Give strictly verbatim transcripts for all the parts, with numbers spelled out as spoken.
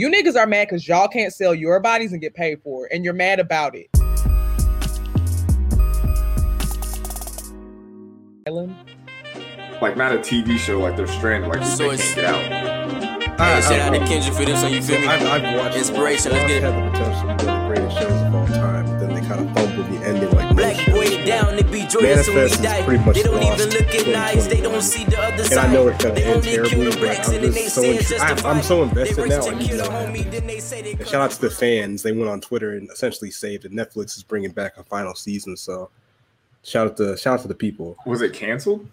You niggas are mad because y'all can't sell your bodies and get paid for it, and you're mad about it. Like, not a T V show, like they're stranded, like so they can't get out. Hey, shout out to Kendrick for this, so you feel me? I've, I've watched Inspiration, let's get it. Had the potential to be one of the greatest shows of all time, but then they kind of fumbled the ending like Black no Boy shit. Down, it be joyous when we die. They don't even look at nights, they don't see the other side. And I know it kind of ends terribly, but I'm just so, in- I'm, I'm so invested now. I need that. And shout out to the fans, they went on Twitter and essentially saved it. Netflix is bringing back a final season, so... Shout out to shout out to the people. Was it canceled?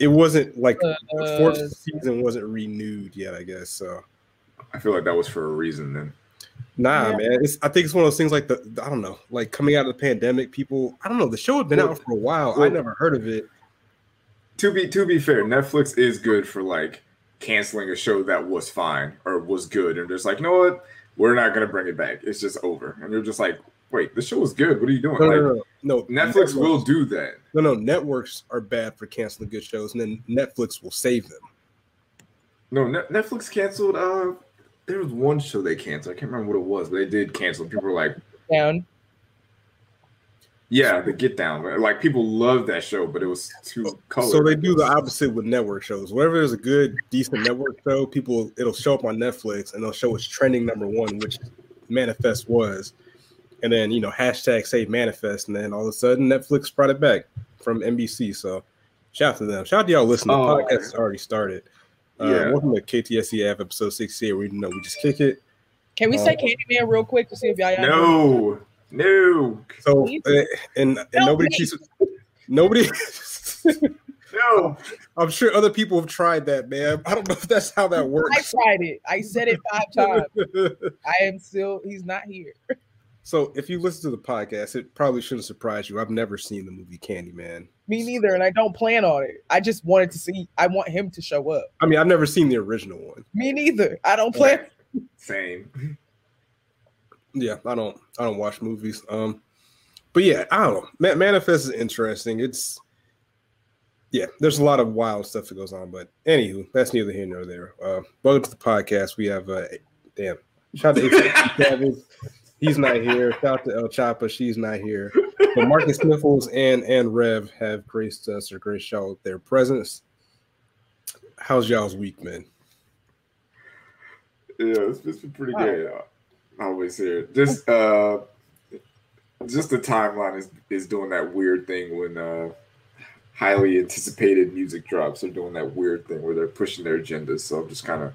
It wasn't like uh, the fourth season wasn't renewed yet, I guess. So I feel like that was for a reason then. Nah, yeah. man. It's, I think it's one of those things like the I don't know, like coming out of the pandemic, people I don't know, the show had been well, out for a while. Well, I never heard of it. To be to be fair, Netflix is good for like canceling a show that was fine or was good, and just like, you know what, we're not gonna bring it back. It's just over. And you're just like, wait, the show was good. What are you doing? No, like, no, no, no. Netflix networks will do that. No, no. Networks are bad for canceling good shows, and then Netflix will save them. No, ne- Netflix canceled. Uh, there was one show they canceled. I can't remember what it was, but they did cancel. People were like, Down. Yeah, the Get Down. Like, people loved that show, but it was too colored. So they do the opposite with network shows. Whenever there's a good, decent network show, people it'll show up on Netflix, and they'll show it's trending number one, which Manifest was. And then, you know, hashtag save Manifest. And then all of a sudden, Netflix brought it back from N B C. So shout out to them. Shout out to y'all listening. The oh, podcast has already started. Yeah. Uh, welcome to K T S E F episode sixty-eight, where you know we just kick it. Can we um, say Candyman real quick to see if y'all, y'all No. Know? No. So, and, and, and no, nobody cheats. Nobody. No. I'm sure other people have tried that, man. I don't know if that's how that works. I tried it. I said it five times. I am still, he's not here. So if you listen to the podcast, it probably shouldn't surprise you. I've never seen the movie Candyman. Me neither, and I don't plan on it. I just wanted to see. I want him to show up. I mean, I've never seen the original one. Me neither. I don't plan. Same. Yeah, I don't. I don't watch movies. Um, but yeah, I don't know. Man- Manifest is interesting. It's yeah. There's a lot of wild stuff that goes on, but anywho, that's neither here nor there. Uh, welcome to the podcast. We have uh, damn. Shout out to David. He's not here. Shout out to El Chapa. She's not here. But Marcus Sniffles and, and Rev have graced us or graced y'all with their presence. How's y'all's week, man? Yeah, it's, it's been pretty wow. good. I always hear it. Just, uh, just the timeline is, is doing that weird thing when uh, highly anticipated music drops are doing that weird thing where they're pushing their agendas. So I'm just kind of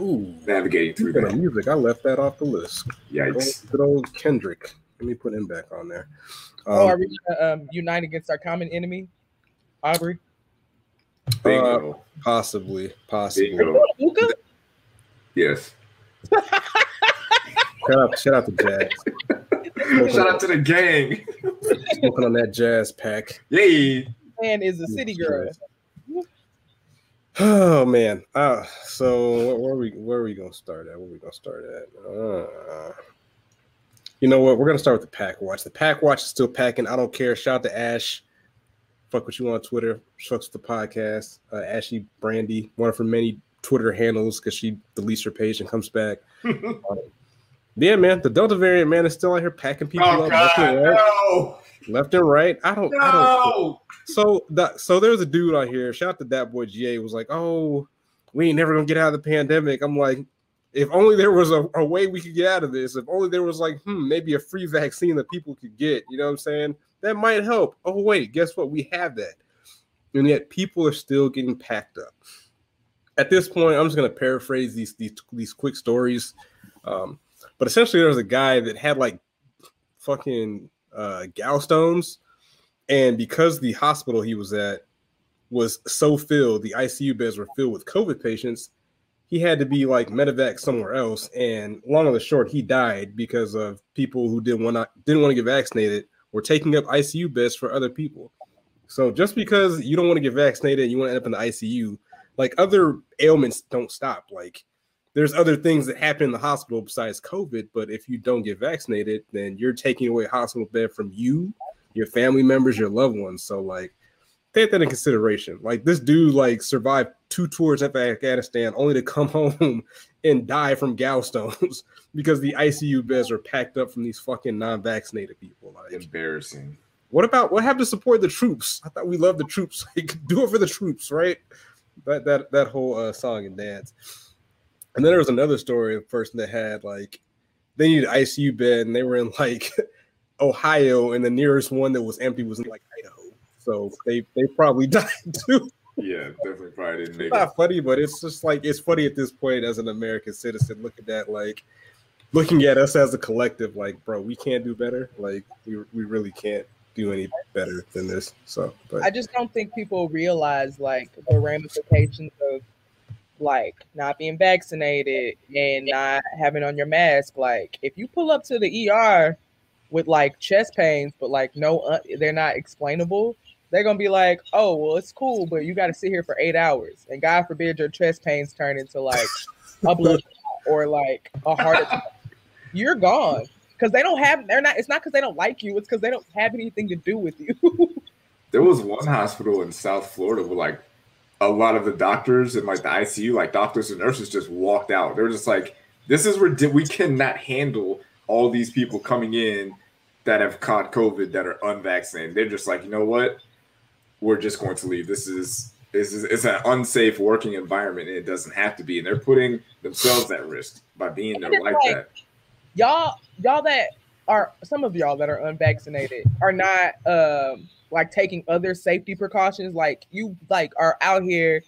Ooh, navigating through that music. I left that off the list. Yikes. Good old, good old Kendrick. Let me put him back on there. Um, oh, are we going to um, unite against our common enemy, Aubrey? Uh, possibly. Possibly. Bingo. Yes. Shout out, shout out to Jazz. Shout out to the gang. Smoking on that Jazz pack. Yay. Man is a city girl. Oh man! Uh, so where are we where are we gonna start at? Where are we gonna start at? Uh, you know what? We're gonna start with the pack watch. The pack watch is still packing. I don't care. Shout out to Ash. Fuck what you want on Twitter. Fucks the podcast. Uh, Ashley Brandy, one of her many Twitter handles, because she deletes her page and comes back. um, yeah, man. The Delta variant, man, is still out here packing people oh, up. God, left, and right. no. left and right. I don't. No. I don't care. So that so there's a dude on here. Shout out to that boy G A was like, "Oh, we ain't never gonna get out of the pandemic." I'm like, if only there was a, a way we could get out of this. If only there was like, hmm, maybe a free vaccine that people could get. You know what I'm saying? That might help. Oh wait, guess what? We have that, and yet people are still getting packed up. At this point, I'm just gonna paraphrase these these these quick stories, um, but essentially there was a guy that had like fucking uh, gallstones. And because the hospital he was at was so filled, the I C U beds were filled with COVID patients, he had to be like medevac somewhere else. And long and short, he died because of people who didn't want to, didn't want to get vaccinated were taking up I C U beds for other people. So just because you don't want to get vaccinated and you want to end up in the I C U, like other ailments don't stop. Like there's other things that happen in the hospital besides COVID, but if you don't get vaccinated, then you're taking away a hospital bed from you, your family members, your loved ones. So, like, take that in consideration. Like, this dude, like, survived two tours of Afghanistan only to come home and die from gallstones because the I C U beds are packed up from these fucking non-vaccinated people. Like, embarrassing. What about what happened to support the troops? I thought we loved the troops. Like, do it for the troops, right? That that that whole uh, song and dance. And then there was another story of a person that had like they needed an I C U bed and they were in like Ohio, and the nearest one that was empty was in like Idaho. So they they probably died too. Yeah, definitely probably didn't make it. It's not funny, but it's just like it's funny at this point as an American citizen. Look at that, like looking at us as a collective, like bro, we can't do better. Like we we really can't do any better than this. So but. I just don't think people realize like the ramifications of like not being vaccinated and not having on your mask. Like if you pull up to the E R with like chest pains, but like no, uh, they're not explainable. They're gonna be like, oh, well, it's cool, but you got to sit here for eight hours, and God forbid your chest pains turn into like a blood or like a heart attack. You're gone because they don't have. They're not. It's not because they don't like you. It's because they don't have anything to do with you. There was one hospital in South Florida where like a lot of the doctors and like the I C U, like doctors and nurses, just walked out. They're just like, this is where we cannot handle all these people coming in that have caught COVID that are unvaccinated. They're just like, you know what? We're just going to leave. This is, this is it's an unsafe working environment, and it doesn't have to be. And they're putting themselves at risk by being there like, like that. Y'all, y'all that are some of y'all that are unvaccinated are not um, like taking other safety precautions. Like you, like are out here,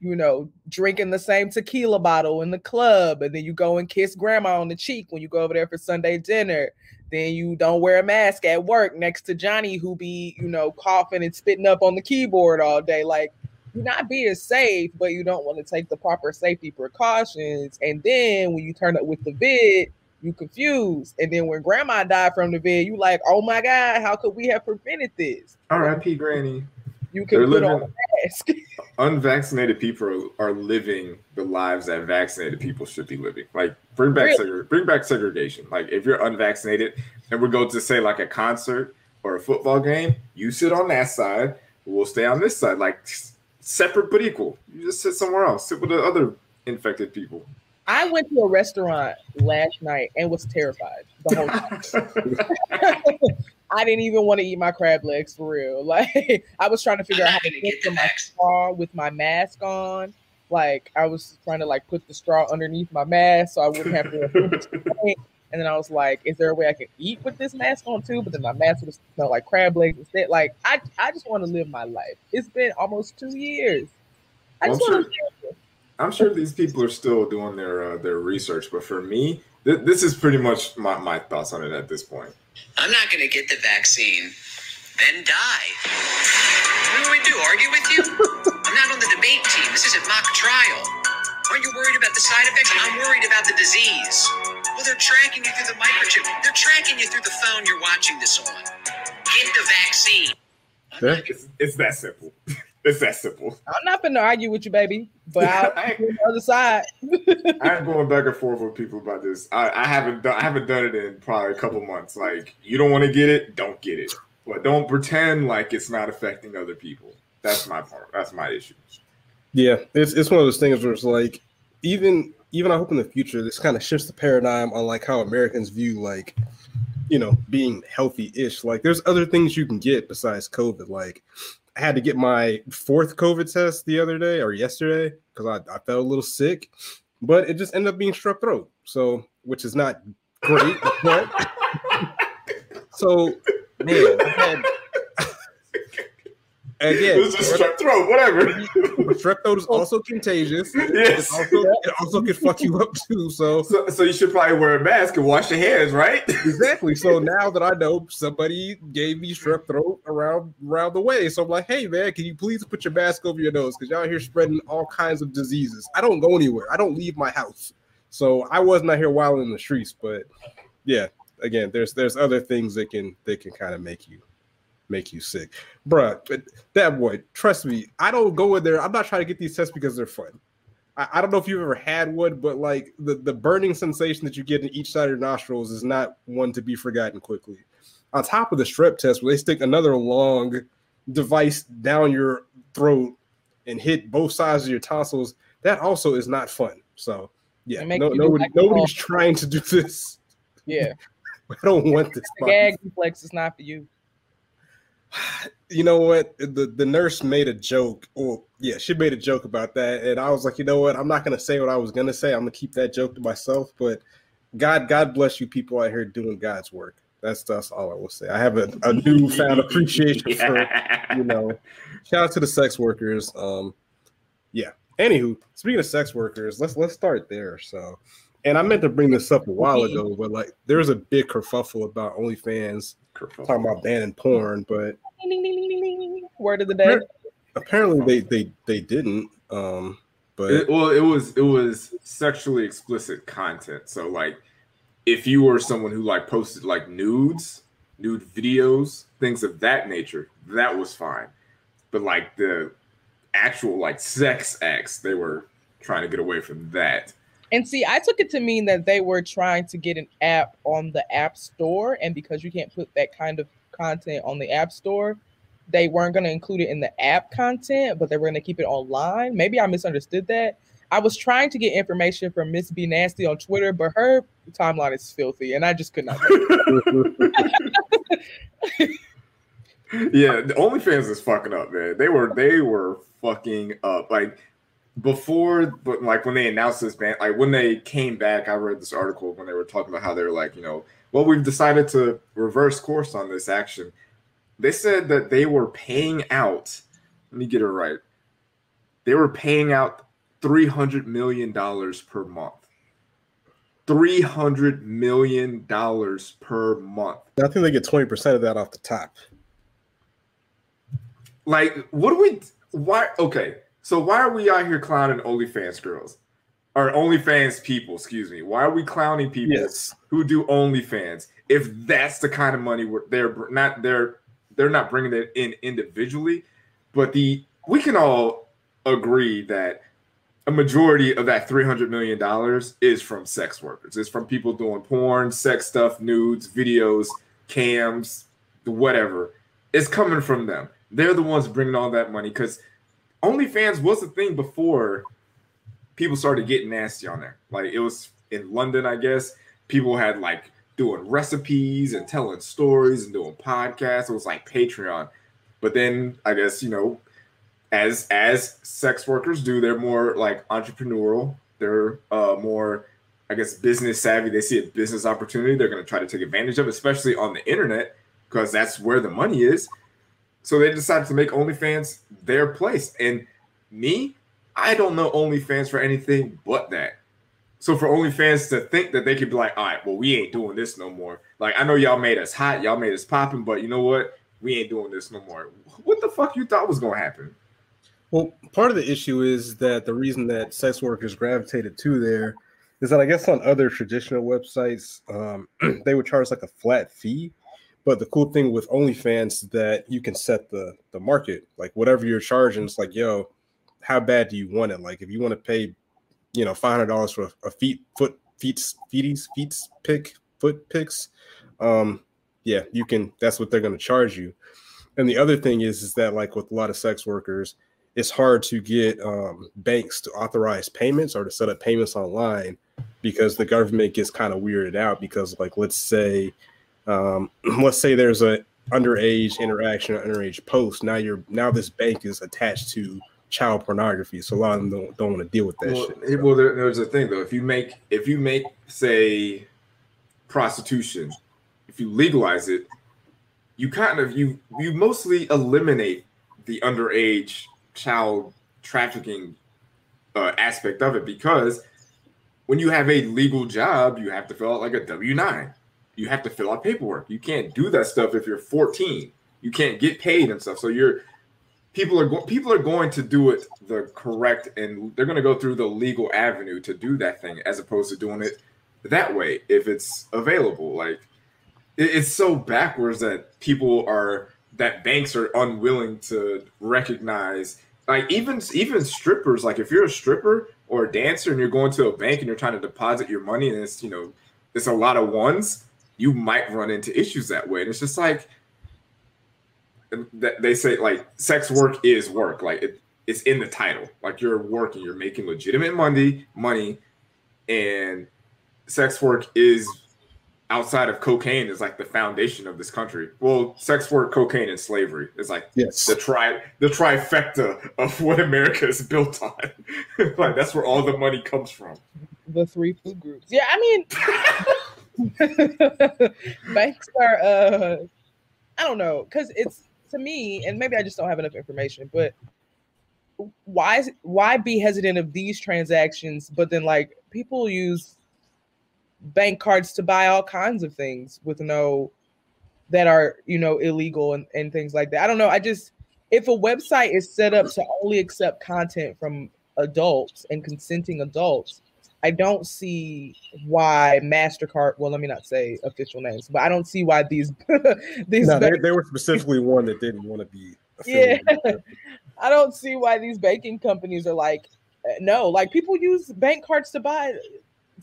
you know, drinking the same tequila bottle in the club, and then you go and kiss grandma on the cheek when you go over there for Sunday dinner. Then you don't wear a mask at work next to Johnny who be, you know, coughing and spitting up on the keyboard all day. Like, you're not being safe, but you don't want to take the proper safety precautions. And then when you turn up with the vid, you confused. And then when grandma died from the vid, you like, oh my God, how could we have prevented this? R I P Granny. You can They're put living, on a mask. Unvaccinated people are, are living the lives that vaccinated people should be living. Like bring back really? segre- bring back segregation. Like if you're unvaccinated and we're going to say like a concert or a football game, you sit on that side, we'll stay on this side. Like separate but equal. You just sit somewhere else. Sit with the other infected people. I went to a restaurant last night and was terrified the whole time. I didn't even want to eat my crab legs for real. Like I was trying to figure out how to get to my straw with my mask on. Like I was trying to like put the straw underneath my mask so I wouldn't have to. And then I was like, is there a way I can eat with this mask on too? But then my mask would smell like crab legs instead. Like I, I just want to live my life. It's been almost two years. I just want to live. I'm sure these people are still doing their uh, their research, but for me, th- this is pretty much my, my thoughts on it at this point. I'm not going to get the vaccine, then die. What do we do, argue with you? I'm not on the debate team. This is a mock trial. Aren't you worried about the side effects? I'm worried about the disease. Well, they're tracking you through the microchip. They're tracking you through the phone you're watching this on. Get the vaccine. Gonna... It's, it's that simple. It's that simple. I'm not going to argue with you, baby, but I'll I, on the other side. I'm going back and forth with people about this. I, I haven't done I haven't done it in probably a couple months. Like, you don't want to get it, don't get it. But don't pretend like it's not affecting other people. That's my part. That's my issue. Yeah, it's it's one of those things where it's like, even even I hope in the future this kind of shifts the paradigm on like how Americans view like, you know, being healthy-ish. Like, there's other things you can get besides COVID. Like, I had to get my fourth COVID test the other day or yesterday because I, I felt a little sick, but it just ended up being strep throat. So, which is not great. But, so, man, had, again, it was just strep throat, whatever. Strep throat is also contagious. Yes. It's also, it also can fuck you up too. So. so, so you should probably wear a mask and wash your hands, right? Exactly. So now that I know somebody gave me strep throat around around the way, so I'm like, hey man, can you please put your mask over your nose because y'all here spreading all kinds of diseases. I don't go anywhere. I don't leave my house, so I wasn't out here wilding in the streets. But yeah, again, there's there's other things that can that can kind of make you. make you sick, bruh. But that boy, trust me, I don't go in there. I'm not trying to get these tests because they're fun. I, I don't know if you've ever had one, but like the, the burning sensation that you get in each side of your nostrils is not one to be forgotten quickly. On top of the strep test, where they stick another long device down your throat and hit both sides of your tonsils, that also is not fun. So Yeah, no, nobody, like nobody's trying to do this. Yeah. I don't want this. The gag reflex is not for you. You know what? The the nurse made a joke. Or yeah, she made a joke about that. And I was like, you know what? I'm not going to say what I was going to say. I'm going to keep that joke to myself. But God, God bless you people out here doing God's work. That's, that's all I will say. I have a, a newfound appreciation yeah. for, you know, shout out to the sex workers. Um, yeah. Anywho, speaking of sex workers, let's let's start there. So, and I meant to bring this up a while ago, but like there was a big kerfuffle about OnlyFans kerfuffle. talking about banning porn, but word of the day. Apparently they they they didn't. Um, but it, well, it was it was sexually explicit content. So like, if you were someone who like posted like nudes, nude videos, things of that nature, that was fine. But like the actual like sex acts, they were trying to get away from that. And see, I took it to mean that they were trying to get an app on the app store, and because you can't put that kind of content on the app store, they weren't going to include it in the app content, but they were going to keep it online. Maybe I misunderstood that. I was trying to get information from Miss B Nasty on Twitter, but her timeline is filthy, and I just could not. Yeah, the OnlyFans is fucking up, man. They were they were fucking up. Like before, but like when they announced this ban, like when they came back, I read this article when they were talking about how they were like, you know, well, we've decided to reverse course on this action. They said that they were paying out. Let me get it right. They were paying out three hundred million dollars per month. three hundred million dollars per month. I think they get twenty percent of that off the top. Like, what do we, why, okay, so why are we out here clowning OnlyFans girls? Or OnlyFans people, excuse me. Why are we clowning people yes. who do OnlyFans if that's the kind of money we're, they're not, they're, they're not bringing it in individually, but the, we can all agree that a majority of that three hundred million dollars is from sex workers. It's from people doing porn, sex stuff, nudes, videos, cams, whatever. It's coming from them. They're the ones bringing all that money because OnlyFans was the thing before people started getting nasty on there. Like it was in London, I guess. People had like doing recipes and telling stories and doing podcasts. It was like Patreon. But then I guess, you know, As as sex workers do, they're more like entrepreneurial. They're uh, more, I guess, business savvy. They see a business opportunity. They're going to try to take advantage of, especially on the internet, because that's where the money is. So they decided to make OnlyFans their place. And me, I don't know OnlyFans for anything but that. So for OnlyFans to think that they could be like, all right, well, we ain't doing this no more. Like, I know y'all made us hot. Y'all made us popping. But you know what? We ain't doing this no more. What the fuck you thought was going to happen? Well, part of the issue is that the reason that sex workers gravitated to there is that I guess on other traditional websites, um, they would charge like a flat fee. But the cool thing with OnlyFans is that you can set the, the market. Like whatever you're charging, it's like, yo, how bad do you want it? Like if you want to pay, you know, five hundred dollars for a feet, foot, feet, feeties, feet pick, foot picks, um, yeah, you can. That's what they're going to charge you. And the other thing is, is that like with a lot of sex workers, it's hard to get um, banks to authorize payments or to set up payments online because the government gets kind of weirded out because, like, let's say, um, let's say there's a underage interaction, or underage post. Now you're now this bank is attached to child pornography, so a lot of them don't, don't want to deal with that well, shit. So. Well, there, there's a thing though. If you make if you make say prostitution, if you legalize it, you kind of you you mostly eliminate the underage child trafficking uh, aspect of it, because when you have a legal job, you have to fill out like a W nine. You have to fill out paperwork. You can't do that stuff if you're fourteen. You can't get paid and stuff. So you're people are go- people are going to do it the correct, and they're going to go through the legal avenue to do that thing, as opposed to doing it that way if it's available. Like it, it's so backwards that people are. That banks are unwilling to recognize, like even even strippers. Like if you're a stripper or a dancer and you're going to a bank and you're trying to deposit your money, and it's, you know, it's a lot of ones, you might run into issues that way. And it's just like they say, like sex work is work. Like it, it's in the title. Like you're working, you're making legitimate money. Money, and sex work is, outside of cocaine, is like the foundation of this country. Well, sex work, cocaine, and slavery is like yes. the tri the trifecta of what America is built on. Like that's where all the money comes from. The three food groups. Yeah, I mean, banks are. Uh, I don't know, because it's to me, and maybe I just don't have enough information. But why why be hesitant of these transactions? But then, like, people use bank cards to buy all kinds of things with no that are, you know, illegal and, and things like that. I don't know. I just, if a website is set up to only accept content from adults and consenting adults, I don't see why MasterCard, well, let me not say official names, but I don't see why these, these no, bank- they, they were specifically one that didn't want to be affiliated. Yeah. I don't see why these banking companies are like, no, like people use bank cards to buy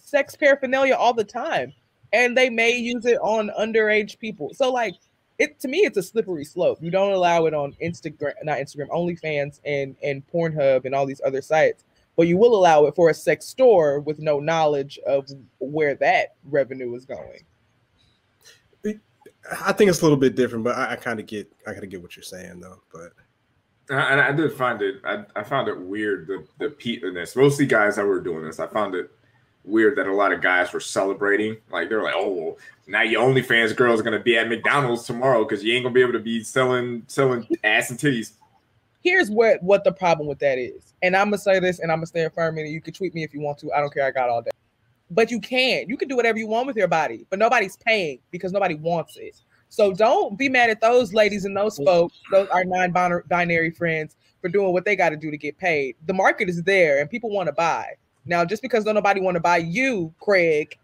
sex paraphernalia all the time, and they may use it on underage people. So, like, it to me, it's a slippery slope. You don't allow it on Instagram, not Instagram, OnlyFans, and and Pornhub, and all these other sites, but you will allow it for a sex store with no knowledge of where that revenue is going. I think it's a little bit different, but I, I kind of get, I kind of get what you're saying, though. But and I, I did find it, I, I found it weird the the peatiness. Mostly guys that were doing this, I found it weird that a lot of guys were celebrating. Like they're like, oh, well, now your OnlyFans girl is gonna be at McDonald's tomorrow because you ain't gonna be able to be selling selling ass and titties. Here's what what the problem with that is, and I'm gonna say this, and I'm gonna stand firm in it. You can tweet me if you want to. I don't care. I got all day. But you can. You can do whatever you want with your body, but nobody's paying because nobody wants it. So don't be mad at those ladies and those folks, those our non-binary friends, for doing what they got to do to get paid. The market is there, and people want to buy. Now, just because don't nobody want to buy you, Craig.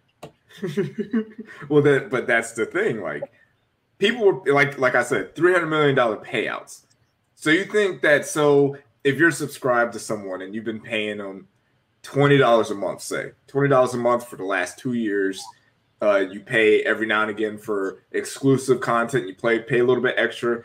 Well, that, but that's the thing. Like, people were like, like I said, three hundred million dollars payouts. So you think that, so if you're subscribed to someone and you've been paying them twenty dollars a month, say twenty dollars a month for the last two years, uh, you pay every now and again for exclusive content. You play, pay a little bit extra.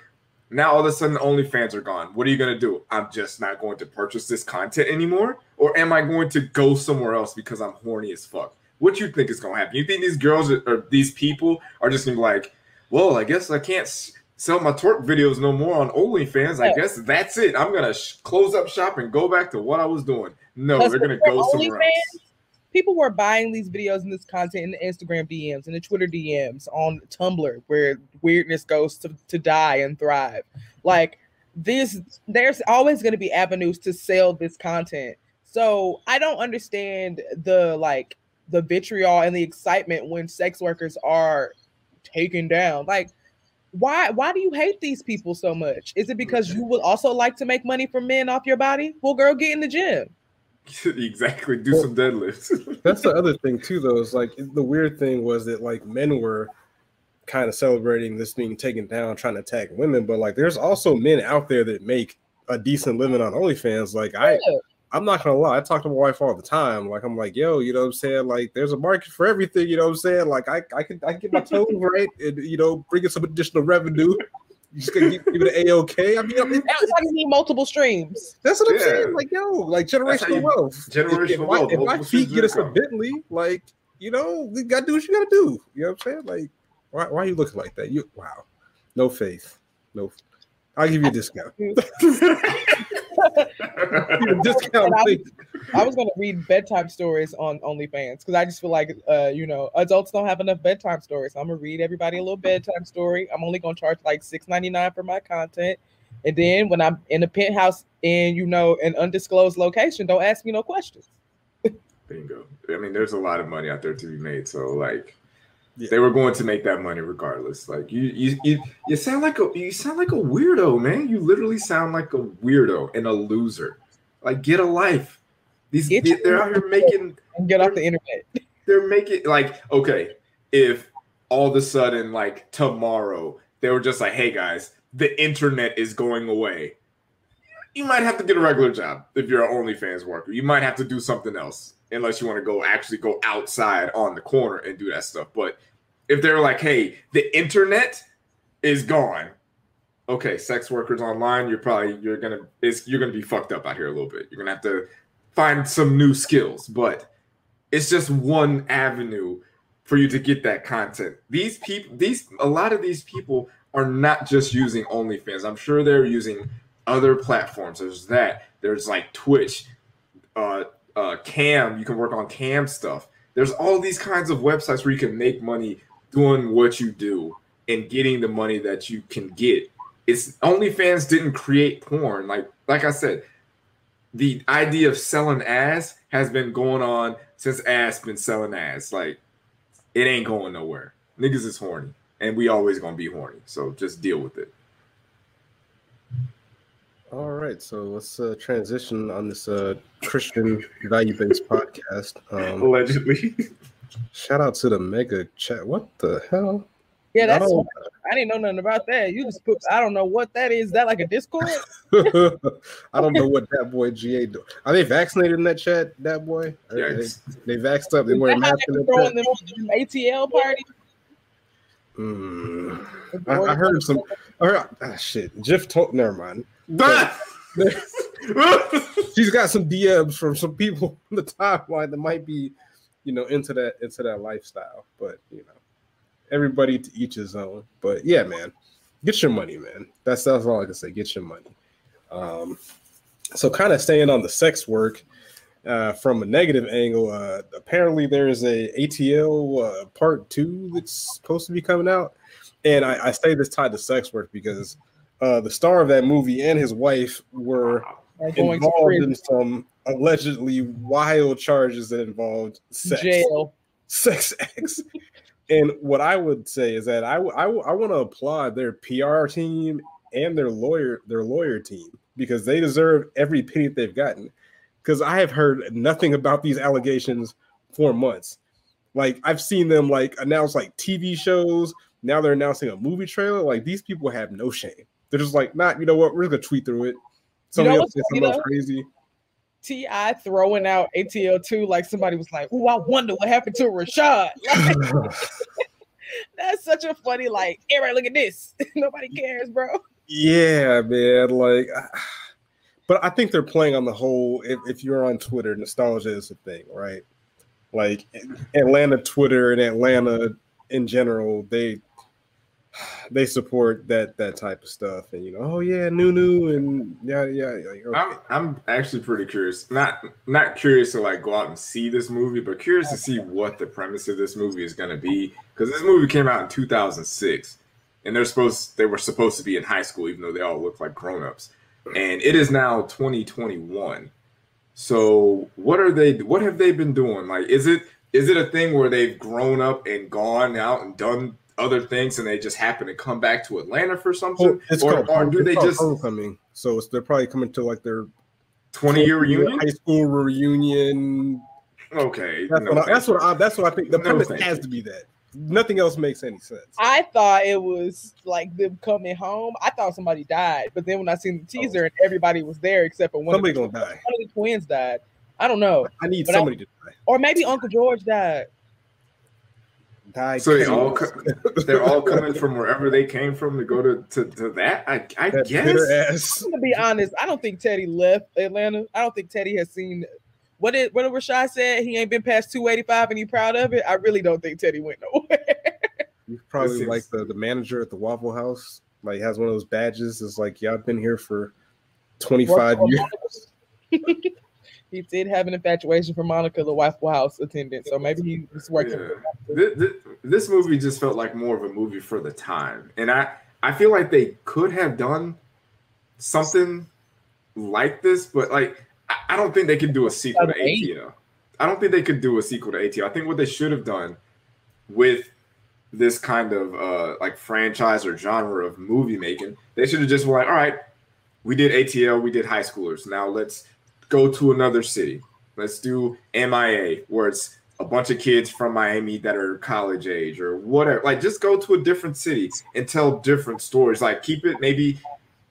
Now, all of a sudden, OnlyFans are gone. What are you going to do? I'm just not going to purchase this content anymore? Or am I going to go somewhere else because I'm horny as fuck? What you think is going to happen? You think these girls are, or these people are just going to be like, well, I guess I can't s- sell my twerk videos no more on OnlyFans. I guess that's it. I'm going to sh- close up shop and go back to what I was doing. No, they're going to go somewhere OnlyFans, else. People were buying these videos and this content in the Instagram D Ms and the Twitter D Ms on Tumblr, where weirdness goes to, to die and thrive. Like this, there's always going to be avenues to sell this content. So I don't understand the like the vitriol and the excitement when sex workers are taken down. Like, why why do you hate these people so much? Is it because you would also like to make money from men off your body? Well, girl, get in the gym. Exactly. Do well, some deadlifts. That's the other thing too, though. Is like the weird thing was that like men were kind of celebrating this being taken down, trying to attack women, but like there's also men out there that make a decent living on OnlyFans. Like I, yeah. I'm not gonna lie, I talk to my wife all the time. Like I'm like, yo, you know what I'm saying? Like there's a market for everything. You know what I'm saying? Like I, I could, I can get my toes right, and you know, bring in some additional revenue. You just gonna give, give it an A O K. I mean, I mean that's why you need multiple streams. That's what I'm yeah. saying. Like, yo, like generational wealth. Generational if, if wealth. My, if my feet get us a Bentley, like, you know, we gotta do what you gotta do. You know what I'm saying? Like, why, why are you looking like that? You wow, no faith. No, I'll give you a discount. a discount I, I was gonna read bedtime stories on OnlyFans because I just feel like uh you know adults don't have enough bedtime stories. So I'm gonna read everybody a little bedtime story. I'm only gonna charge like six ninety-nine for my content, and then when I'm in a penthouse in you know an undisclosed location, don't ask me no questions. Bingo. I mean, there's a lot of money out there to be made. So like, yeah. They were going to make that money regardless. Like you, you, you, you sound like a you sound like a weirdo, man. You literally sound like a weirdo and a loser. Like get a life. These get they, they're out here making and get off the internet. They're making like okay. If all of a sudden like tomorrow they were just like, hey guys, the internet is going away. You might have to get a regular job if you're an OnlyFans worker. You might have to do something else. Unless you want to go actually go outside on the corner and do that stuff. But if they're like, hey, the internet is gone. Okay, sex workers online, you're probably you're gonna it's you're gonna be fucked up out here a little bit. You're gonna have to find some new skills. But It's just one avenue for you to get that content. These people, these a lot of these people are not just using OnlyFans. I'm sure they're using other platforms. There's that. There's like Twitch, uh, uh, Cam. You can work on Cam stuff. There's all these kinds of websites where you can make money doing what you do and getting the money that you can get. It's OnlyFans didn't create porn. Like, like I said, the idea of selling ass has been going on since ass been selling ass. Like, it ain't going nowhere. Niggas is horny, and we always gonna be horny. So just deal with it. All right, so let's uh, transition on this uh, Christian value-based podcast. Um, Allegedly. Shout out to the mega chat. What the hell? Yeah, that's. I, I didn't know nothing about that. You just put. I don't know what that is. Is that like a Discord? I don't know what that boy G A do. Are they vaccinated in that chat? That boy. They, they vaxxed up. They wearing masks. They throwing them on the A T L party. Mm. I, I heard some. I heard, ah, shit. Jeff told. Never mind. She's got some D Ms from some people on the timeline that might be, you know, into that into that lifestyle, but you know. Everybody to each his own, but yeah, man, get your money, man. That's that's all I can say. Get your money. Um, so kind of staying on the sex work uh, from a negative angle. Uh, apparently, there is a A T L uh, part two that's supposed to be coming out, and I, I say this tied to sex work because uh, the star of that movie and his wife were involved in some allegedly wild charges that involved sex, jail, sex acts. And what I would say is that I, I, I want to applaud their P R team and their lawyer their lawyer team because they deserve every penny they've gotten. Because I have heard nothing about these allegations for months. Like I've seen them like announce like T V shows. Now they're announcing a movie trailer. Like these people have no shame. They're just like, nah, you know what? We're gonna tweet through it. Somebody else said something else crazy. T I throwing out A T L two like somebody was like, oh, I wonder what happened to Rashad. Like, that's such a funny, like, everybody look at this. Nobody cares, bro. Yeah, man. Like, but I think they're playing on the whole, if, if you're on Twitter, nostalgia is a thing, right? Like, Atlanta Twitter and Atlanta in general, they they support that that type of stuff, and you know, oh yeah, Nunu and yeah, yeah. yeah. Okay. I'm I'm actually pretty curious. Not not curious to like go out and see this movie, but curious to see what the premise of this movie is going to be. Because this movie came out in two thousand six, and they're supposed they were supposed to be in high school, even though they all look like grown-ups. And it is now twenty twenty-one. So what are they? What have they been doing? Like, is it is it a thing where they've grown up and gone out and done other things, and they just happen to come back to Atlanta for something, oh, or, called, or do they just homecoming? So it's, they're probably coming to like their twenty-year reunion, high school reunion. Okay, that's, no what, I, that's what I. That's what I think. The no premise thing. has to be that. Nothing else makes any sense. I thought it was like them coming home. I thought somebody died, but then when I seen the teaser oh. and everybody was there except for one. Somebody gonna twins. die. One of the twins died. I don't know. I need but somebody I, to die, or maybe Uncle George died. So they all co- they're all coming from wherever they came from to go to to, to that. I I that guess. I'm gonna be honest. I don't think Teddy left Atlanta. I don't think Teddy has seen what did what Rashad said. He ain't been past two eighty-five, and he proud of it. I really don't think Teddy went nowhere. He's probably like the, the manager at the Waffle House. Like has one of those badges. It's like y'all yeah, been here for twenty-five years. He did have an infatuation for Monica, the Waffle House attendant, so maybe he was working. Yeah. This, this, this movie just felt like more of a movie for the time, and I, I feel like they could have done something like this, but like I, I don't think they could do a sequel to A T L. I don't think they could do a sequel to A T L. I think what they should have done with this kind of uh, like franchise or genre of movie making, they should have just been like, all right, we did A T L, we did high schoolers, now let's go to another city. Let's do M I A, where it's a bunch of kids from Miami that are college age or whatever. Like, just go to a different city and tell different stories. Like, keep it maybe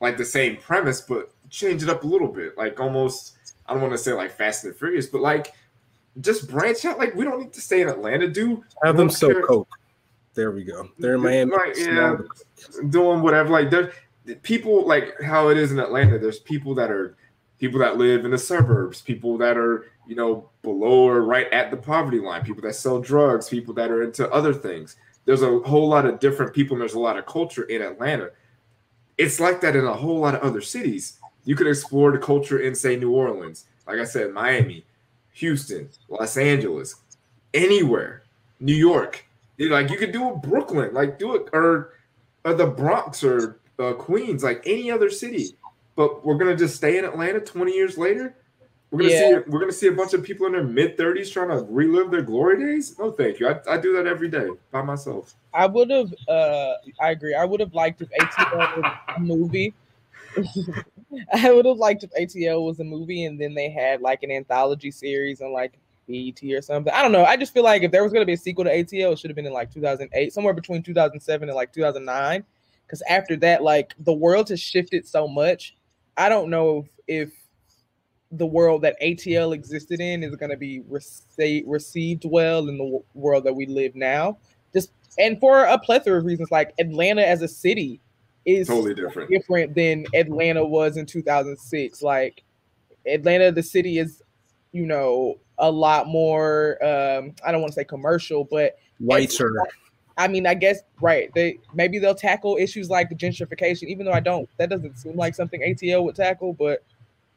like the same premise, but change it up a little bit. Like, almost, I don't want to say like Fast and Furious, but like, just branch out. Like, we don't need to stay in Atlanta, dude. Have them sell coke. There we go. They're in Miami. Like, yeah, doing whatever. Like, there, people, like how it is in Atlanta, there's people that are. People that live in the suburbs, people that are you know, below or right at the poverty line, people that sell drugs, people that are into other things. There's a whole lot of different people, and there's a lot of culture in Atlanta. It's like that in a whole lot of other cities. You could explore the culture in, say, New Orleans, like I said, Miami, Houston, Los Angeles, anywhere, New York. You're like, you could do it Brooklyn, like do it, or, or the Bronx, or uh, Queens, like any other city. But we're gonna just stay in Atlanta twenty years later. We're gonna yeah. see we're gonna see a bunch of people in their mid thirties trying to relive their glory days. No, thank you. I, I do that every day by myself. I would have. Uh, I agree. I would have liked if A T L was a movie. I would have liked if A T L was a movie, and then they had like an anthology series on like B E T or something. I don't know. I just feel like if there was gonna be a sequel to A T L, it should have been in like two thousand eight, somewhere between two thousand seven and like two thousand nine. Because after that, like the world has shifted so much. I don't know if, if the world that A T L existed in is going to be rec- received well in the w- world that we live now. Just and for a plethora of reasons, like Atlanta as a city is totally different, different than Atlanta was in two thousand six. Like Atlanta, the city is, you know, a lot more. Um, I don't want to say commercial, but whiter. I mean, I guess right. They maybe they'll tackle issues like gentrification, even though I don't. That doesn't seem like something A T L would tackle, but.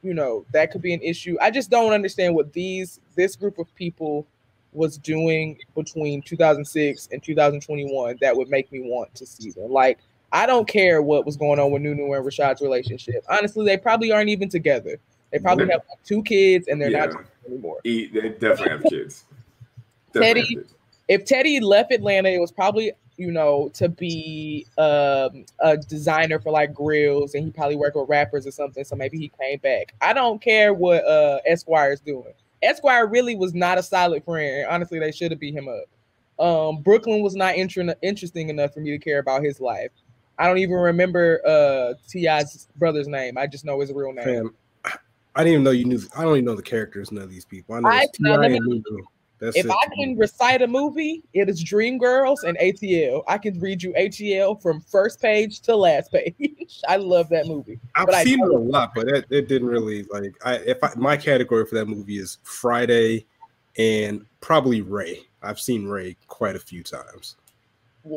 You know, that could be an issue. I just don't understand what these this group of people was doing between two thousand six and two thousand twenty-one that would make me want to see them. Like, I don't care what was going on with Nunu and Rashad's relationship. Honestly, they probably aren't even together. They probably have like, two kids, and they're yeah. not together anymore. He, they definitely have kids. Definitely Teddy, have kids. If Teddy left Atlanta, it was probably, you know, to be um, a designer for like grills, and he probably worked with rappers or something. So maybe he came back. I don't care what uh, Esquire is doing. Esquire really was not a solid friend. Honestly, they should have beat him up. Um, Brooklyn was not inter- interesting enough for me to care about his life. I don't even remember uh, T I's brother's name. I just know his real name. Fam, I didn't even know you knew. I don't even know the characters of none of these people. I know it's T I and Nunu. That's if it. I can recite a movie, it is Dreamgirls and A T L. I can read you A T L from first page to last page. I love that movie. I've but seen it a lot, but it, it didn't really like. I if I, my category for that movie is Friday, and probably Ray. I've seen Ray quite a few times.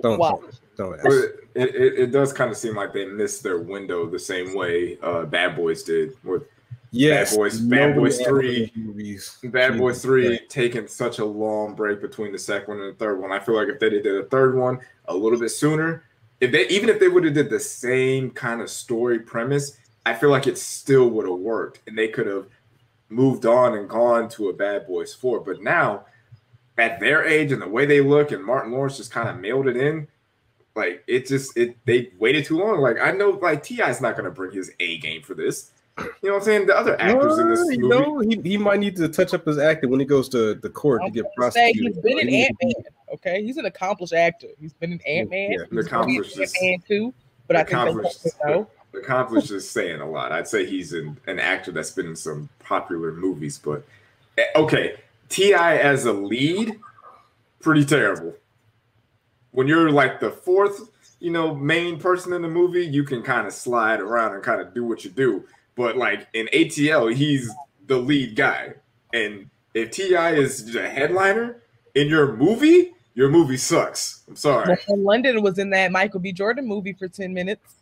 Don't wow. don't ask. It, it, it does kind of seem like they missed their window the same way uh, Bad Boys did with. Yes, Bad Boys, Bad Boys three, movies. Bad Boys three taking such a long break between the second one and the third one. I feel like if they did the third one a little bit sooner, if they even if they would have did the same kind of story premise, I feel like it still would have worked, and they could have moved on and gone to a Bad Boys four. But now, at their age and the way they look, and Martin Lawrence just kind of mailed it in. Like it just it they waited too long. Like I know, like T I's not going to bring his A game for this. You know what I'm saying? The other actors no, in this movie. You know, he, he might need to touch up his acting when he goes to the court to get prosecuted. He's been an Ant-Man, okay? He's an accomplished actor. He's been an Ant-Man. Yeah, he's accomplished is, Ant-Man too, but I think that's know. Accomplished is saying a lot. I'd say he's an, an actor that's been in some popular movies, but okay, T I as a lead, pretty terrible. When you're like the fourth, you know, main person in the movie, you can kind of slide around and kind of do what you do. But like in A T L, he's the lead guy, and if T I is the headliner in your movie, your movie sucks. I'm sorry. London was in that Michael B. Jordan movie for ten minutes.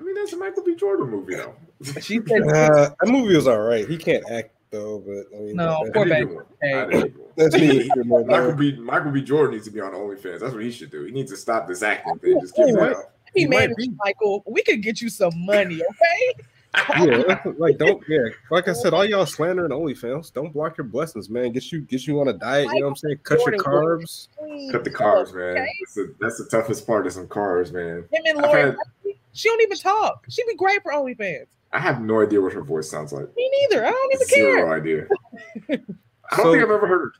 I mean, that's a Michael B. Jordan movie, though. She said uh, that movie was all right. He can't act though, but I mean, no, that, poor baby. Hey. That's me. Michael B. Michael B. Jordan needs to be on OnlyFans. That's what he should do. He needs to stop this acting thing. Just give it up. He, he made it, Michael. We could get you some money, okay? yeah, like don't yeah. Like I said, all y'all slandering OnlyFans, don't block your blessings, man. Get you get you on a diet. You know what I'm saying? Cut Jordan your carbs. Please. Cut the carbs, man. Okay. That's, a, that's the toughest part. Is some carbs, man. Him and Lauren, had, she don't even talk. She'd be great for OnlyFans. I have no idea what her voice sounds like. Me neither. I don't even Zero care. Zero idea. I don't so, think I've ever heard.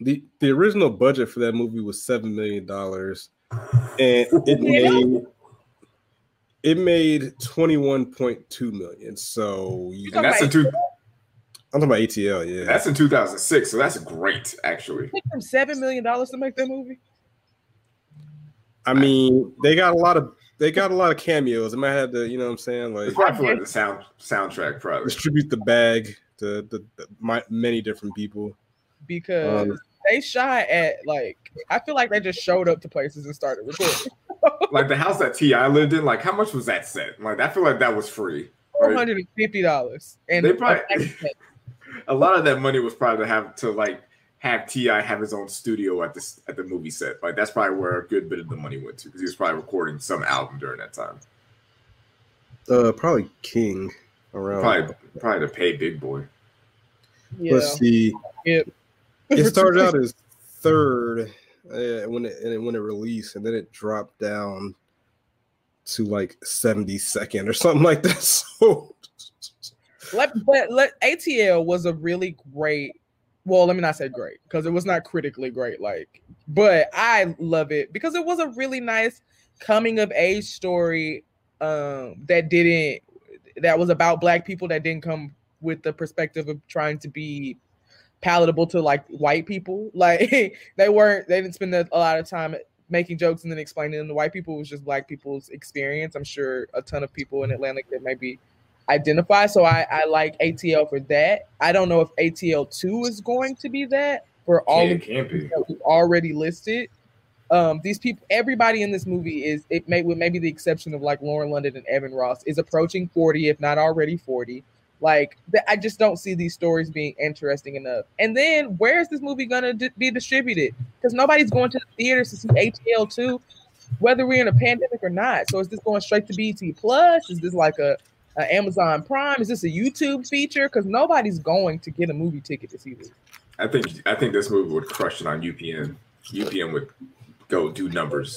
The the original budget for that movie was seven million dollars. And it made it made twenty one point two million. So you and that's in two. I'm talking about A T L. Yeah, that's in two thousand six. So that's great, actually. It took them seven million dollars to make that movie. I mean, they got a lot of they got a lot of cameos. They might have to, you know what I'm saying? Like, it's probably like the sound soundtrack probably. Distribute the bag to the, the my, many different people. Because um, they shot at, like, I feel like they just showed up to places and started recording. Like the house that T I lived in, like how much was that set? Like I feel like that was free. Four hundred and fifty dollars. And they probably a lot of that money was probably to have to like have T I have his own studio at the at the movie set. Like that's probably where a good bit of the money went to because he was probably recording some album during that time. Uh, probably King around. Probably probably to pay Big Boi. Yeah. Let's see. Yep. It started out as third. Yeah, when it and when it released, and then it dropped down to like seventy-second or something like that. So, let, but let, A T L was a really great. Well, let me not say great because it was not critically great. Like, but I love it because it was a really nice coming of age story um, that didn't that was about Black people that didn't come with the perspective of trying to be palatable to like white people. Like they weren't they didn't spend a lot of time making jokes and then explaining them to white people. It was just Black people's experience. I'm sure a ton of people in Atlanta that maybe identify. So I, I like A T L for that. I don't know if A T L two is going to be that for all yeah, of the that we've already listed. Um these people everybody in this movie is it may with maybe the exception of like Lauren London and Evan Ross is approaching forty, if not already forty. Like, I just don't see these stories being interesting enough. And then, where is this movie going to di- be distributed? Because nobody's going to the theaters to see A T L two, whether we're in a pandemic or not. So is this going straight to B E T Plus? Is this like a, a Amazon Prime? Is this a YouTube feature? Because nobody's going to get a movie ticket to see this. I think I think this movie would crush it on U P N. U P N would go do numbers.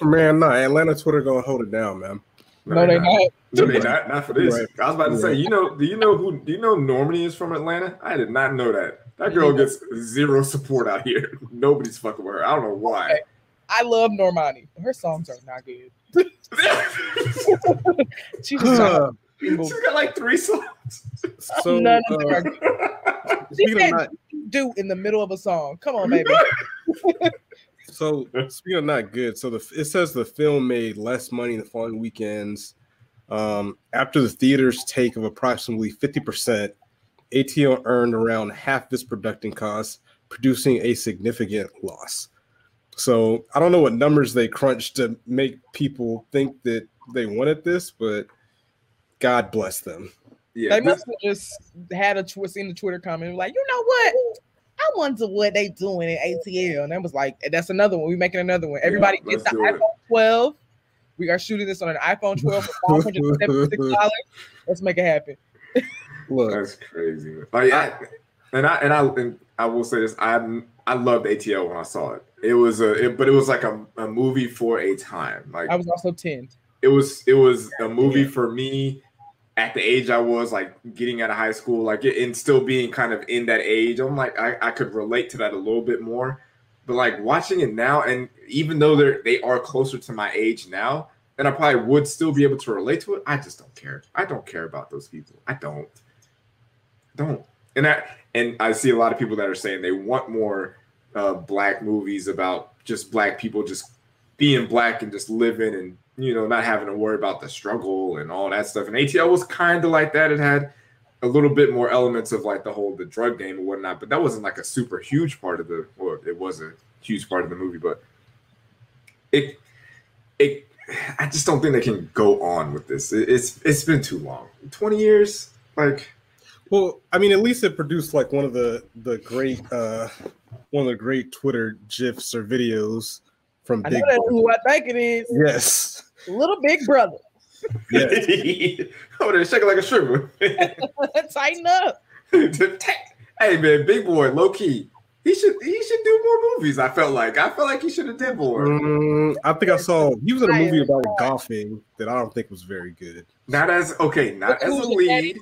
Man, no, Atlanta Twitter going to hold it down, man. No, no, they not. not. No, they not. Not for this. Right. I was about to yeah. say, you know, do you know who? Do you know Normani is from Atlanta? I did not know that. That girl yeah. gets zero support out here. Nobody's fucking with her. I don't know why. I love Normani. Her songs are not good. She's got like three songs. So, None of them are good. She said not- do in the middle of a song. Come on, baby. So, speaking of not good, so the, it says the film made less money the following weekends. Um, after the theater's take of approximately fifty percent, A T L earned around half this production cost, producing a significant loss. So, I don't know what numbers they crunched to make people think that they wanted this, but God bless them. Yeah, they must have just had a twist in the Twitter comment like, you know what? I wonder what they doing in A T L. And I was like, that's another one. We making another one. Everybody yeah, gets the iPhone twelve. We are shooting this on an iPhone twelve for five hundred seventy-six dollars. Let's make it happen. Look, that's crazy. Like, I, and I and I and I will say this. I I loved A T L when I saw it. It was a, it, but it was like a, a movie for a time. Like I was also ten. It was it was a movie yeah. for me. At the age I was, like getting out of high school, like and still being kind of in that age, I'm like I, I could relate to that a little bit more. But like watching it now, and even though they're they are closer to my age now, and I probably would still be able to relate to it, I just don't care. I don't care about those people. I don't, don't. And I and I see a lot of people that are saying they want more uh, Black movies about just Black people just being Black and just living and. You know, not having to worry about the struggle and all that stuff. And A T L was kind of like that. It had a little bit more elements of like the whole the drug game and whatnot, but that wasn't like a super huge part of the, or it was a huge part of the movie. But it, it, I just don't think they can go on with this. It, it's it's been too long, twenty years. Like, well, I mean, at least it produced like one of the the great uh, one of the great Twitter GIFs or videos from Big Boi. I know that's who I think it is. Yes. Little Big Brother. Yes. Oh, they're shaking like a shrimp. Tighten up. Hey man, Big Boi, low key. He should he should do more movies. I felt like I felt like he should have did more. Mm, I think I saw he was in a movie about golfing that I don't think was very good. Not as okay, not as a lead.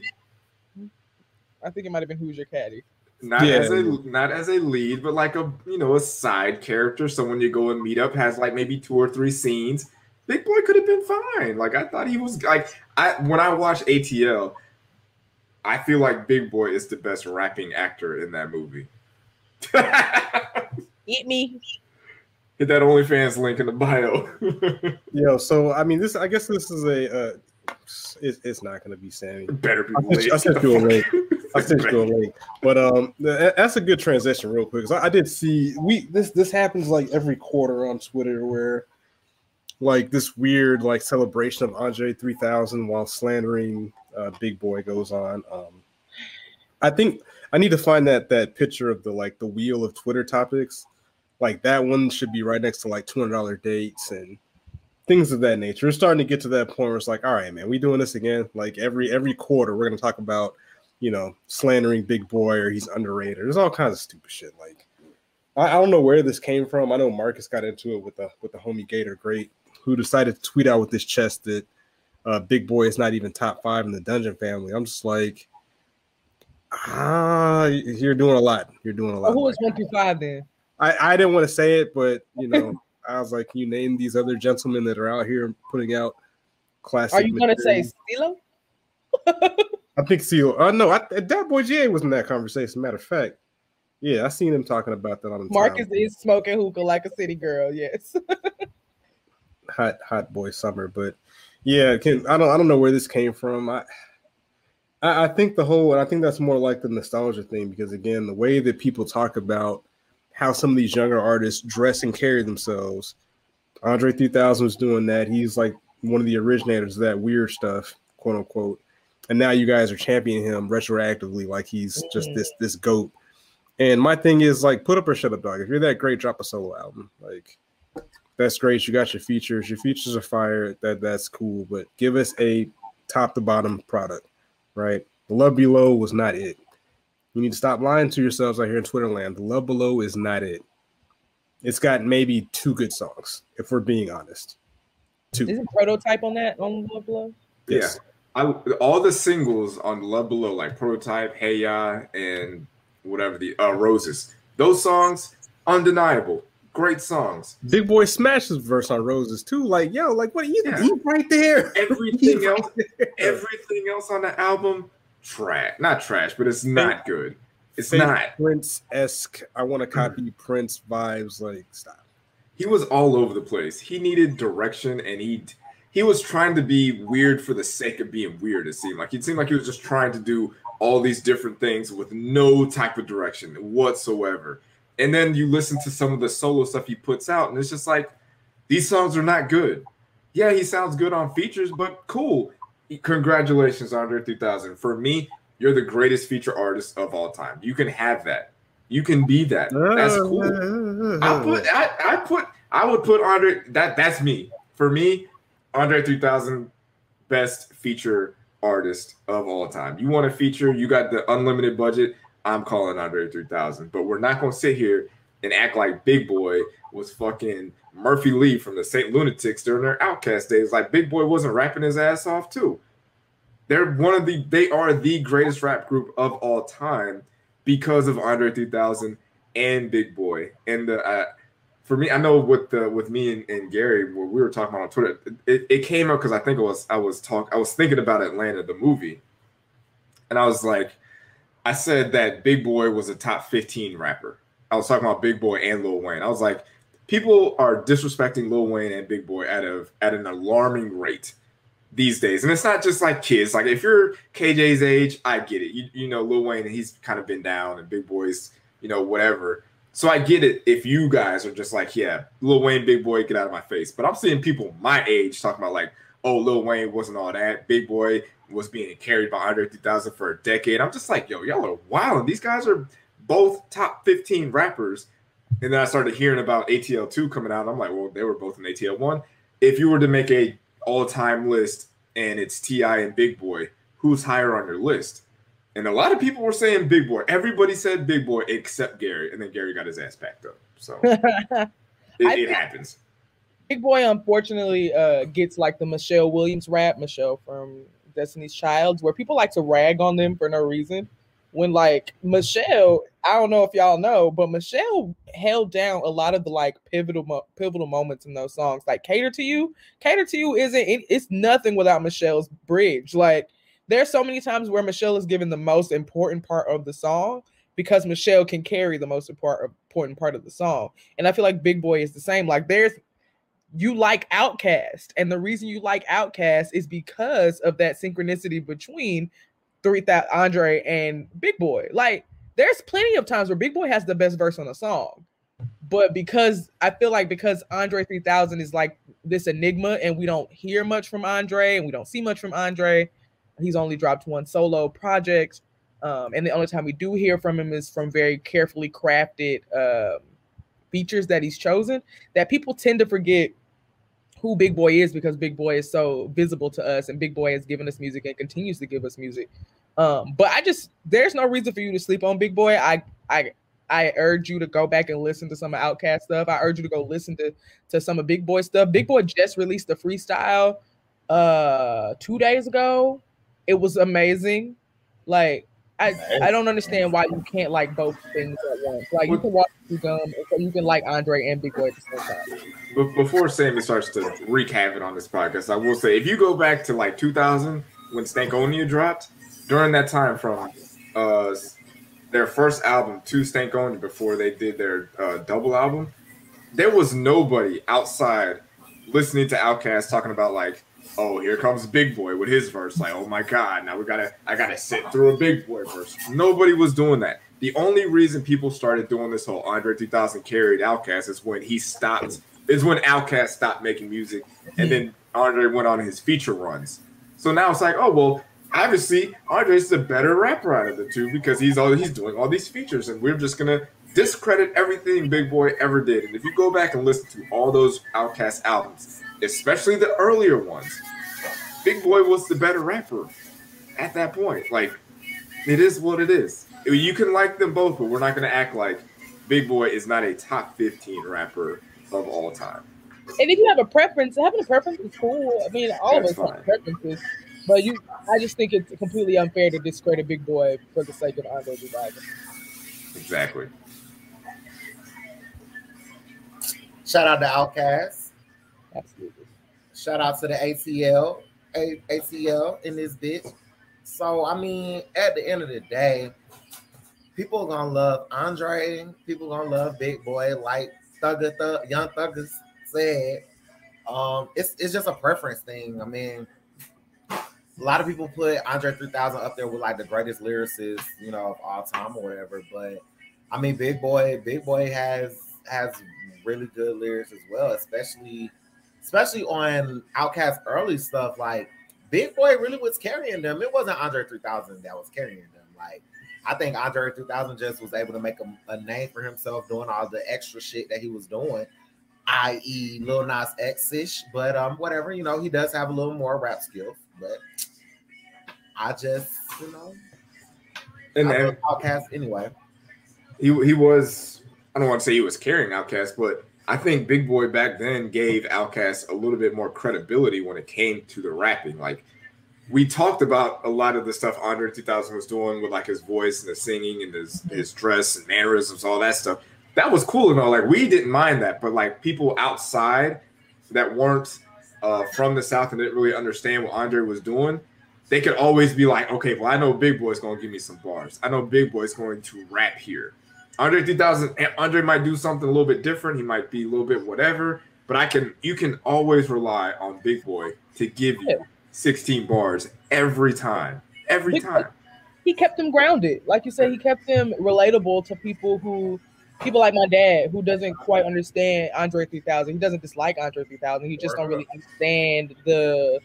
I think it might have been Who's Your Caddy. Not yeah. as a not as a lead, but like a you know a side character. Someone you go and meet up has like maybe two or three scenes. Big Boi could have been fine. Like I thought he was like I when I watch A T L, I feel like Big Boi is the best rapping actor in that movie. Hit me. Hit that OnlyFans link in the bio. Yo, so I mean, this. I guess this is a. Uh, it's, it's not going to be Sammy. Better be late. I sent you a link. I sent you a link. But um, that's a good transition, real quick. Because I, I did see we this this happens like every quarter on Twitter, where like this weird like celebration of Andre three thousand while slandering uh, Big Boi goes on. Um, I think I need to find that that picture of the like the wheel of Twitter topics. Like that one should be right next to like two hundred dollars dates and things of that nature. We're starting to get to that point where it's like, all right, man, we doing this again. Like every every quarter, we're gonna talk about, you know, slandering Big Boi or he's underrated. There's all kinds of stupid shit. Like I, I don't know where this came from. I know Marcus got into it with the with the homie Gator Great, who decided to tweet out with his chest that uh, Big Boi is not even top five in the Dungeon family. I'm just like, ah, you're doing a lot. You're doing a lot. Well, who is one through five then? I, I didn't want to say it, but, you know, I was like, you name these other gentlemen that are out here putting out classic. Are you going to say CeeLo? I think CeeLo. Uh, no, I, that boy G A was in that conversation. Matter of fact, yeah, I seen him talking about that on the Marcus time. Is smoking hookah like a city girl, yes. hot, hot boy summer. But, yeah, can, I don't I don't know where this came from. I, I, I think the whole, and I think that's more like the nostalgia thing because, again, the way that people talk about how some of these younger artists dress and carry themselves. Andre three thousand was doing that. He's like one of the originators of that weird stuff, quote unquote. And now you guys are championing him retroactively like he's just this this goat. And my thing is like, put up or shut up, dog. If you're that great, drop a solo album. Like that's great. You got your features. Your features are fire. That that's cool. But give us a top to bottom product, right? The Love Below was not it. You need to stop lying to yourselves out here in Twitter land. The Love Below is not it. It's got maybe two good songs, if we're being honest. Two. Is it Prototype on that, on Love Below? Yes. Yeah. I, all the singles on Love Below, like Prototype, Hey Ya, and whatever, the uh, Roses. Those songs, undeniable. Great songs. Big Boi smashed his verse on Roses, too. Like, yo, like, what are you yeah. doing right there? Everything right else, there. Everything else on the album, trash, not trash, but it's not good. It's Fake not Prince-esque. I want to copy Prince vibes. Like, stop. He was all over the place. He needed direction, and he he was trying to be weird for the sake of being weird. It seemed like it seemed like he was just trying to do all these different things with no type of direction whatsoever. And then you listen to some of the solo stuff he puts out, and it's just like these songs are not good. Yeah, he sounds good on features, but cool. Congratulations, Andre three thousand. For me, you're the greatest feature artist of all time. You can have that. You can be that. That's cool. I put. I, I put. I would put Andre. That. That's me. For me, Andre three thousand, best feature artist of all time. You want a feature? You got the unlimited budget. I'm calling Andre three thousand. But we're not gonna sit here and act like Big Boi was fucking Murphy Lee from the Saint Lunatics during their Outkast days. Like Big Boi wasn't rapping his ass off too. They're one of the they are the greatest rap group of all time because of Andre three thousand and Big Boi. And the, uh, for me, I know with the, with me and, and Gary, what we were talking about on Twitter, it, it came up because I think it was I was talk I was thinking about Atlanta the movie, and I was like, I said that Big Boi was a top fifteen rapper. I was talking about Big Boi and Lil Wayne. I was like, people are disrespecting Lil Wayne and Big Boi at a, at an alarming rate these days. And it's not just like kids. Like if you're K J's age, I get it. You, you know, Lil Wayne, he's kind of been down and Big Boi's, you know, whatever. So I get it if you guys are just like, yeah, Lil Wayne, Big Boi, get out of my face. But I'm seeing people my age talking about like, oh, Lil Wayne wasn't all that. Big Boi was being carried by Andre three thousand for a decade. I'm just like, yo, y'all are wild. These guys are both top fifteen rappers. And then I started hearing about A T L two coming out. I'm like, well, they were both in A T L one. If you were to make a all-time list and it's T I and Big Boi, who's higher on your list? And a lot of people were saying Big Boi. Everybody said Big Boi except Gary. And then Gary got his ass packed up. So it, it happens. Big Boi, unfortunately, uh, gets like the Michelle Williams rap, Michelle from Destiny's Child, where people like to rag on them for no reason. When like Michelle, I don't know if y'all know, but Michelle held down a lot of the like pivotal mo- pivotal moments in those songs. Like Cater to You, Cater to You isn't it, it's nothing without Michelle's bridge. Like there's so many times where Michelle is given the most important part of the song, because Michelle can carry the most important part of the song. And I feel like Big Boi is the same. Like there's, you like Outkast. And the reason you like Outkast is because of that synchronicity between three thousand, Andre and Big Boi. Like there's plenty of times where Big Boi has the best verse on a song. But because I feel like because Andre three thousand is like this enigma and we don't hear much from Andre and we don't see much from Andre. He's only dropped one solo project. Um, and the only time we do hear from him is from very carefully crafted um, features that he's chosen, that people tend to forget who Big Boi is because Big Boi is so visible to us and Big Boi has given us music and continues to give us music. Um, but I just, there's no reason for you to sleep on Big Boi. I, I, I urge you to go back and listen to some of Outkast stuff. I urge you to go listen to, to some of Big Boi stuff. Big Boi just released a freestyle uh, two days ago. It was amazing. Like, I, I don't understand why you can't like both things at once. Like you can watch two gum, so you can like Andre and Big Boi at the same time. But before Sammy starts to wreak havoc on this podcast, I will say if you go back to like two thousand when Stankonia dropped, during that time from uh, their first album to Stankonia before they did their uh, double album, there was nobody outside listening to Outkast talking about like, oh, here comes Big Boi with his verse. Like, oh my God, now we gotta, I gotta sit through a Big Boi verse. Nobody was doing that. The only reason people started doing this whole Andre two thousand carried Outkast is when he stopped, is when Outkast stopped making music, and then Andre went on his feature runs. So now it's like, oh well, obviously Andre's the better rapper out of the two because he's all he's doing all these features, and we're just gonna discredit everything Big Boi ever did. And if you go back and listen to all those Outkast albums, especially the earlier ones, Big Boi was the better rapper at that point. Like, it is what it is. I mean, you can like them both, but we're not going to act like Big Boi is not a top fifteen rapper of all time. And if you have a preference, having a preference is cool. I mean, all That's of us fine. have preferences. But you, I just think it's completely unfair to discredit Big Boi for the sake of Andre two thousand. Exactly. Shout out to Outkast. Absolutely. Shout out to the A T L. A- ATL in this bitch. So, I mean, at the end of the day, people are going to love Andre. People are going to love Big Boi. Like Thugger, Thug, Young Thugger said, um, it's, it's just a preference thing. I mean, a lot of people put Andre three thousand up there with like the greatest lyricists, you know, of all time or whatever. But, I mean, Big Boi, Big Boi has has really good lyrics as well, especially especially on Outkast early stuff. Like Big Boi really was carrying them. It wasn't Andre three thousand that was carrying them. Like I think Andre three thousand just was able to make a, a name for himself doing all the extra shit that he was doing, that is. Lil Nas X-ish, but um whatever, you know, he does have a little more rap skills, but I just, you know, and I love Outkast anyway. He he was I don't want to say he was carrying Outkast, but I think Big Boi back then gave Outkast a little bit more credibility when it came to the rapping. Like we talked about a lot of the stuff Andre two thousand was doing with like his voice and the singing and his, his dress and mannerisms, all that stuff. That was cool and all. Like we didn't mind that, but like people outside that weren't uh, from the South and didn't really understand what Andre was doing, they could always be like, okay, well, I know Big Boi's going to give me some bars. I know Big Boi's going to rap here. Andre two thousand, Andre might do something a little bit different. He might be a little bit whatever, but I can, you can always rely on Big Boi to give you sixteen bars every time, every Big time. Boi, he kept them grounded. Like you said, he kept them relatable to people who, people like my dad, who doesn't quite understand Andre three thousand. He doesn't dislike Andre three thousand. He just don't really understand the,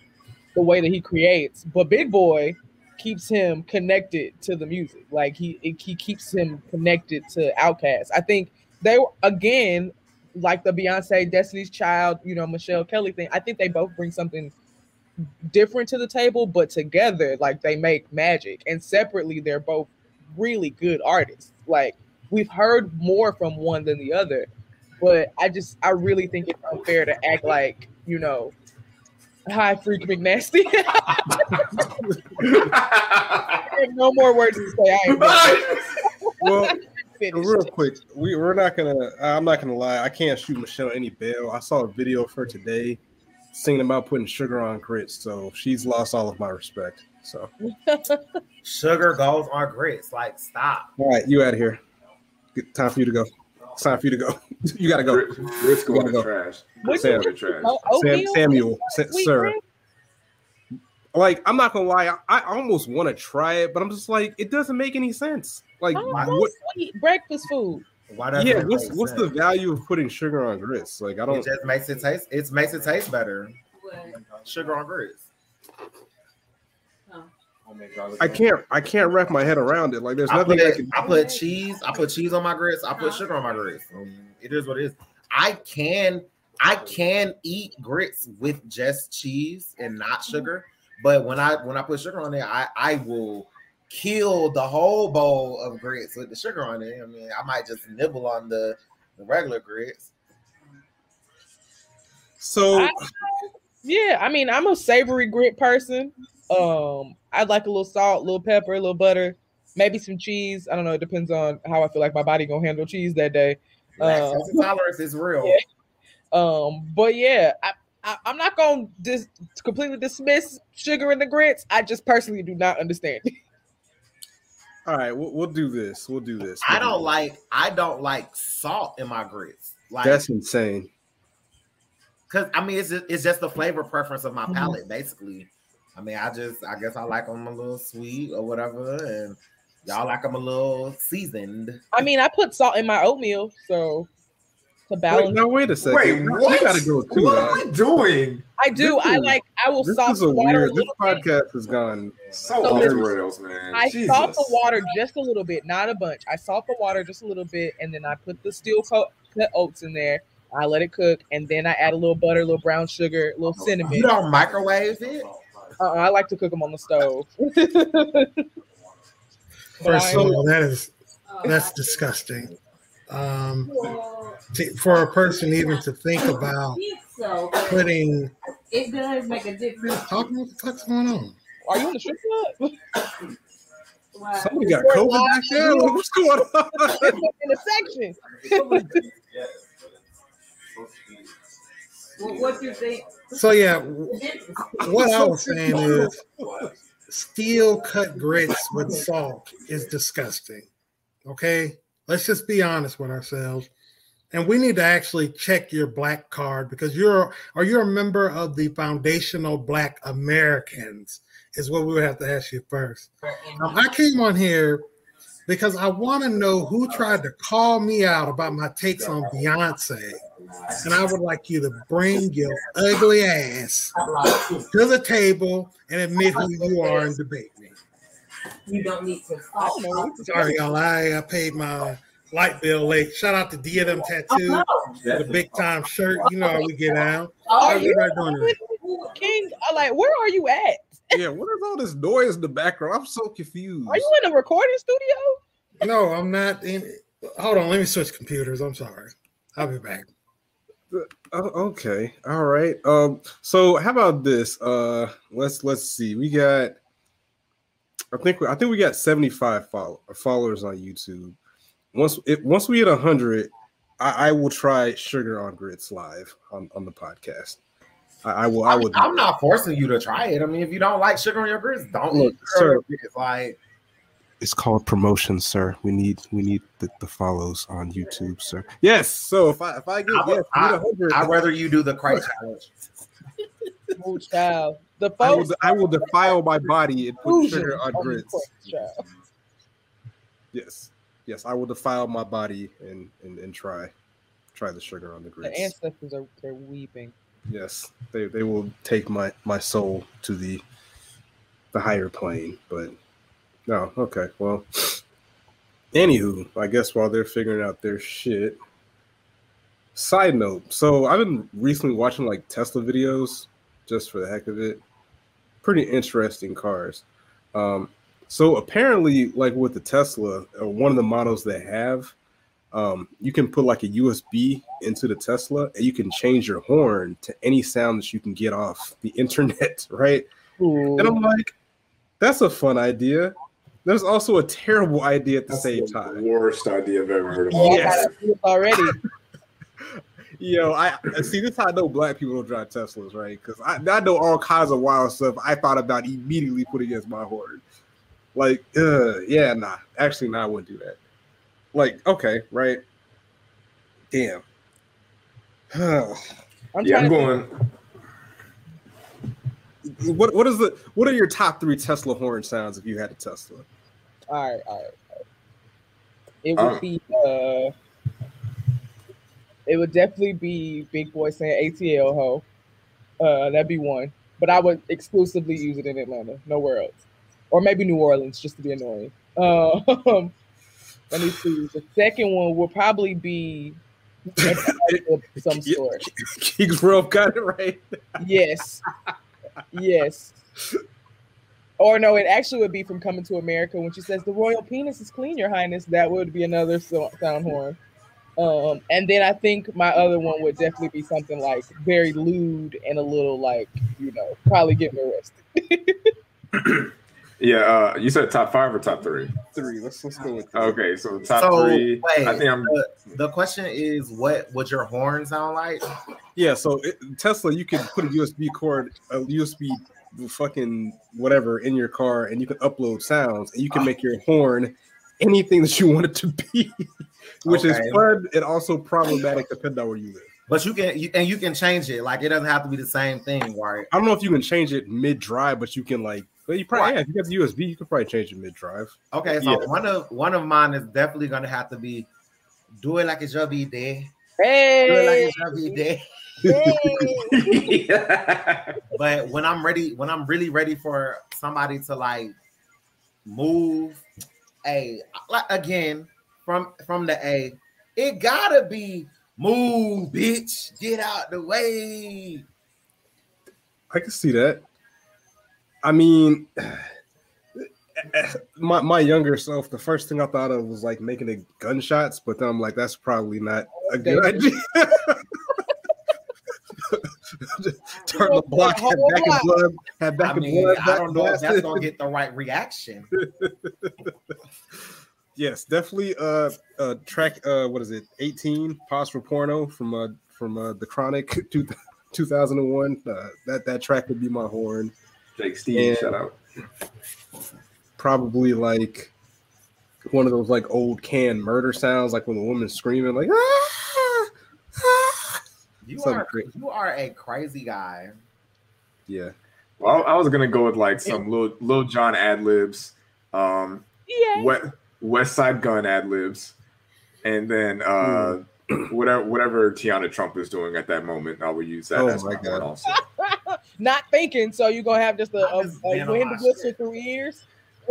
the way that he creates. But Big Boi keeps him connected to the music. Like he it, he keeps him connected to Outkast. I think they were, again, like the Beyonce, Destiny's Child, you know, Michelle Kelly thing. I think they both bring something different to the table, but together, like they make magic. And separately, they're both really good artists. Like we've heard more from one than the other, but I just I really think it's unfair to act like, you know, Hi, Freak McNasty. I have no more words to say. I well, real quick, we, we're not going to, I'm not going to lie. I can't shoot Michelle any bail. I saw a video of her today singing about putting sugar on grits, so she's lost all of my respect. So sugar goals are grits. Like, stop. All right, you out of here. Good time for you to go. It's time for you to go. You gotta go. Grits go to trash. Sam, trash. Sam, Samuel, Sam, sir. Like, I'm not gonna lie, I, I almost want to try it, but I'm just like, it doesn't make any sense. Like, oh, why, what sweet breakfast food? Why does yeah, what's what's sense? The value of putting sugar on grits? Like, I don't. It just makes it taste. It makes it taste better. Sugar on grits. I can't. I can't wrap my head around it. Like, there's nothing. I put, I can... I put cheese. I put cheese on my grits. I put sugar on my grits. It is what it is. I can. I can eat grits with just cheese and not sugar. But when I when I put sugar on there, I, I will kill the whole bowl of grits with the sugar on it. I mean, I might just nibble on the, the regular grits. So I, yeah, I mean, I'm a savory grit person. Um, I'd like a little salt, a little pepper, a little butter, maybe some cheese. I don't know. It depends on how I feel like my body gonna handle cheese that day. Um, tolerance is real. Yeah. Um, but yeah. I, I, I'm not going to dis- completely dismiss sugar in the grits. I just personally do not understand. All right, we'll, we'll do this. We'll do this. I don't like. I don't like salt in my grits. Like, that's insane. Because I mean, it's just, it's just the flavor preference of my palate, mm-hmm. basically. I mean, I just I guess I like them a little sweet or whatever, and y'all like them a little seasoned. I mean, I put salt in my oatmeal, so. Wait, no, wait a second. Wait, what? You gotta go too, what are we doing? I do. This I is, like. I will this salt is a water. Weird, a this podcast has gone so, so off the rails, man. I Jesus. Salt the water just a little bit, not a bunch. I salt the water just a little bit, and then I put the steel coat, cut oats in there. I let it cook, and then I add a little butter, a little brown sugar, a little cinnamon. You don't microwave it? Uh, uh-uh, I like to cook them on the stove. First of all, that is that's disgusting. Um, to, for a person even to think about putting, it does make a difference. Talking, what the fuck's going on? Are you in the strip club? Wow. Somebody got COVID back there. What's going on? In the section. What's your thing? So yeah, what I was saying is, steel cut grits with salt is disgusting. Okay. Let's just be honest with ourselves. And we need to actually check your black card, because you're, are you a member of the Foundational Black Americans is what we would have to ask you first. Um, I came on here because I want to know who tried to call me out about my takes on Beyonce. And I would like you to bring your ugly ass to the table and admit who you are and debate me. You don't need to. Oh, no. Sorry, y'all. I, I paid my light bill late. Shout out to D M Tattoo, the big time shirt. You know how we get out. Are you doing King? Like, where are you at? Yeah, what is all this noise in the background? I'm so confused. Are you in a recording studio? No, I'm not. In. Hold on, let me switch computers. I'm sorry. I'll be back. Uh, okay. All right. Um. So, how about this? Uh. Let's let's see. We got. I think we, I think we got seventy-five follow, followers on YouTube. Once it, once we hit one hundred, I, I will try sugar on grits live on, on the podcast. I, I will. I, I will. I'm not forcing you to try it. I mean, if you don't like sugar on your grits, don't look, sir. It's like it's called promotion, sir. We need we need the, the follows on YouTube, sir. Yes. So if I if I get, I would, yes, I, one hundred, I'd rather you do the Christ challenge. Oh, child. The I, will, I will defile my body and put sugar on grits. Yes, yes, I will defile my body and and, and try, try the sugar on the grits. The ancestors are they're weeping. Yes, they, they will take my, my soul to the the higher plane. But no, okay, well, anywho, I guess while they're figuring out their shit. Side note: so I've been recently watching like Tesla videos just for the heck of it. Pretty interesting cars. Um, so apparently, like with the Tesla, or one of the models they have, um, you can put like a U S B into the Tesla and you can change your horn to any sound that you can get off the internet, right? Ooh. And I'm like, that's a fun idea. That's also a terrible idea at the that's same the time. Worst idea I've ever heard of. Yes. Already. Yo, I see this is how I know black people don't drive Teslas, right? Because I, I know all kinds of wild stuff I thought about immediately putting against my hoard. Like, uh, yeah, nah. Actually, nah, I wouldn't do that. Like, okay, right? Damn. I'm yeah, I'm going. To... What what is the what are your top three Tesla horn sounds if you had a Tesla? All right, all right. All right. It would um, be uh it would definitely be Big Boi saying A T L ho. Uh that'd be one. But I would exclusively use it in Atlanta, nowhere else. Or maybe New Orleans, just to be annoying. Um let me see. The second one will probably be of some sort. He grew up, got it right. Yes, yes. Or no, it actually would be from Coming to America when she says the royal penis is clean, Your Highness. That would be another sound horn. Um, and then I think my other one would definitely be something like very lewd and a little like, you know, probably getting arrested. Yeah, uh, you said top five or top three? Three. Let's let's go with three. Okay, so top so, three. Wait, I think I'm. The, the question is, what would your horn sound like? Yeah, so it, Tesla, you can put a U S B cord, a U S B fucking whatever in your car, and you can upload sounds, and you can make your horn anything that you want it to be, which okay. is fun and also problematic depending on where you live. But you can, you, and you can change it. Like it doesn't have to be the same thing, right? I don't know if you can change it mid-drive, but you can like. But you probably, yeah, if you got the U S B, you could probably change it mid-drive. Okay, so yeah. one of one of mine is definitely gonna have to be do it like it's your B-day. Hey, do it like it's your B-day. Hey. Yeah. But when I'm ready, when I'm really ready for somebody to like move, a like again from from the A, it gotta be move, bitch, get out the way. I can see that. I mean, my my younger self, the first thing I thought of was like making it gunshots, but then I'm like, that's probably not a good idea. Turn the block, have back in blood, have back in blood. I don't know if that's gonna get the right reaction. Yes, definitely. Uh, uh, track. Uh, what is it? eighteen. Pause for Porno from uh from uh, the Chronic, two two thousand and one. Uh, that that track would be my horn. Jake Steve, shout out. Probably like one of those like old canned murder sounds, like when the woman's screaming, like ah, ah. You are you are a crazy guy. Yeah. Well, I was gonna go with like some Lil, Lil Jon ad libs, um, yeah, West, West Side Gun ad libs, and then uh, mm. whatever whatever Tiana Trump is doing at that moment, I will use that oh as my God also. Not thinking, so you're gonna have just a, a, a wind whistle through ears.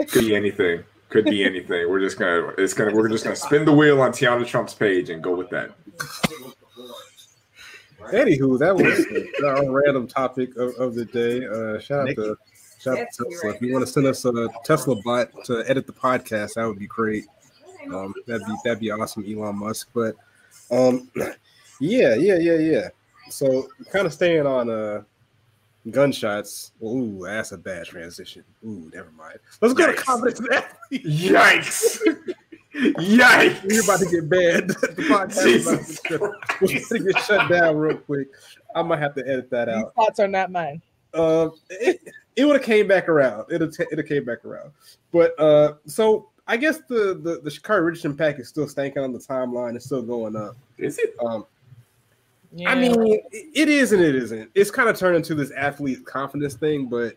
Could be anything. Could be anything. We're just gonna. It's gonna. We're just gonna spin the wheel on Tiana Trump's page and go with that. Anywho, that was our random topic of, of the day. Uh, shout out to shout out to Tesla. If you want to send us a Tesla bot to edit the podcast, that would be great. Um, that'd be that'd be awesome, Elon Musk. But um, yeah, yeah, yeah, yeah. So kind of staying on uh. gunshots. Ooh, that's a bad transition. Ooh, never mind. Let's go Yikes. to comments. Yikes! Yikes! We're about to get banned. The podcast about to get, we're gonna get shut down real quick. I might have to edit that out. These thoughts are not mine. Uh, it it would have came back around. It would it came back around. But uh, so I guess the the, the Sha'carri Richardson pack is still stanking on the timeline. It's still going up. Is it? Um. Yeah. I mean, it is and it isn't. It's kind of turned into this athlete confidence thing, but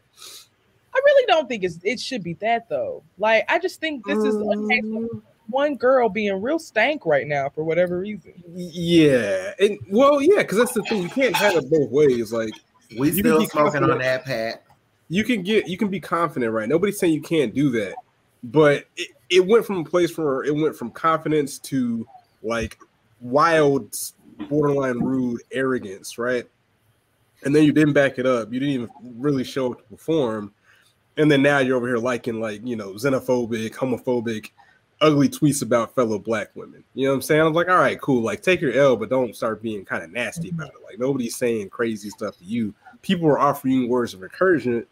I really don't think it's, it should be that though. Like, I just think this is um, one girl being real stank right now for whatever reason. Yeah, and well, yeah, because that's the thing. You can't have it both ways. Like, we still smoking on that Pat. You can get, you can be confident, right? Nobody's saying you can't do that, but it, it went from a place where it went from confidence to like wild. Borderline rude arrogance, right? And then you didn't back it up. You didn't even really show it to perform. And then now you're over here liking like, you know, xenophobic, homophobic, ugly tweets about fellow black women. You know what I'm saying? I'm like, all right, cool. Like, take your L, but don't start being kind of nasty about it. Like, nobody's saying crazy stuff to you. People are offering you words of encouragement,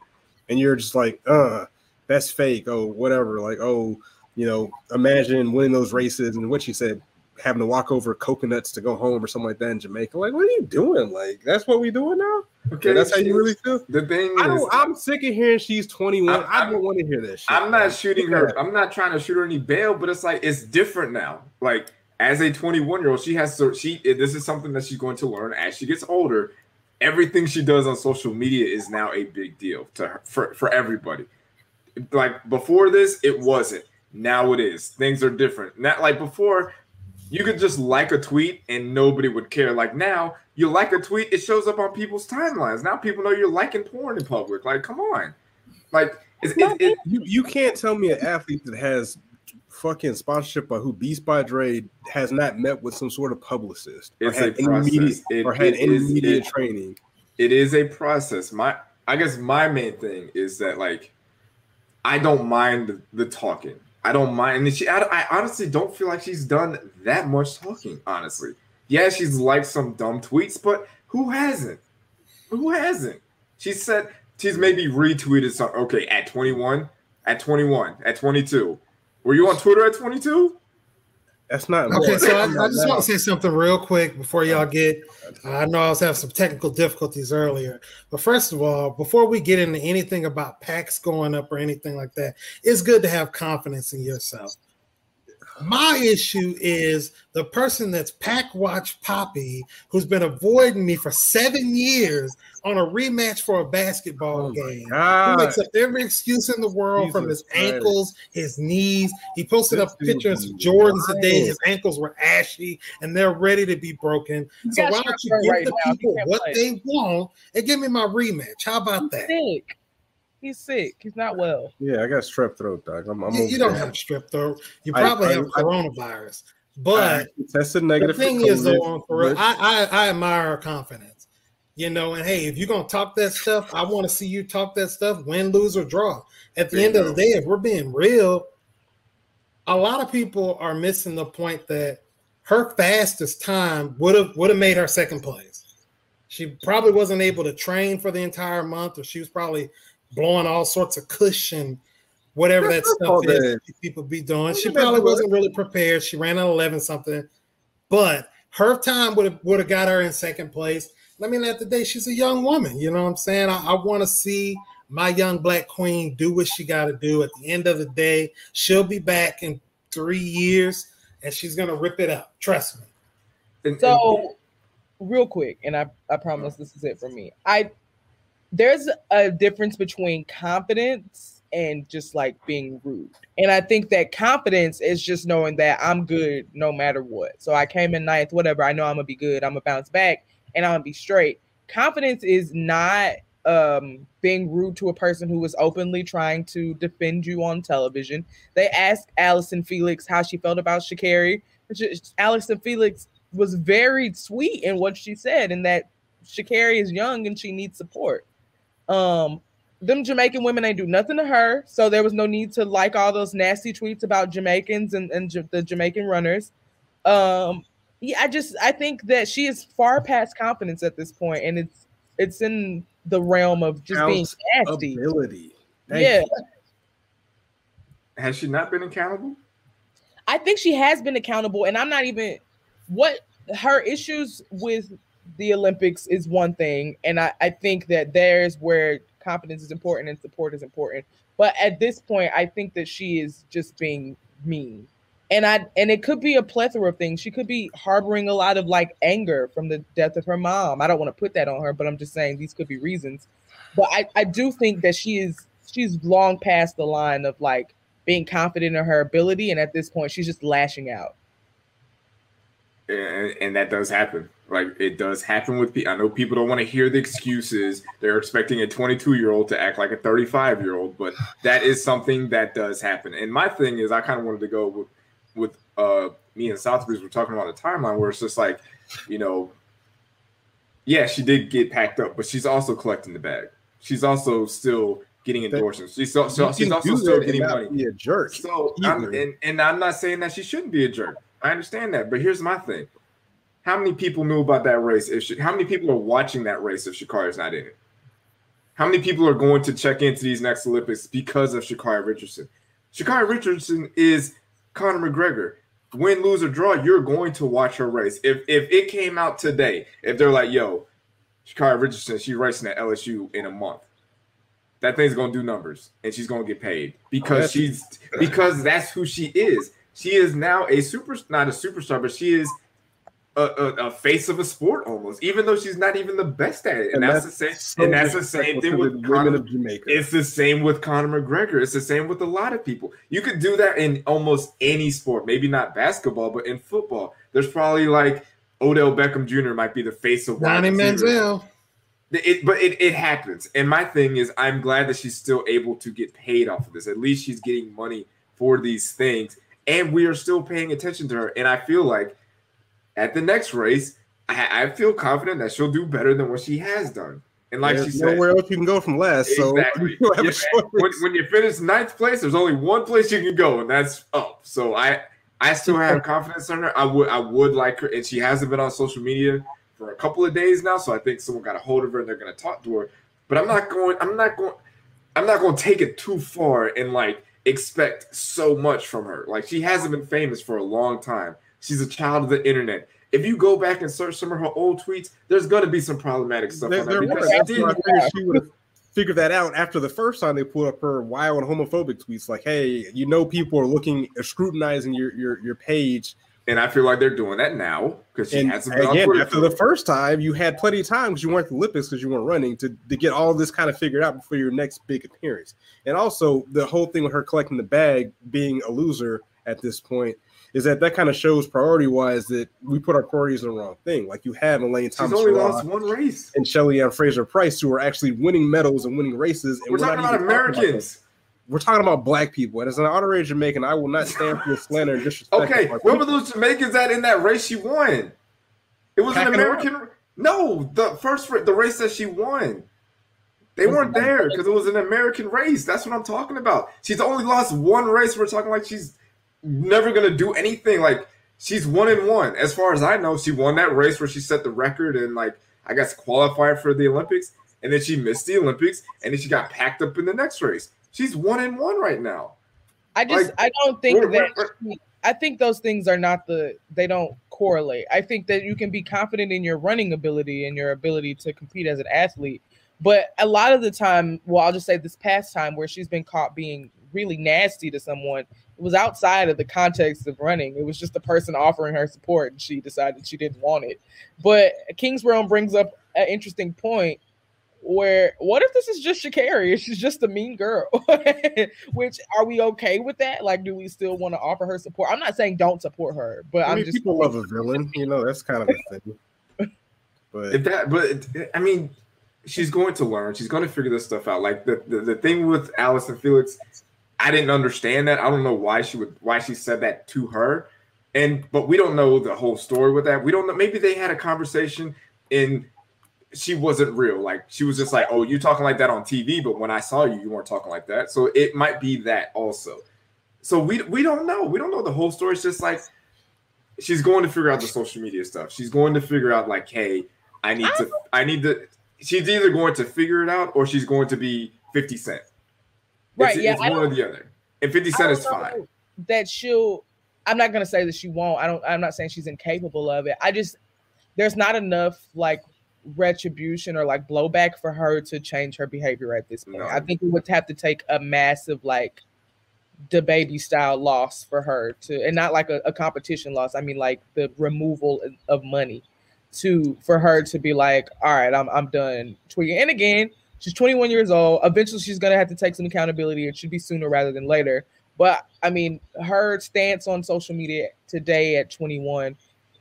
and you're just like, uh, that's fake. Oh, whatever. Like, oh, you know, imagine winning those races and what she said. having to walk over coconuts to go home or something like that in Jamaica. Like, what are you doing? Like, that's what we doing now? Okay, yeah, that's how you really feel. The thing I is, I'm sick of hearing she's twenty-one. I'm, I don't want to hear this shit. I'm not man. shooting her. I'm not trying to shoot her any bail, but it's like it's different now. Like, as a twenty-one-year-old, she has to. She this is something that she's going to learn as she gets older. Everything she does on social media is now a big deal to her, for for everybody. Like before this, it wasn't. Now it is. Things are different. Not like before, you could just like a tweet and nobody would care. Like now, you like a tweet, it shows up on people's timelines. Now people know you're liking porn in public. Like, come on. Like, it's, it's, it, you, you can't tell me an athlete that has fucking sponsorship by who Beats by Dre has not met with some sort of publicist or had intermediate or had intermediate training. It is a process. My, I guess my main thing is that, like, I don't mind the, the talking. I don't mind. And she, I, I honestly don't feel like she's done that much talking, honestly. Yeah, she's liked some dumb tweets, but who hasn't? Who hasn't? She said she's maybe retweeted something. Okay, at twenty-one, at twenty-one, at twenty-two. Were you on Twitter at twenty-two? That's not okay. So I, I just want to say something real quick before y'all get. Uh, I know I was having some technical difficulties earlier, but first of all, before we get into anything about packs going up or anything like that, it's good to have confidence in yourself. My issue is the person that's pack watch Poppy, who's been avoiding me for seven years on a rematch for a basketball oh game. He makes up every excuse in the world, Jesus from his Christ. ankles, his knees. He posted this up pictures of Jordans today. His ankles were ashy and they're ready to be broken. You so why don't you give right the now. people what play. they want and give me my rematch? How about I'm that? Sick. He's sick. He's not well. Yeah, I got strep throat, Doc. I'm, I'm you, you don't have strep throat. You probably I, have I, coronavirus. But tested negative. The thing is, though, on for real, I, I I admire her confidence. You know, and hey, if you're gonna talk that stuff, I want to see you talk that stuff. Win, lose, or draw. At the yeah. end of the day, if we're being real, a lot of people are missing the point that her fastest time would have would have made her second place. She probably wasn't able to train for the entire month, or she was probably blowing all sorts of cushion, whatever that stuff is people be doing. She probably wasn't really prepared. She ran an eleven something, but her time would have would have got her in second place. I mean, at the day, she's a young woman. You know what I'm saying? I, I want to see my young black queen do what she got to do. At the end of the day, she'll be back in three years, and she's gonna rip it up. Trust me. So, real quick, and I I promise this is it for me. I. There's a difference between confidence and just like being rude. And I think that confidence is just knowing that I'm good no matter what. So I came in ninth, whatever. I know I'm going to be good. I'm going to bounce back and I'm going to be straight. Confidence is not um, being rude to a person who is openly trying to defend you on television. They asked Allyson Felix how she felt about Sha'carri. Allyson Felix was very sweet in what she said, and that Sha'carri is young and she needs support. Um, them Jamaican women ain't do nothing to her, so there was no need to like all those nasty tweets about Jamaicans and, and J- the Jamaican runners. Um, yeah, I just I think that she is far past confidence at this point, and it's it's in the realm of just being nasty. Yeah, you. Has she not been accountable? I think she has been accountable, and I'm not even what her issues with. The Olympics is one thing, and I, I think that there's where confidence is important and support is important. But at this point, I think that she is just being mean. And I and it could be a plethora of things. She could be harboring a lot of like anger from the death of her mom. I don't want to put that on her, but I'm just saying these could be reasons. But I, I do think that she is she's long past the line of like being confident in her ability, and at this point, she's just lashing out. And, and that does happen. Like, it does happen with people. I know people don't want to hear the excuses. They're expecting a twenty-two-year-old to act like a thirty-five-year-old, but that is something that does happen. And my thing is, I kind of wanted to go with, with uh, me and Southbreeze were talking about a timeline where it's just like, you know, yeah, she did get packed up, but she's also collecting the bag. She's also still getting endorsements. She's, so, so, she's also still getting money. Be a jerk. So, I'm, and, and I'm not saying that she shouldn't be a jerk. I understand that, but here's my thing. How many people knew about that race? If she, how many people are watching that race if Sha'Carri's not in it? How many people are going to check into these next Olympics because of Sha'carri Richardson? Sha'carri Richardson is Conor McGregor. win, lose, or draw, you're going to watch her race. If if it came out today, if they're like, yo, Sha'carri Richardson, she's racing at L S U in a month, that thing's gonna do numbers, and she's gonna get paid because oh, she's because that's who she is. She is now a super, not a superstar, but she is a, a, a face of a sport almost, even though she's not even the best at it. And, and that's, that's the same. So and that's the same thing with Conor of Jamaica. It's the same with Conor McGregor. It's the same with a lot of people. You could do that in almost any sport, maybe not basketball, but in football, there's probably like Odell Beckham Junior might be the face of Johnny Manziel. It, but it, it happens. And my thing is, I'm glad that she's still able to get paid off of this. At least she's getting money for these things. And we are still paying attention to her. And I feel like at the next race, I, I feel confident that she'll do better than what she has done. And like yeah, she said, nowhere else you can go from last. Exactly. So you yeah, when, when you finish ninth place, there's only one place you can go, and that's up. So I, I still have confidence in her. I would I would like her, and she hasn't been on social media for a couple of days now, so I think someone got a hold of her and they're gonna talk to her. But I'm not going. I'm not going. I'm not going to take it too far and like expect so much from her. Like, she hasn't been famous for a long time. She's a child of the internet. If you go back and search some of her old tweets, there's gonna be some problematic stuff. There, on there because she, did. she would have figured that out after the first time they pulled up her wild and homophobic tweets. Like, hey, you know, people are looking, scrutinizing your your your page. And I feel like they're doing that now because she and hasn't been again, on Twitter. After the first time, you had plenty of time because you weren't the Olympics, because you weren't running to, to get all this kind of figured out before your next big appearance. And also the whole thing with her collecting the bag, being a loser at this point, is that that kind of shows priority-wise that we put our priorities in the wrong thing. Like, you have Elaine Thomas only lost one race. And Shelly-Ann Fraser-Price, who are actually winning medals and winning races. And we're, we're talking not about Americans. Talking about We're talking about black people, and as an honorary Jamaican, I will not stand for slander and disrespect. Okay, where were those Jamaicans at in that race she won? It was Packing an American. Up. No, the first the race that she won, they weren't there because it was an American race. That's what I'm talking about. She's only lost one race. We're talking like she's never gonna do anything. Like, she's one and one, as far as I know. She won that race where she set the record and, like, I guess qualified for the Olympics, and then she missed the Olympics, and then she got packed up in the next race. She's one and one right now. I just, like, I don't think we're, that, we're, we're, I think those things are not the, they don't correlate. I think that you can be confident in your running ability and your ability to compete as an athlete. But a lot of the time, well, I'll just say this past time where she's been caught being really nasty to someone, it was outside of the context of running. It was just the person offering her support, and she decided she didn't want it. But Kingsborough brings up an interesting point, where what if this is just Sha'carri? She's just a mean girl. Which, are we okay with that? Like, do we still want to offer her support? I'm not saying don't support her, but I mean, I'm just people love a villain, you know. That's kind of a thing. But if that, but I mean, she's going to learn. She's going to figure this stuff out. Like the, the the thing with Allyson Felix, I didn't understand that. I don't know why she would why she said that to her, and but we don't know the whole story with that. We don't know. Maybe they had a conversation in. She wasn't real. Like, she was just like, oh, you're talking like that on T V, but when I saw you, you weren't talking like that. So it might be that also. So we we don't know. We don't know the whole story. It's just like, she's going to figure out the social media stuff. She's going to figure out, like, hey, I need to, I need to, she's either going to figure it out or she's going to be fifty Cent. Right. It's, yeah, it's one or the other. And fifty Cent is fine. That she'll, I'm not going to say that she won't. I don't, I'm not saying she's incapable of it. I just, there's not enough, like, retribution or like blowback for her to change her behavior at this point. No. I think it would have to take a massive, like, the baby style loss for her to, and not like a, a competition loss. I mean, like the removal of money to for her to be like, all right, I'm I'm done tweeting. And again, she's twenty-one years old. Eventually, she's gonna have to take some accountability. It should be sooner rather than later. But I mean, her stance on social media today at twenty-one.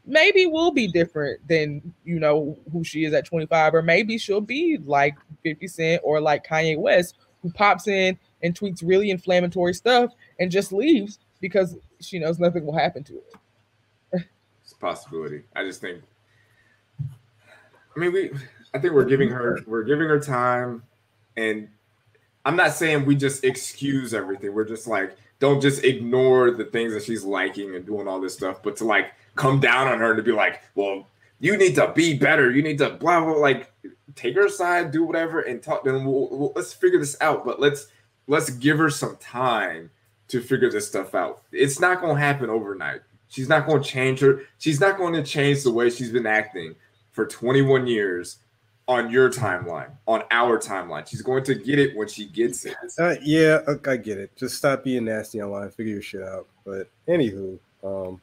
Maybe will be different than, you know, who she is at twenty-five, or maybe she'll be like fifty Cent or like Kanye West, who pops in and tweets really inflammatory stuff and just leaves because she knows nothing will happen to it. It's a possibility. I just think, I mean, we, I think we're giving her, we're giving her time, and I'm not saying we just excuse everything. We're just like, don't just ignore the things that she's liking and doing all this stuff, but to like come down on her and to be like, well, you need to be better. You need to blah, blah, like take her aside, do whatever and talk to them. We'll, we'll, let's figure this out, but let's, let's give her some time to figure this stuff out. It's not going to happen overnight. She's not going to change her. She's not going to change the way she's been acting for twenty-one years on your timeline, on our timeline. She's going to get it when she gets it. Uh, yeah, I get it. Just stop being nasty online. Figure your shit out. But anywho, um,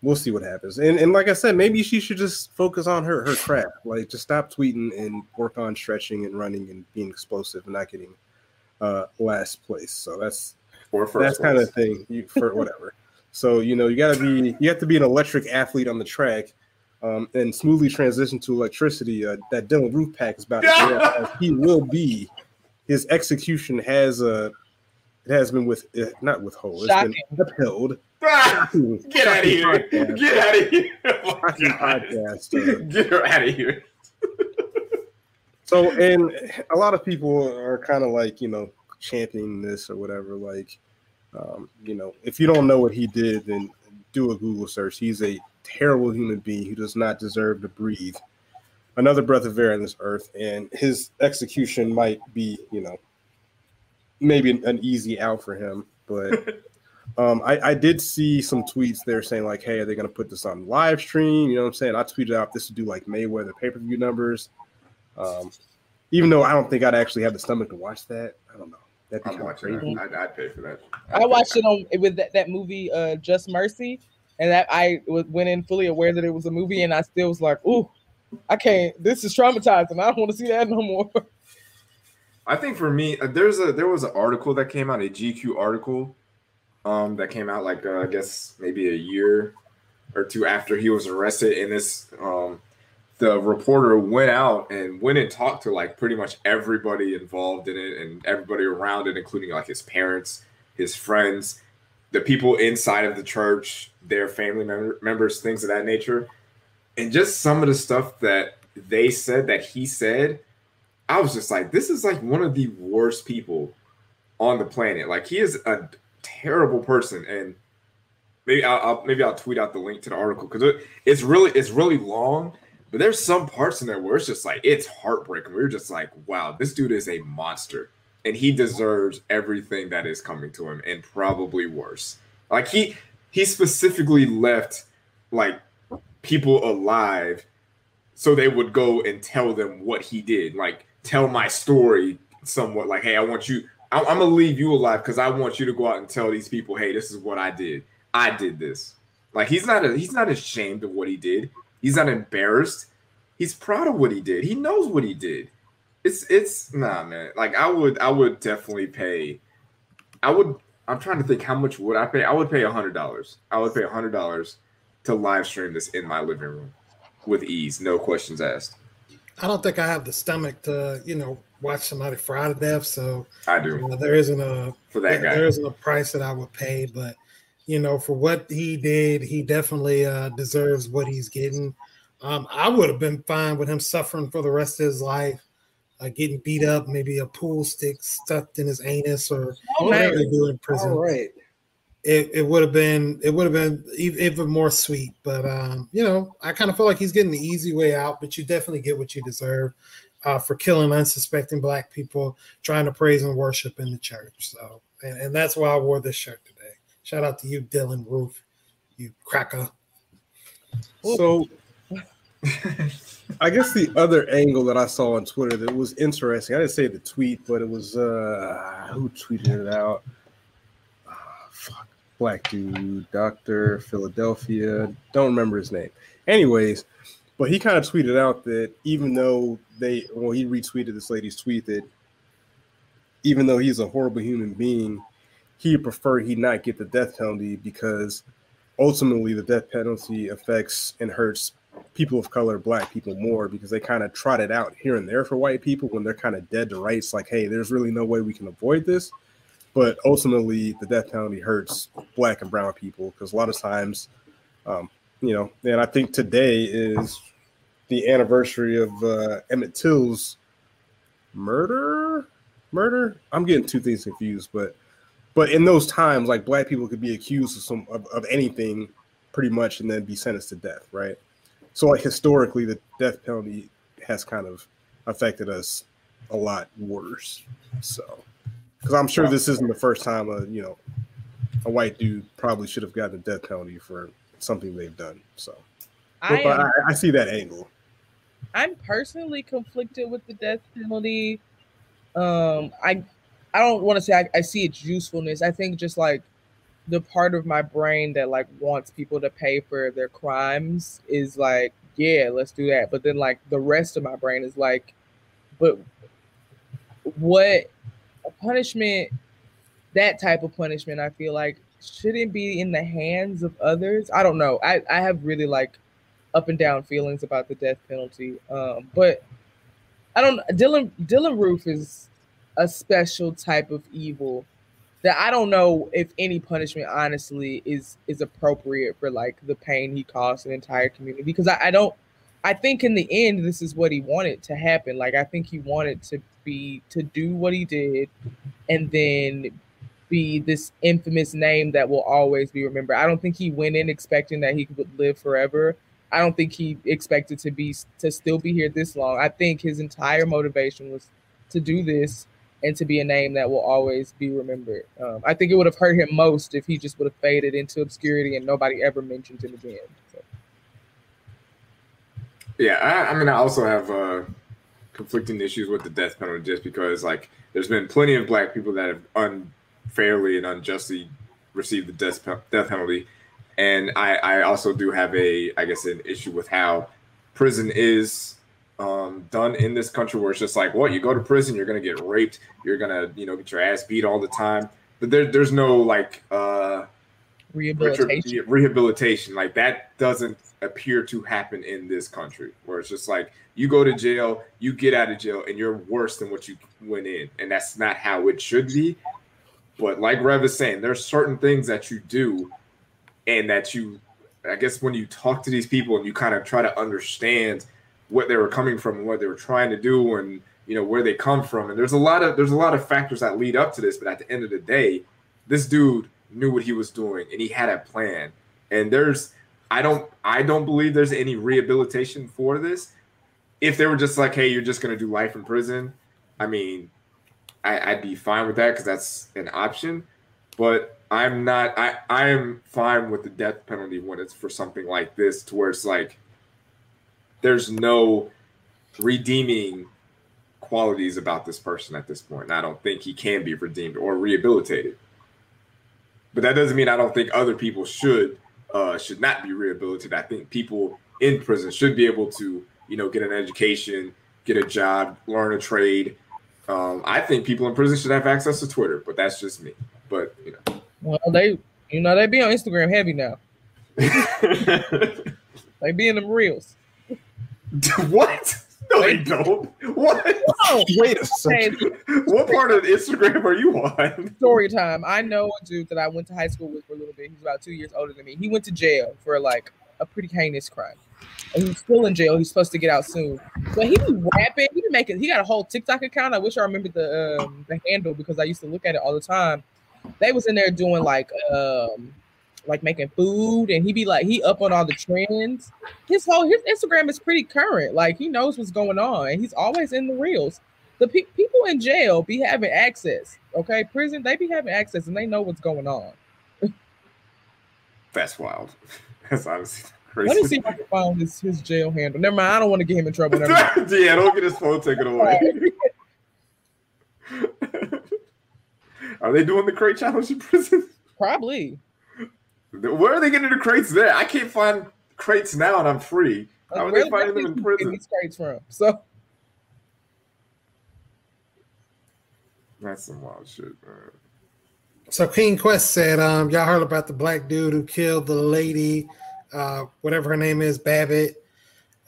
we'll see what happens. And and like I said, maybe she should just focus on her her craft. Like, just stop tweeting and work on stretching and running and being explosive and not getting uh, last place. So that's or first that kind of thing you, for whatever. So, you know, you gotta be you have to be an electric athlete on the track, um, and smoothly transition to electricity. Uh, that Dylan Roof pack is about to get out. He will be. His execution has a uh, it has been with uh, not withhold. Shocking. It's been upheld. Shocking, get out of here! Podcast. Get out of here! Oh, podcast, uh, get her out of here! So, and a lot of people are kind of like, you know, championing this or whatever, like. Um, you know, if you don't know what he did, then do a Google search. He's a terrible human being who does not deserve to breathe another breath of air on this earth. And his execution might be, you know, maybe an, an easy out for him. But um, I, I did see some tweets there saying, like, hey, are they going to put this on live stream? You know what I'm saying? I tweeted out this to do like Mayweather pay-per-view numbers. Um, even though I don't think I'd actually have the stomach to watch that. I don't know. That'd be I'm watching that. I'd pay for that. I'd I watched it on with that, that movie, uh, Just Mercy, and that I went in fully aware that it was a movie, and I still was like, "Ooh, I can't. This is traumatizing. I don't want to see that no more." I think for me, there's a there was an article that came out, a G Q article, um, that came out like uh, I guess maybe a year or two after he was arrested, and this um, the reporter went out and went and talked to like pretty much everybody involved in it and everybody around it, including like his parents, his friends, the people inside of the church, their family member- members, things of that nature. And just some of the stuff that they said that he said, I was just like, this is like one of the worst people on the planet. Like, he is a terrible person. And maybe I'll, I'll maybe I'll tweet out the link to the article, because it, it's really it's really long. But there's some parts in there where it's just like, it's heartbreaking. We were just like, wow, this dude is a monster. And he deserves everything that is coming to him, and probably worse. Like, he he specifically left, like, people alive so they would go and tell them what he did. Like, tell my story somewhat. Like, hey, I want you – I'm going to leave you alive because I want you to go out and tell these people, hey, this is what I did. I did this. Like, he's not a, he's not ashamed of what he did. He's not embarrassed. He's proud of what he did. He knows what he did. It's it's nah, man. Like, I would I would definitely pay. I would. I'm trying to think, how much would I pay? I would pay a hundred dollars. I would pay a hundred dollars to live stream this in my living room with ease, no questions asked. I don't think I have the stomach to, you know, watch somebody fry to death. So I do. You know, there isn't a for that guy. There isn't a price that I would pay, but. You know, for what he did, he definitely uh, deserves what he's getting. Um, I would have been fine with him suffering for the rest of his life, uh, getting beat up, maybe a pool stick stuffed in his anus, or oh, whatever they do in prison. All right. It it would have been it would have been even more sweet. But um, you know, I kind of feel like he's getting the easy way out. But you definitely get what you deserve uh, for killing unsuspecting black people, trying to praise and worship in the church. So, and, and that's why I wore this shirt today. Shout out to you, Dylan Roof, you cracker. So I guess the other angle that I saw on Twitter that was interesting, I didn't say the tweet, but it was, uh, who tweeted it out? Oh, fuck, black dude, Doctor Philadelphia. Don't remember his name. Anyways, but he kind of tweeted out that even though they, well, he retweeted this lady's tweet that even though he's a horrible human being, he preferred he not get the death penalty because ultimately the death penalty affects and hurts people of color, black people more, because they kind of trot it out here and there for white people when they're kind of dead to rights. Like, hey, there's really no way we can avoid this. But ultimately the death penalty hurts black and brown people because a lot of times, um, you know, and I think today is the anniversary of uh, Emmett Till's murder, murder. I'm getting two things confused, but. But in those times, like, black people could be accused of some of, of anything pretty much and then be sentenced to death, right? So, like, historically, the death penalty has kind of affected us a lot worse. So, because I'm sure this isn't the first time, a, you know, a white dude probably should have gotten the death penalty for something they've done. So I, but am, I, I see that angle. I'm personally conflicted with the death penalty. Um, I I don't want to say I, I see its usefulness. I think just like the part of my brain that like wants people to pay for their crimes is like, yeah, let's do that. But then like the rest of my brain is like, but what punishment, that type of punishment, I feel like shouldn't be in the hands of others. I don't know. I, I have really like up and down feelings about the death penalty. Um, but I don't, Dylan, Dylan Roof is a special type of evil that I don't know if any punishment honestly is, is appropriate for like the pain he caused an entire community. Because I, I don't, I think in the end, this is what he wanted to happen. Like, I think he wanted to be, to do what he did and then be this infamous name that will always be remembered. I don't think he went in expecting that he would live forever. I don't think he expected to be, to still be here this long. I think his entire motivation was to do this and to be a name that will always be remembered. Um, I think it would have hurt him most if he just would have faded into obscurity and nobody ever mentioned him again. So. Yeah, I, I mean, I also have uh, conflicting issues with the death penalty just because, like, there's been plenty of black people that have unfairly and unjustly received the death, pe- death penalty. And I, I also do have a, I guess, an issue with how prison is Um, done in this country, where it's just like, what, you go to prison, you're gonna get raped, you're gonna, you know, get your ass beat all the time. But there, there's no like uh, rehabilitation. Rehabilitation like that doesn't appear to happen in this country. Where it's just like you go to jail, you get out of jail, and you're worse than what you went in, and that's not how it should be. But like Rev is saying, there's certain things that you do, and that you, I guess, when you talk to these people and you kind of try to understand what they were coming from and what they were trying to do and, you know, where they come from. And there's a lot of, there's a lot of factors that lead up to this, but at the end of the day, this dude knew what he was doing and he had a plan. And there's, I don't, I don't believe there's any rehabilitation for this. If they were just like, hey, you're just going to do life in prison, I mean, I, I'd be fine with that because that's an option, but I'm not, I, I'm fine with the death penalty when it's for something like this, to where it's like, there's no redeeming qualities about this person at this point. And I don't think he can be redeemed or rehabilitated. But that doesn't mean I don't think other people should uh, should not be rehabilitated. I think people in prison should be able to, you know, get an education, get a job, learn a trade. Um, I think people in prison should have access to Twitter, but that's just me. But, you know. Well, they, you know, they be on Instagram heavy now. They be in them reels. What? No, they don't. What? Whoa. Wait a second. What part of Instagram are you on? Story time. I know a dude that I went to high school with for a little bit. He's about two years older than me. He went to jail for like a pretty heinous crime. And he's still in jail. He's supposed to get out soon. But he be rapping. He be making. He got a whole TikTok account. I wish I remembered the um, the handle because I used to look at it all the time. They was in there doing like um. like making food, and he be like, he up on all the trends. His whole, his Instagram is pretty current. Like, he knows what's going on, and he's always in the reels. The pe- people in jail be having access, okay? Prison, they be having access, and they know what's going on. That's wild. That's honestly crazy. Let me see if I can find his, his jail handle. Never mind, I don't want to get him in trouble. Never mind. Yeah, don't get his phone taken away. Are they doing the crate challenge in prison? Probably. Where are they getting the crates there? I can't find crates now, and I'm free. How are they finding them in prison? These crates from, so. That's some wild shit, man. So King Quest said, um, y'all heard about the black dude who killed the lady, uh, whatever her name is, Babbitt,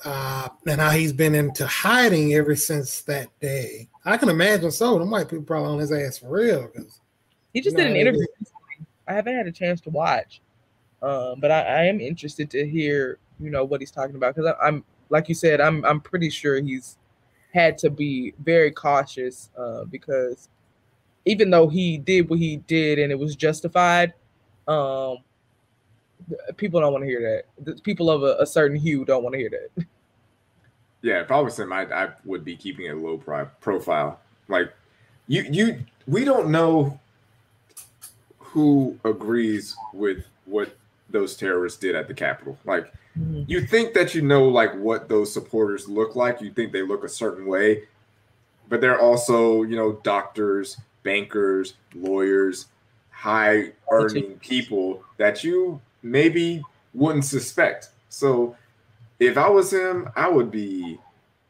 uh, and how he's been into hiding ever since that day. I can imagine so. The white people probably on his ass for real. He just did an interview. I haven't had a chance to watch. Um, but I, I am interested to hear, you know, what he's talking about, because I'm, like you said, I'm I'm pretty sure he's had to be very cautious uh, because even though he did what he did and it was justified, um, people don't want to hear that. The people of a, a certain hue don't want to hear that. Yeah, if I was him, I, I would be keeping a low pri- profile. Like you, you, we don't know who agrees with what those terrorists did at the Capitol. Like, mm-hmm. you think that you know, like, what those supporters look like. You think they look a certain way, but they're also, you know, doctors, bankers, lawyers, high earning people that you maybe wouldn't suspect. So if I was him, I would be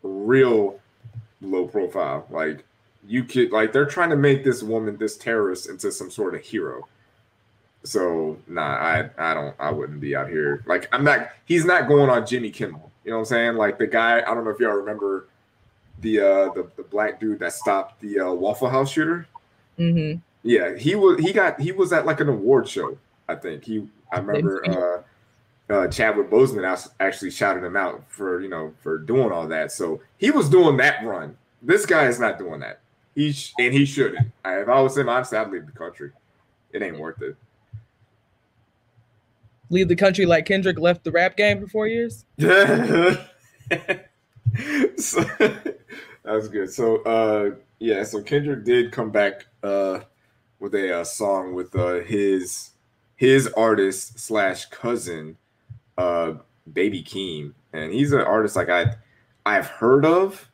real low profile. Like, you could, like, they're trying to make this woman, this terrorist, into some sort of hero. So nah, I, I don't, I wouldn't be out here. Like, I'm not, he's not going on Jimmy Kimmel. You know what I'm saying? Like the guy, I don't know if y'all remember the, uh, the, the black dude that stopped the uh, Waffle House shooter. Mm-hmm. Yeah. He was, he got, he was at like an award show. I think he, I remember uh, uh, Chadwick Boseman actually shouted him out for, you know, for doing all that. So he was doing that run. This guy is not doing that. He sh- and he shouldn't. I, if I was him, I'd say I'd leave the country. It ain't worth it. Leave the country like Kendrick left the rap game for four years. So, that was good. So, uh, yeah, so Kendrick did come back uh, with a uh, song with uh, his his artist slash cousin, uh, Baby Keem, and he's an artist like I I've heard of,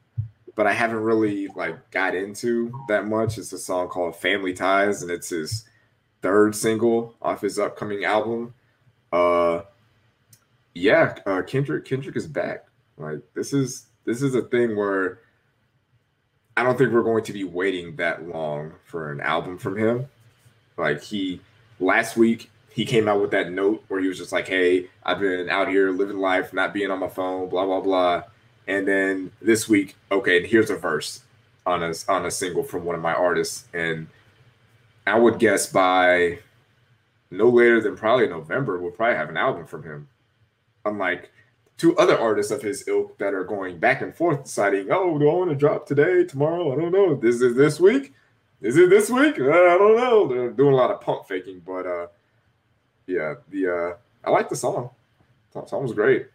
but I haven't really like got into that much. It's a song called "Family Ties," and it's his third single off his upcoming album. Uh, yeah, uh, Kendrick, Kendrick is back. Like this is, this is a thing where I don't think we're going to be waiting that long for an album from him. Like he, last week he came out with that note where he was just like, hey, I've been out here living life, not being on my phone, blah, blah, blah. And then this week, okay, here's a verse on a, on a single from one of my artists. And I would guess by no later than probably November, we'll probably have an album from him. Unlike two other artists of his ilk that are going back and forth deciding, oh, do I want to drop today, tomorrow? I don't know. This is this week? Is it this week? I don't know. They're doing a lot of pump faking, but uh, yeah, the uh, I like the song. The song was great.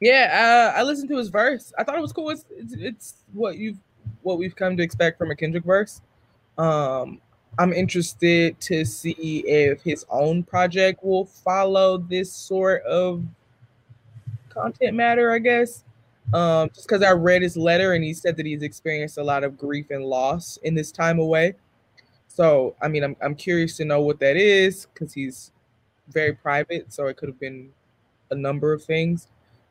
Yeah, uh, I listened to his verse. I thought it was cool. It's, it's, it's what you've what we've come to expect from a Kendrick verse. Um, I'm interested to see if his own project will follow this sort of content matter, I guess. Um, just because I read his letter and he said that he's experienced a lot of grief and loss in this time away. So, I mean, I'm I'm curious to know what that is because he's very private. So it could have been a number of things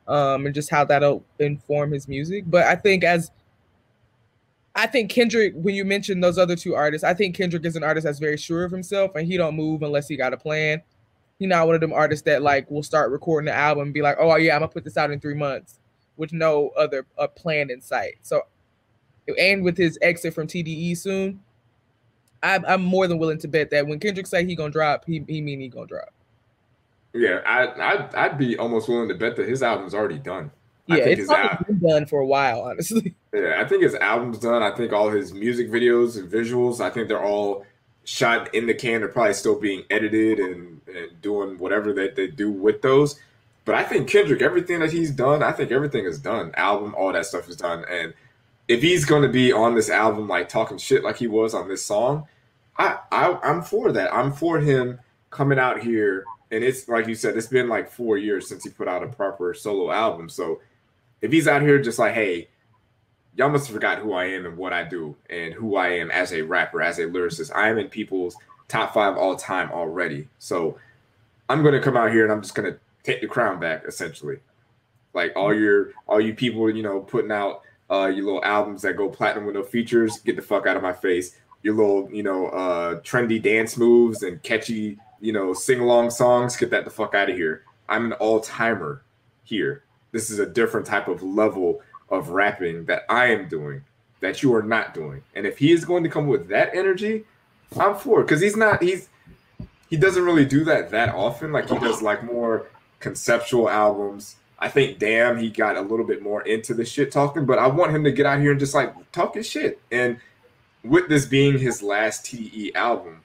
um, and just how that'll inform his music. But I think as I think Kendrick, when you mentioned those other two artists, I think Kendrick is an artist that's very sure of himself and he don't move unless he got a plan. He's not one of them artists that like will start recording an album and be like, oh yeah, I'm gonna put this out in three months with no other a plan in sight. So, and with his exit from T D E soon, I, I'm more than willing to bet that when Kendrick say he gonna drop, he, he mean he gonna drop. Yeah, I, I, I'd be almost willing to bet that his album's already done. Yeah, I think it's his al- been done for a while, honestly. Yeah, I think his album's done. I think all his music videos and visuals, I think they're all shot in the can. They're probably still being edited and, and doing whatever that they do with those. But I think Kendrick, everything that he's done, I think everything is done. Album, all that stuff is done. And if he's going to be on this album, like talking shit like he was on this song, I, I, I'm for that. I'm for him coming out here. And it's like you said, it's been like four years since he put out a proper solo album. So if he's out here just like, hey, y'all must have forgot who I am and what I do and who I am as a rapper, as a lyricist. I am in people's top five all time already. So I'm going to come out here and I'm just going to take the crown back, essentially. Like all your all you people, you know, putting out uh, your little albums that go platinum with no features, get the fuck out of my face. Your little, you know, uh, trendy dance moves and catchy, you know, sing-along songs, get that the fuck out of here. I'm an all-timer here. This is a different type of level of rapping that I am doing that you are not doing. And if he is going to come with that energy, I'm for it. Because he's not, he's, he doesn't really do that that often. Like he does like more conceptual albums. I think, damn, he got a little bit more into the shit talking, but I want him to get out here and just like talk his shit. And with this being his last T D E album,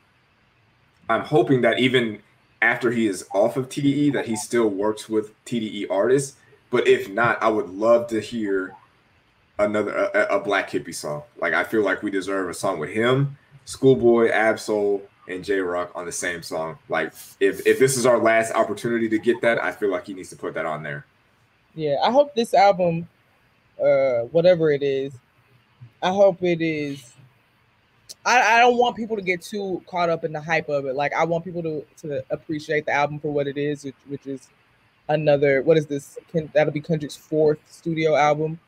I'm hoping that even after he is off of T D E, that he still works with T D E artists. But if not, I would love to hear another a, a Black Hippie song. Like I feel like we deserve a song with him, Schoolboy, Absol, and J-Rock on the same song. Like, if, if this is our last opportunity to get that, I feel like he needs to put that on there. Yeah, I hope this album, uh, whatever it is, I hope it is. I, I don't want people to get too caught up in the hype of it. Like, I want people to, to appreciate the album for what it is, which, which is another, what is this? Can, that'll be Kendrick's fourth studio album.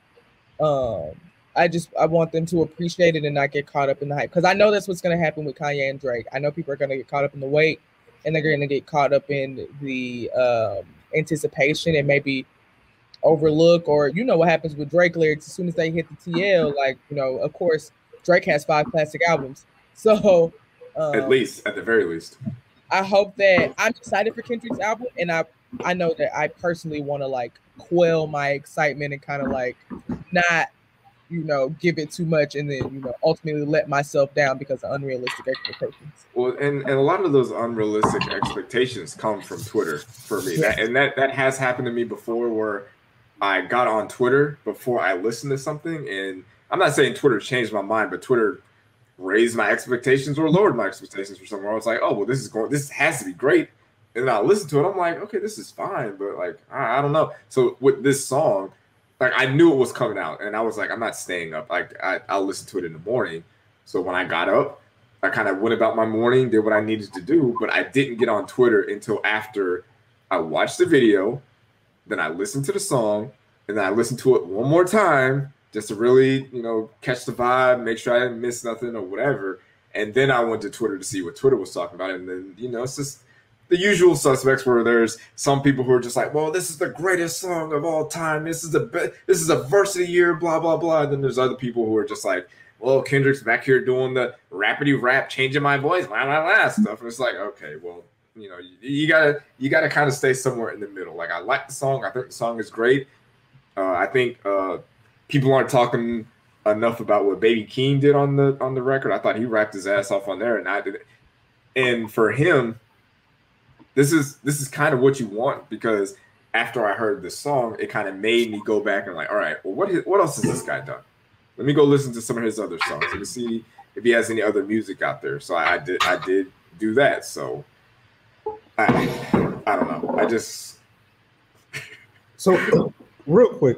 Um, I just, I want them to appreciate it and not get caught up in the hype. Because I know that's what's going to happen with Kanye and Drake. I know people are going to get caught up in the wait, and they're going to get caught up in the um, anticipation and maybe overlook, or you know what happens with Drake lyrics. As soon as they hit the T L, like, you know, of course, Drake has five classic albums. So um, at least, at the very least. I hope that, I'm excited for Kendrick's album, and I I know that I personally want to like quell my excitement and kind of like not, you know, give it too much, and then, you know, ultimately let myself down because of unrealistic expectations. Well, and, and a lot of those unrealistic expectations come from Twitter for me. That, and that, that has happened to me before, where I got on Twitter before I listened to something, and I'm not saying Twitter changed my mind, but Twitter raised my expectations or lowered my expectations for somewhere. I was like, oh, well, this is going, this has to be great. And then I listened to it, I'm like, okay, this is fine, but like, I, I don't know. So with this song, like, I knew it was coming out, and I was like, I'm not staying up. Like, I, I listened to it in the morning. So when I got up, I kind of went about my morning, did what I needed to do, but I didn't get on Twitter until after I watched the video. Then I listened to the song, and then I listened to it one more time just to really, you know, catch the vibe, make sure I didn't miss nothing or whatever. And then I went to Twitter to see what Twitter was talking about. And then, you know, it's just the usual suspects, where there's some people who are just like, well, this is the greatest song of all time. This is the best. This is a verse of the year, blah, blah, blah. And then there's other people who are just like, well, Kendrick's back here doing the rapidy rap, changing my voice, blah, blah, blah stuff. And it's like, okay, well, you know, you, you gotta you gotta kind of stay somewhere in the middle. Like, I like the song. I think the song is great. Uh, I think uh, people aren't talking enough about what Baby Keem did on the on the record. I thought he rapped his ass off on there, and I did. And for him, this is this is kind of what you want, because after I heard this song, it kind of made me go back and like, all right, well, what his, what else has this guy done? Let me go listen to some of his other songs. Let me see if he has any other music out there. So I, I did I did do that. So. I, I don't know. I just so real quick.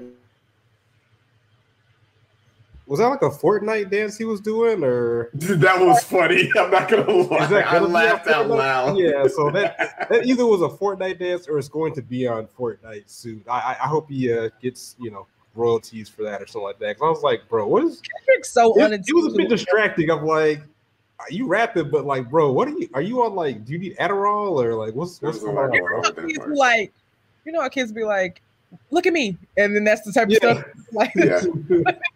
Was that like a Fortnite dance he was doing, or that was funny? I'm not gonna lie. Exactly. I laughed out loud. Yeah, so that, that either was a Fortnite dance or it's going to be on Fortnite soon. I I hope he uh, gets, you know, royalties for that or something like that. Cause I was like, bro, what is Kendrick's so it, it was a bit distracting. I'm like, you rapping, but like, bro, what are you? Are you on like? Do you need Adderall or like? What's what's going on? You know, kids be like, you know, how kids be like, look at me, and then that's the type yeah. of stuff. Like, yeah,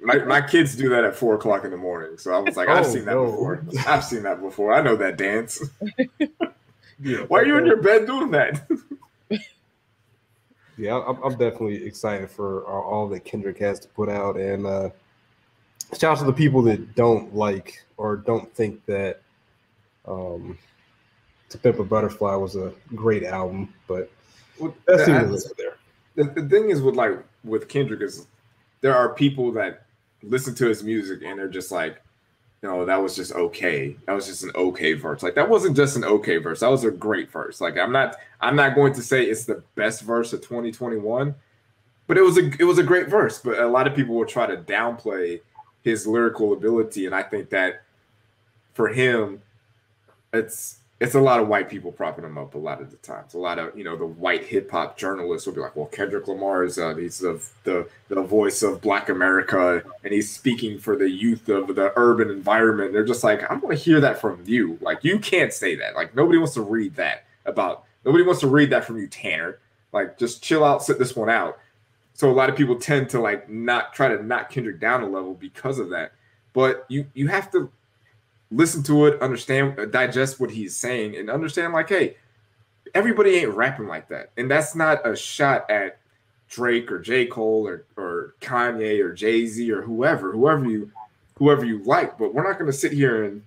my my kids do that at four o'clock in the morning. So I was like, oh, I've seen that no. before. I've seen that before. I know that dance. Yeah, why are you in your bed doing that? Yeah, I'm, I'm definitely excited for all that Kendrick has to put out, and uh, shout out to the people that don't like or don't think that um, To Pimp a Butterfly was a great album, but well, that's that, just, there. The, the thing is with like with Kendrick is there are people that listen to his music and they're just like, no, that was just okay. That was just an okay verse. Like, that wasn't just an okay verse. That was a great verse. Like, I'm not I'm not going to say it's the best verse of twenty twenty-one, but it was a it was a great verse. But a lot of people will try to downplay his lyrical ability, and I think that for him, it's it's a lot of white people propping him up a lot of the times. A lot of, you know, the white hip hop journalists will be like, "Well, Kendrick Lamar is uh, he's the, the the voice of Black America, and he's speaking for the youth of the urban environment." And they're just like, "I want to hear that from you. Like, you can't say that. Like, nobody wants to read that about. Nobody wants to read that from you, Tanner. Like, just chill out, sit this one out." So a lot of people tend to like not try to knock Kendrick down a level because of that. But you you have to listen to it, understand, digest what he's saying, and understand like, hey, everybody ain't rapping like that. And that's not a shot at Drake or J. Cole or, or Kanye or Jay-Z or whoever, whoever you whoever you like. But we're not gonna sit here and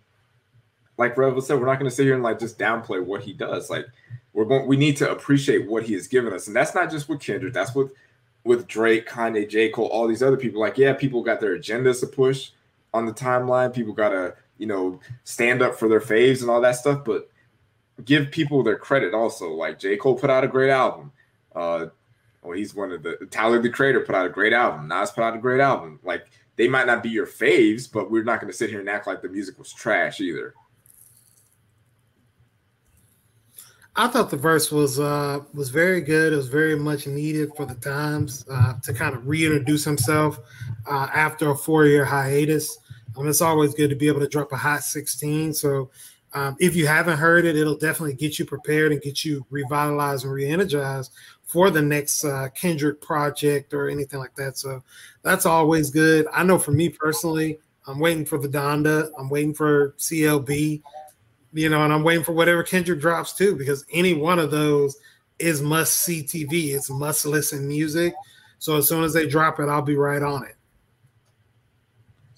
like Rev said, we're not gonna sit here and like just downplay what he does. Like, we're going we need to appreciate what he has given us. And that's not just with Kendrick, that's with with Drake, Kanye, J. Cole, all these other people. Like, yeah, people got their agendas to push on the timeline. People got to you know, stand up for their faves and all that stuff, but give people their credit also. Like J. Cole put out a great album. Uh, well, he's one of the Tyler the Creator put out a great album. Nas put out a great album. Like, they might not be your faves, but we're not going to sit here and act like the music was trash either. I thought the verse was uh, was very good. It was very much needed for the times uh, to kind of reintroduce himself uh, after a four-year hiatus. I mean, it's always good to be able to drop a hot sixteen. So um, if you haven't heard it, it'll definitely get you prepared and get you revitalized and re-energized for the next uh, Kendrick project or anything like that. So that's always good. I know for me personally, I'm waiting for the Donda. I'm waiting for C L B. You know, and I'm waiting for whatever Kendrick drops too, because any one of those is must see T V. It's must listen music. So as soon as they drop it, I'll be right on it.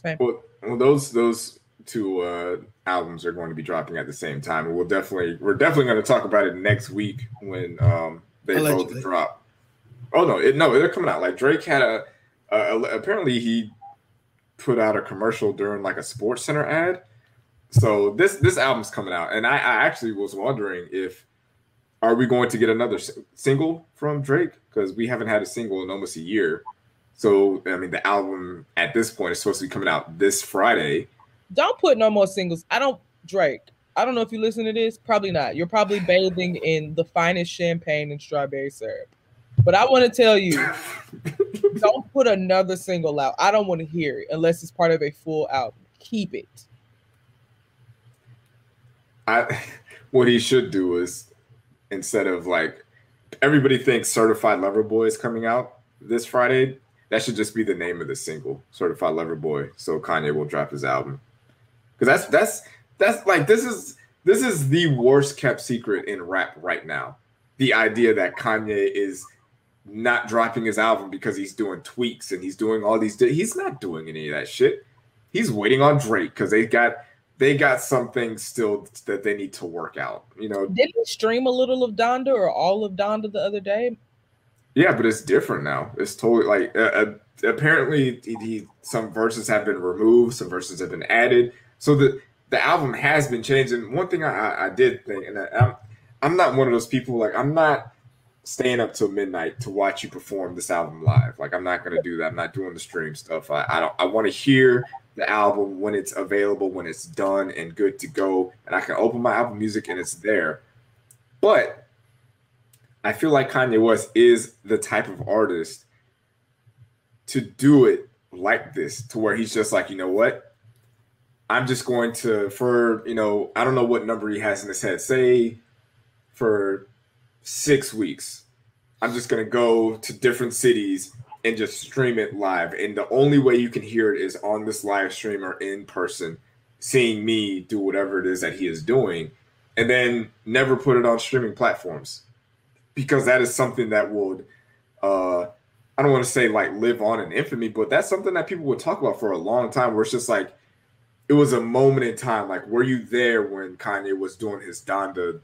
Same. Well, well, those those two uh, albums are going to be dropping at the same time. We'll definitely we're definitely going to talk about it next week when um, they both drop. Oh no, it, no, they're coming out. Like Drake had a, a apparently he put out a commercial during like a Sports Center ad. So this this album's coming out, and I, I actually was wondering if are we going to get another s- single from Drake, because we haven't had a single in almost a year. So I mean, the album at this point is supposed to be coming out this Friday. Don't put no more singles. I don't Drake. I don't know if you listen to this. Probably not. You're probably bathing in the finest champagne and strawberry syrup. But I want to tell you, don't put another single out. I don't want to hear it unless it's part of a full album. Keep it. I, what he should do is, instead of like, everybody thinks Certified Lover Boy is coming out this Friday, that should just be the name of the single, Certified Lover Boy. So Kanye will drop his album. Cause that's, that's, that's like, this is, this is the worst kept secret in rap right now. The idea that Kanye is not dropping his album because he's doing tweaks and he's doing all these, he's not doing any of that shit. He's waiting on Drake. Cause they got, They got something still that they need to work out, you know. Didn't we stream a little of Donda or all of Donda the other day? Yeah, but it's different now. It's totally like uh, uh, apparently he, he, some verses have been removed, some verses have been added. So the, the album has been changed. And one thing I, I, I did think, and I, I'm I'm not one of those people like I'm not staying up till midnight to watch you perform this album live. Like I'm not gonna do that. I'm not doing the stream stuff. I, I don't. I want to hear the album when it's available, when it's done and good to go, and I can open my Apple Music and it's there. But I feel like Kanye West is the type of artist to do it like this, to where he's just like, you know what? I'm just going to, for, you know, I don't know what number he has in his head, say for six weeks, I'm just going to go to different cities and just stream it live. And the only way you can hear it is on this live stream or in person, seeing me do whatever it is that he is doing, and then never put it on streaming platforms. Because that is something that would, uh, I don't want to say like live on in infamy, but that's something that people would talk about for a long time, where it's just like, it was a moment in time. Like, were you there when Kanye was doing his Donda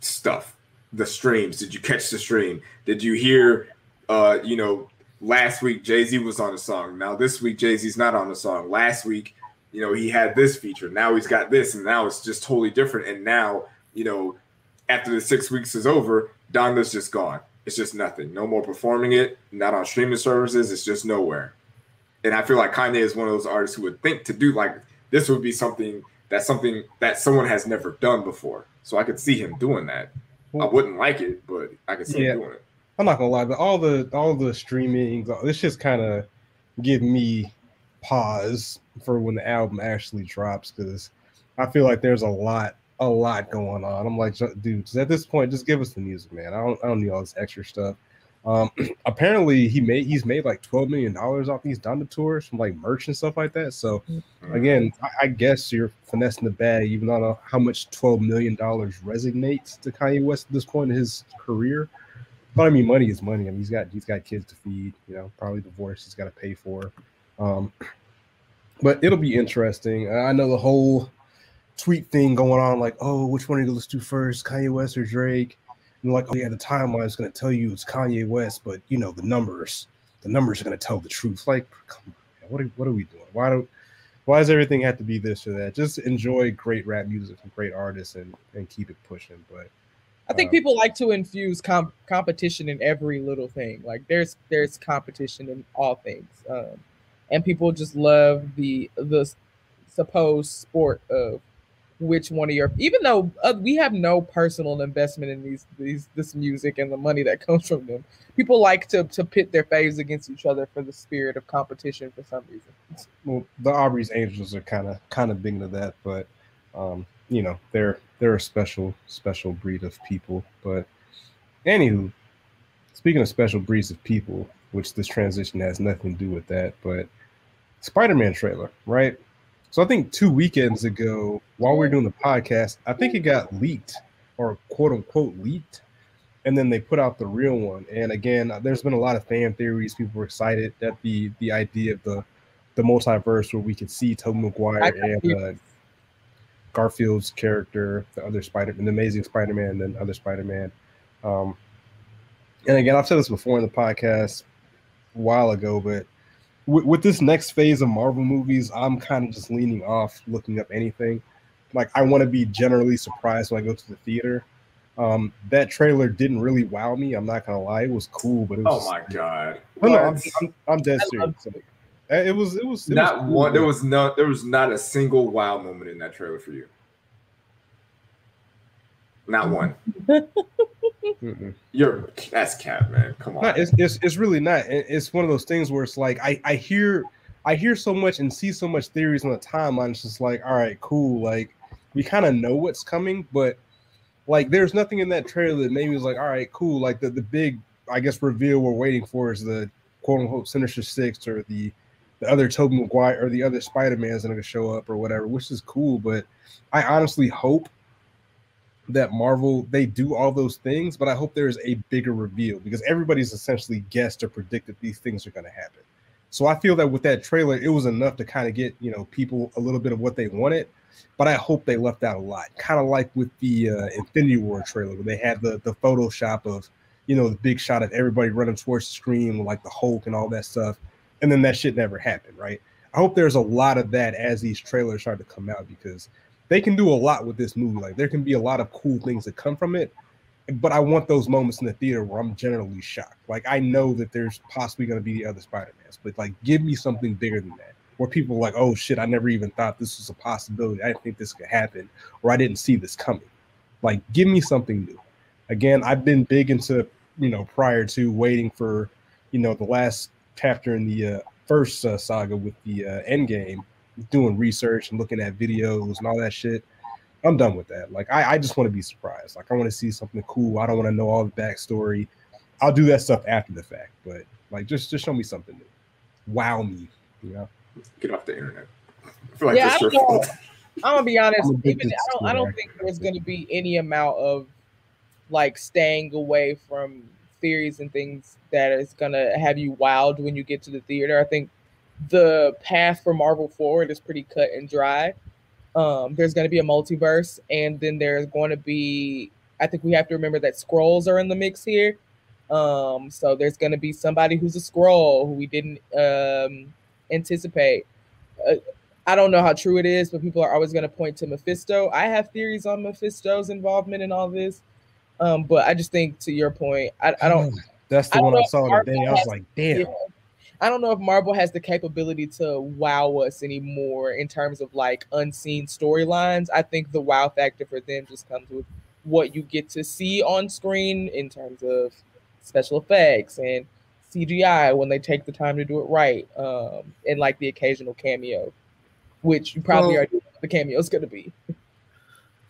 stuff? The streams, did you catch the stream? Did you hear... Uh, you know, last week Jay-Z was on a song. Now this week Jay-Z's not on a song. Last week, you know, he had this feature. Now he's got this, and now it's just totally different. And now, you know, after the six weeks is over, Donda's just gone. It's just nothing. No more performing it. Not on streaming services. It's just nowhere. And I feel like Kanye is one of those artists who would think to do like this would be something that's something that someone has never done before. So I could see him doing that. I wouldn't like it, but I could see yeah. him doing it. I'm not gonna lie, but all the all the streamings, this just kind of give me pause for when the album actually drops, because I feel like there's a lot, a lot going on. I'm like, dude, at this point, just give us the music, man. I don't, I don't need all this extra stuff. Um, apparently, he made he's made like twelve million dollars off these Donda tours from like merch and stuff like that. So again, I, I guess you're finessing the bag, even though how much twelve million dollars resonates to Kanye West at this point in his career. But I mean, money is money. I mean, he's got he's got kids to feed, you know, probably divorced. He's got to pay for. Um, but it'll be interesting. I know the whole tweet thing going on, like, oh, which one are you going to listen to first, Kanye West or Drake? And like, oh yeah, the timeline is going to tell you it's Kanye West, but you know, the numbers, the numbers are going to tell the truth. Like, come on, man, what are what are we doing? Why don't why does everything have to be this or that? Just enjoy great rap music from great artists and, and keep it pushing. But I think um, people like to infuse com competition in every little thing. Like there's there's competition in all things. Um, and people just love the the supposed sport of which one of your, even though uh, we have no personal investment in these, these, this music and the money that comes from them, people like to, to pit their faves against each other for the spirit of competition for some reason. Well, the Aubrey's Angels are kind of, kind of big into that, but um, you know, they're, they're a special, special breed of people. But anywho, speaking of special breeds of people, which this transition has nothing to do with that, but Spider-Man trailer, right? So I think two weekends ago, while we were doing the podcast, I think it got leaked or quote unquote leaked. And then they put out the real one. And again, there's been a lot of fan theories. People were excited that the the idea of the, the multiverse where we could see Tobey Maguire and uh, Garfield's character, the other Spider, the Amazing Spider-Man, and then other Spider-Man. Um, and again, I've said this before in the podcast a while ago, but With, with this next phase of Marvel movies, I'm kind of just leaning off looking up anything. Like, I want to be generally surprised when I go to the theater. Um, that trailer didn't really wow me. I'm not going to lie. It was cool, but it was... Oh, my God. No, no, I'm, I'm, I'm dead serious. Like, it was... It was it not was cool, one... There was, no, there was not a single wow moment in that trailer for you. Not one. Mm-mm. You're that's cat, man. Come on. No, it's, it's it's really not. It's one of those things where it's like I I hear I hear so much and see so much theories on the timeline. It's just like, all right, cool. Like we kind of know what's coming, but like there's nothing in that trailer that made me was like, all right, cool. Like the the big I guess reveal we're waiting for is the quote unquote Sinister Six or the the other Tobey Maguire or the other Spider-Man's gonna show up or whatever, which is cool. But I honestly hope that Marvel, they do all those things, but I hope there is a bigger reveal because everybody's essentially guessed or predicted these things are going to happen. So I feel that with that trailer, it was enough to kind of get, you know, people a little bit of what they wanted, but I hope they left out a lot. Kind of like with the uh, Infinity War trailer where they had the, the Photoshop of, you know, the big shot of everybody running towards the screen with like the Hulk and all that stuff. And then that shit never happened, right? I hope there's a lot of that as these trailers start to come out because they can do a lot with this movie. Like there can be a lot of cool things that come from it, but I want those moments in the theater where I'm generally shocked. Like I know that there's possibly going to be the other Spider-Mans, but like give me something bigger than that where people are like, oh shit, I never even thought this was a possibility. I didn't think this could happen or I didn't see this coming. Like give me something new. Again, I've been big into, you know, prior to waiting for, you know, the last chapter in the uh, first uh, saga with the uh, Endgame, doing research and looking at videos and all that shit. I'm done with that. Like, I, I just want to be surprised. Like, I want to see something cool. I don't want to know all the backstory. I'll do that stuff after the fact, but like, just, just show me something new. Wow me, you know? Get off the internet. I feel like yeah, I know. I'm gonna be honest. Even, I don't, I don't think there's gonna be any amount of like staying away from theories and things that is gonna have you wowed when you get to the theater. I think the path for Marvel forward is pretty cut and dry. Um, there's going to be a multiverse, and then there's going to be, I think we have to remember that Skrulls are in the mix here. Um, so there's going to be somebody who's a Skrull who we didn't um, anticipate. Uh, I don't know how true it is, but people are always going to point to Mephisto. I have theories on Mephisto's involvement in all this, um, but I just think, to your point, I, I don't... That's the I one I saw today. I was like, damn. Yeah. I don't know if Marvel has the capability to wow us anymore in terms of like unseen storylines. I think the wow factor for them just comes with what you get to see on screen in terms of special effects and C G I when they take the time to do it right. Um, and like the occasional cameo, which you probably already know what the cameo is going to be.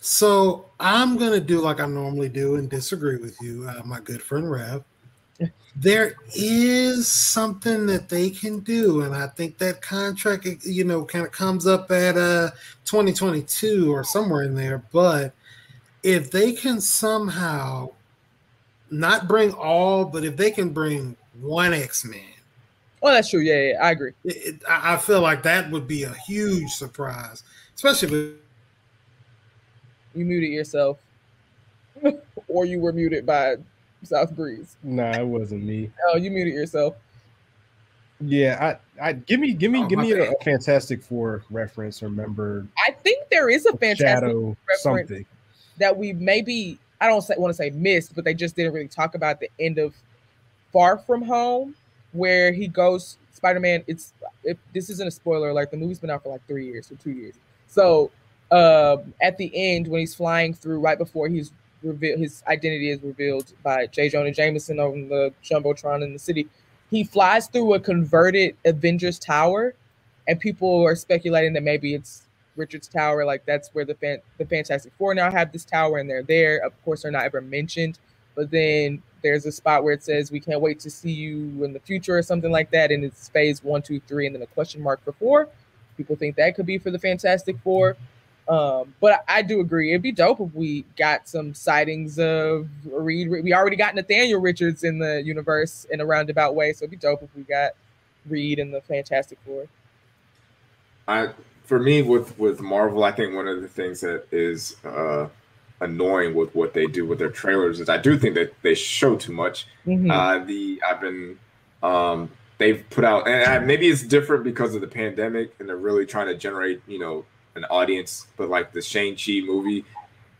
So I'm going to do like I normally do and disagree with you, uh, my good friend Rev. There is something that they can do, and I think that contract, you know, kind of comes up at uh, twenty twenty-two or somewhere in there. But if they can somehow not bring all, but if they can bring one X-Men. Well, that's true. Yeah, yeah, I agree. It, it, I feel like that would be a huge surprise, especially if you muted yourself or you were muted by South Breeze. Nah, it wasn't me. Oh, you muted yourself. Yeah, I, I give me, give me, oh, give me a, a Fantastic Four reference. Remember, I think there is a Fantastic Four reference something. that we maybe I don't say, want to say missed, but they just didn't really talk about the end of Far From Home, where he goes Spider-Man. It's if this isn't a spoiler alert, the movie's been out for like three years or two years. So uh, at the end, when he's flying through, right before he's revealed, his identity is revealed by J. Jonah Jameson on the jumbotron in the city. He flies through a converted Avengers Tower, and people are speculating that maybe it's Richard's Tower. Like, that's where the fan, the Fantastic Four now have this tower, and they're there. Of course, they're not ever mentioned. But then there's a spot where it says, we can't wait to see you in the future or something like that. And it's phase one, two, three, and then a question mark for four. People think that could be for the Fantastic Four. Um, but I, I do agree. It'd be dope if we got some sightings of Reed. We already got Nathaniel Richards in the universe in a roundabout way, so it'd be dope if we got Reed in the Fantastic Four. I, for me, with, with Marvel, I think one of the things that is uh, annoying with what they do with their trailers is I do think that they show too much. Mm-hmm. Uh, the I've been um, they've put out, and I, maybe it's different because of the pandemic, and they're really trying to generate, you know, an audience, but like the Shang-Chi movie,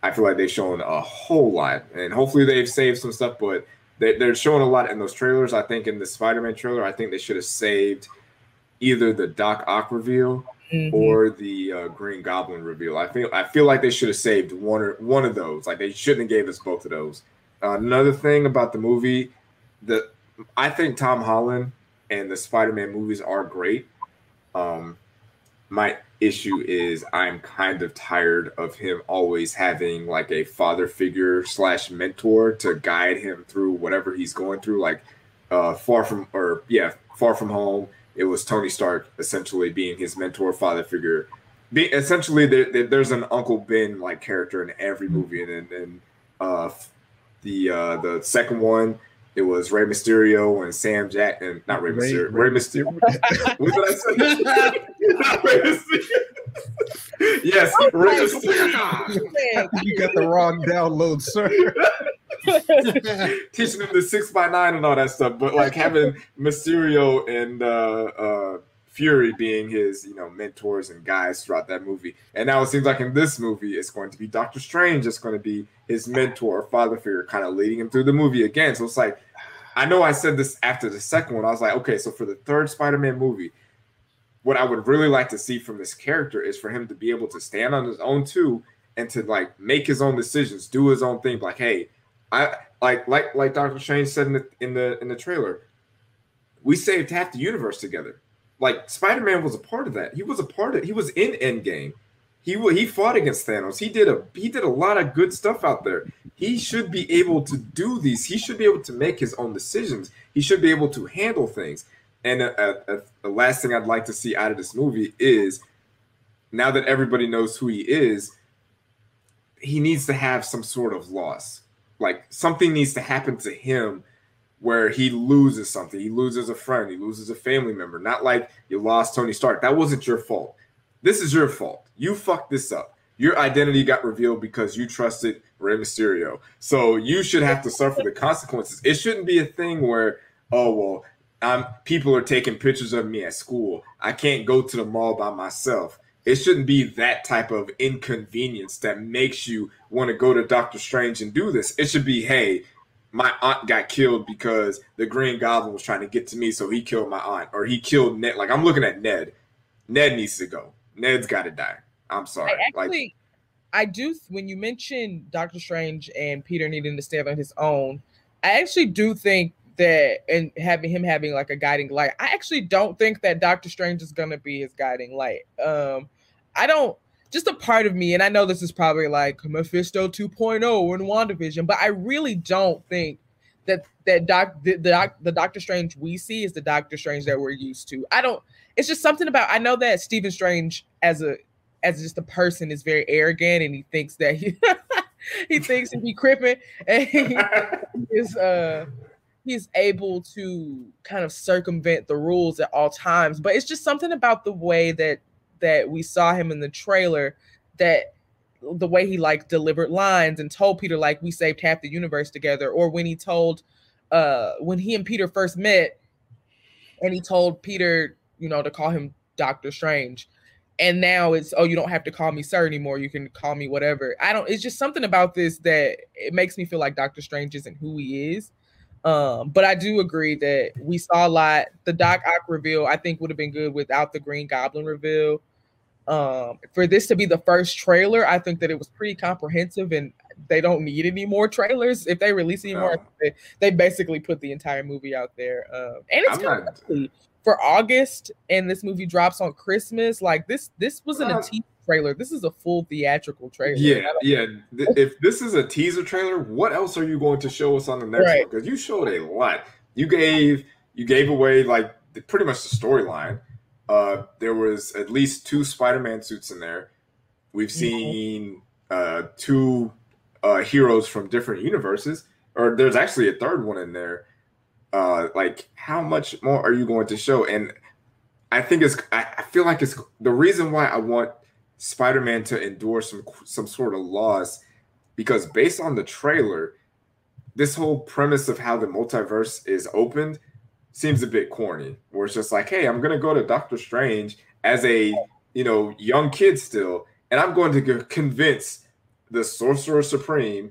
I feel like they've shown a whole lot, and hopefully they've saved some stuff, but they, they're showing a lot in those trailers. I think in the Spider-Man trailer, I think they should have saved either the Doc Ock reveal mm-hmm. or the uh, Green Goblin reveal. I feel I feel like they should have saved one or one of those. Like, they shouldn't have gave us both of those. Uh, another thing about the movie, the I think Tom Holland and the Spider-Man movies are great. Um, my issue is I'm kind of tired of him always having like a father figure slash mentor to guide him through whatever he's going through. Like uh, far from or yeah, far from home. It was Tony Stark essentially being his mentor, father figure. Be, essentially, there, there, there's an Uncle Ben like character in every movie, and then uh, the uh, the second one. It was Rey Mysterio and Sam Jack, and not Rey Mysterio. Rey, Rey, Rey Mysterio. What did I say? Not Rey Mysterio. Yes, oh, Rey Mysterio. You got the wrong download, sir. Teaching him the six by nine and all that stuff, but like having Mysterio and uh, uh, Fury being his, you know, mentors and guys throughout that movie, and now it seems like in this movie it's going to be Doctor Strange. It's going to be his mentor, father figure, kind of leading him through the movie again. So it's like, I know I said this after the second one. I was like, okay, so for the third Spider-Man movie, what I would really like to see from this character is for him to be able to stand on his own too, and to like make his own decisions, do his own thing. Like, hey, I like like like Doctor Strange said in the in the in the trailer, we saved half the universe together. Like, Spider-Man was a part of that. He was a part of. He was in Endgame. He he fought against Thanos. He did a he did a lot of good stuff out there. He should be able to do these. He should be able to make his own decisions. He should be able to handle things. And a, a, a, the last thing I'd like to see out of this movie is, now that everybody knows who he is, he needs to have some sort of loss. Like, something needs to happen to him where he loses something. He loses a friend. He loses a family member. Not like you lost Tony Stark. That wasn't your fault. This is your fault. You fucked this up. Your identity got revealed because you trusted Rey Mysterio. So you should have to suffer the consequences. It shouldn't be a thing where, oh, well, I'm, people are taking pictures of me at school. I can't go to the mall by myself. It shouldn't be that type of inconvenience that makes you want to go to Doctor Strange and do this. It should be, hey, my aunt got killed because the Green Goblin was trying to get to me, so he killed my aunt. Or he killed Ned. Like, I'm looking at Ned. Ned needs to go. Ned's got to die. I'm sorry. I actually, like, I do, when you mention Doctor Strange and Peter needing to stand on his own, I actually do think that, and having him having like a guiding light, I actually don't think that Doctor Strange is going to be his guiding light. Um, I don't, just a part of me, and I know this is probably like Mephisto two point oh in WandaVision, but I really don't think that that doc the, the doc the Doctor Strange we see is the Doctor Strange that we're used to. I don't. It's just something about, I know that Stephen Strange as a as just a person is very arrogant, and he thinks that he he thinks that he crippin', and he is uh he's able to kind of circumvent the rules at all times. But it's just something about the way that that we saw him in the trailer, that the way he like delivered lines and told Peter, like, we saved half the universe together. Or when he told, uh, when he and Peter first met, and he told Peter, you know, to call him Doctor Strange. And now it's, oh, you don't have to call me sir anymore. You can call me whatever. I don't, it's just something about this that it makes me feel like Doctor Strange isn't who he is. Um, but I do agree that we saw a lot. The Doc Ock reveal, I think, would have been good without the Green Goblin reveal. Um, for this to be the first trailer, I think that it was pretty comprehensive, and they don't need any more trailers. If they release any no. more, they, they basically put the entire movie out there. Um, and it's kind of for August, and this movie drops on Christmas. Like this, this wasn't uh, a teaser trailer. This is a full theatrical trailer. Yeah, yeah. Th- if this is a teaser trailer, what else are you going to show us on the next right. one? Because you showed a lot. You gave you gave away like pretty much the storyline. Uh, there was at least two Spider-Man suits in there. We've seen mm-hmm. uh, two uh, heroes from different universes, or there's actually a third one in there. Uh, like, how much more are you going to show? And I think it's, I, I feel like it's the reason why I want Spider-Man to endure some some sort of loss, because based on the trailer, this whole premise of how the multiverse is opened seems a bit corny, where it's just like, hey, I'm going to go to Doctor Strange as a, you know, young kid still, and I'm going to convince the Sorcerer Supreme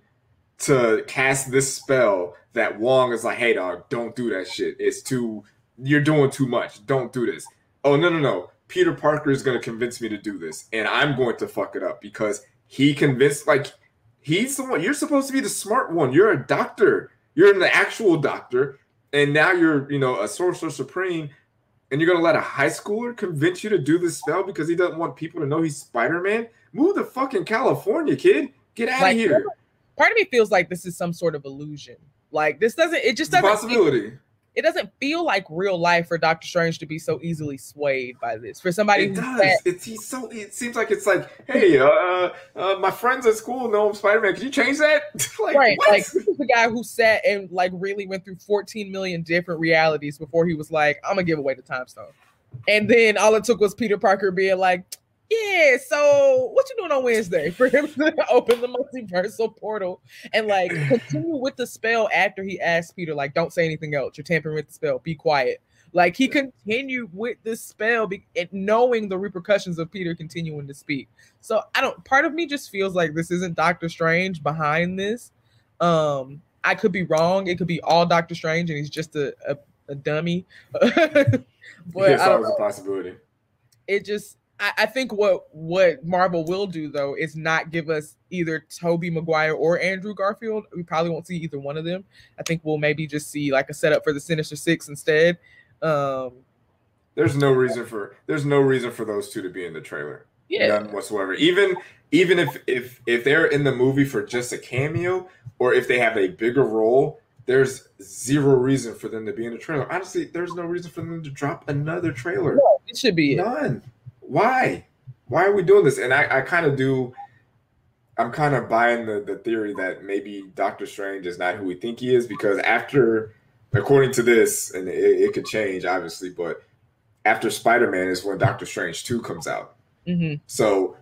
to cast this spell that Wong is like, hey, dog, don't do that shit. It's too, you're doing too much. Don't do this. Oh, no, no, no. Peter Parker is going to convince me to do this, and I'm going to fuck it up because he convinced, like, he's someone, you're supposed to be the smart one. You're a doctor. You're an actual doctor, and now you're, you know, a Sorcerer Supreme, and you're going to let a high schooler convince you to do this spell because he doesn't want people to know he's Spider-Man? Move to fucking California, kid. Get out like, of here. Part of me feels like this is some sort of illusion. Like this doesn't, it just doesn't. Possibility. It, it doesn't feel like real life for Doctor Strange to be so easily swayed by this. For somebody who does, fat, it's he's so. It seems like it's like, hey, uh, uh, my friends at school know I'm Spider-Man. Can you change that? like, right, what? Like the guy who sat and like really went through fourteen million different realities before he was like, I'm gonna give away the time stone. And then all it took was Peter Parker being like, yeah, so what you doing on Wednesday for him to open the multiversal portal and like continue with the spell after he asked Peter, like, don't say anything else. You're tampering with the spell. Be quiet. Like he continued with this spell be- knowing the repercussions of Peter continuing to speak. So I don't, part of me just feels like this isn't Doctor Strange behind this. Um, I could be wrong. It could be all Doctor Strange and he's just a, a, a dummy. But it's always a possibility. It just, I think what, what Marvel will do, though, is not give us either Tobey Maguire or Andrew Garfield. We probably won't see either one of them. I think we'll maybe just see like a setup for the Sinister Six instead. Um, there's no reason for there's no reason for those two to be in the trailer. Yeah. None whatsoever. Even even if, if if they're in the movie for just a cameo or if they have a bigger role, there's zero reason for them to be in the trailer. Honestly, there's no reason for them to drop another trailer. No, it should be none. It. Why? Why are we doing this? And I, I kind of do, I'm kind of buying the, the theory that maybe Doctor Strange is not who we think he is because after, according to this, and it, it could change, obviously, but after Spider-Man is when Doctor Strange two comes out. Mm-hmm. So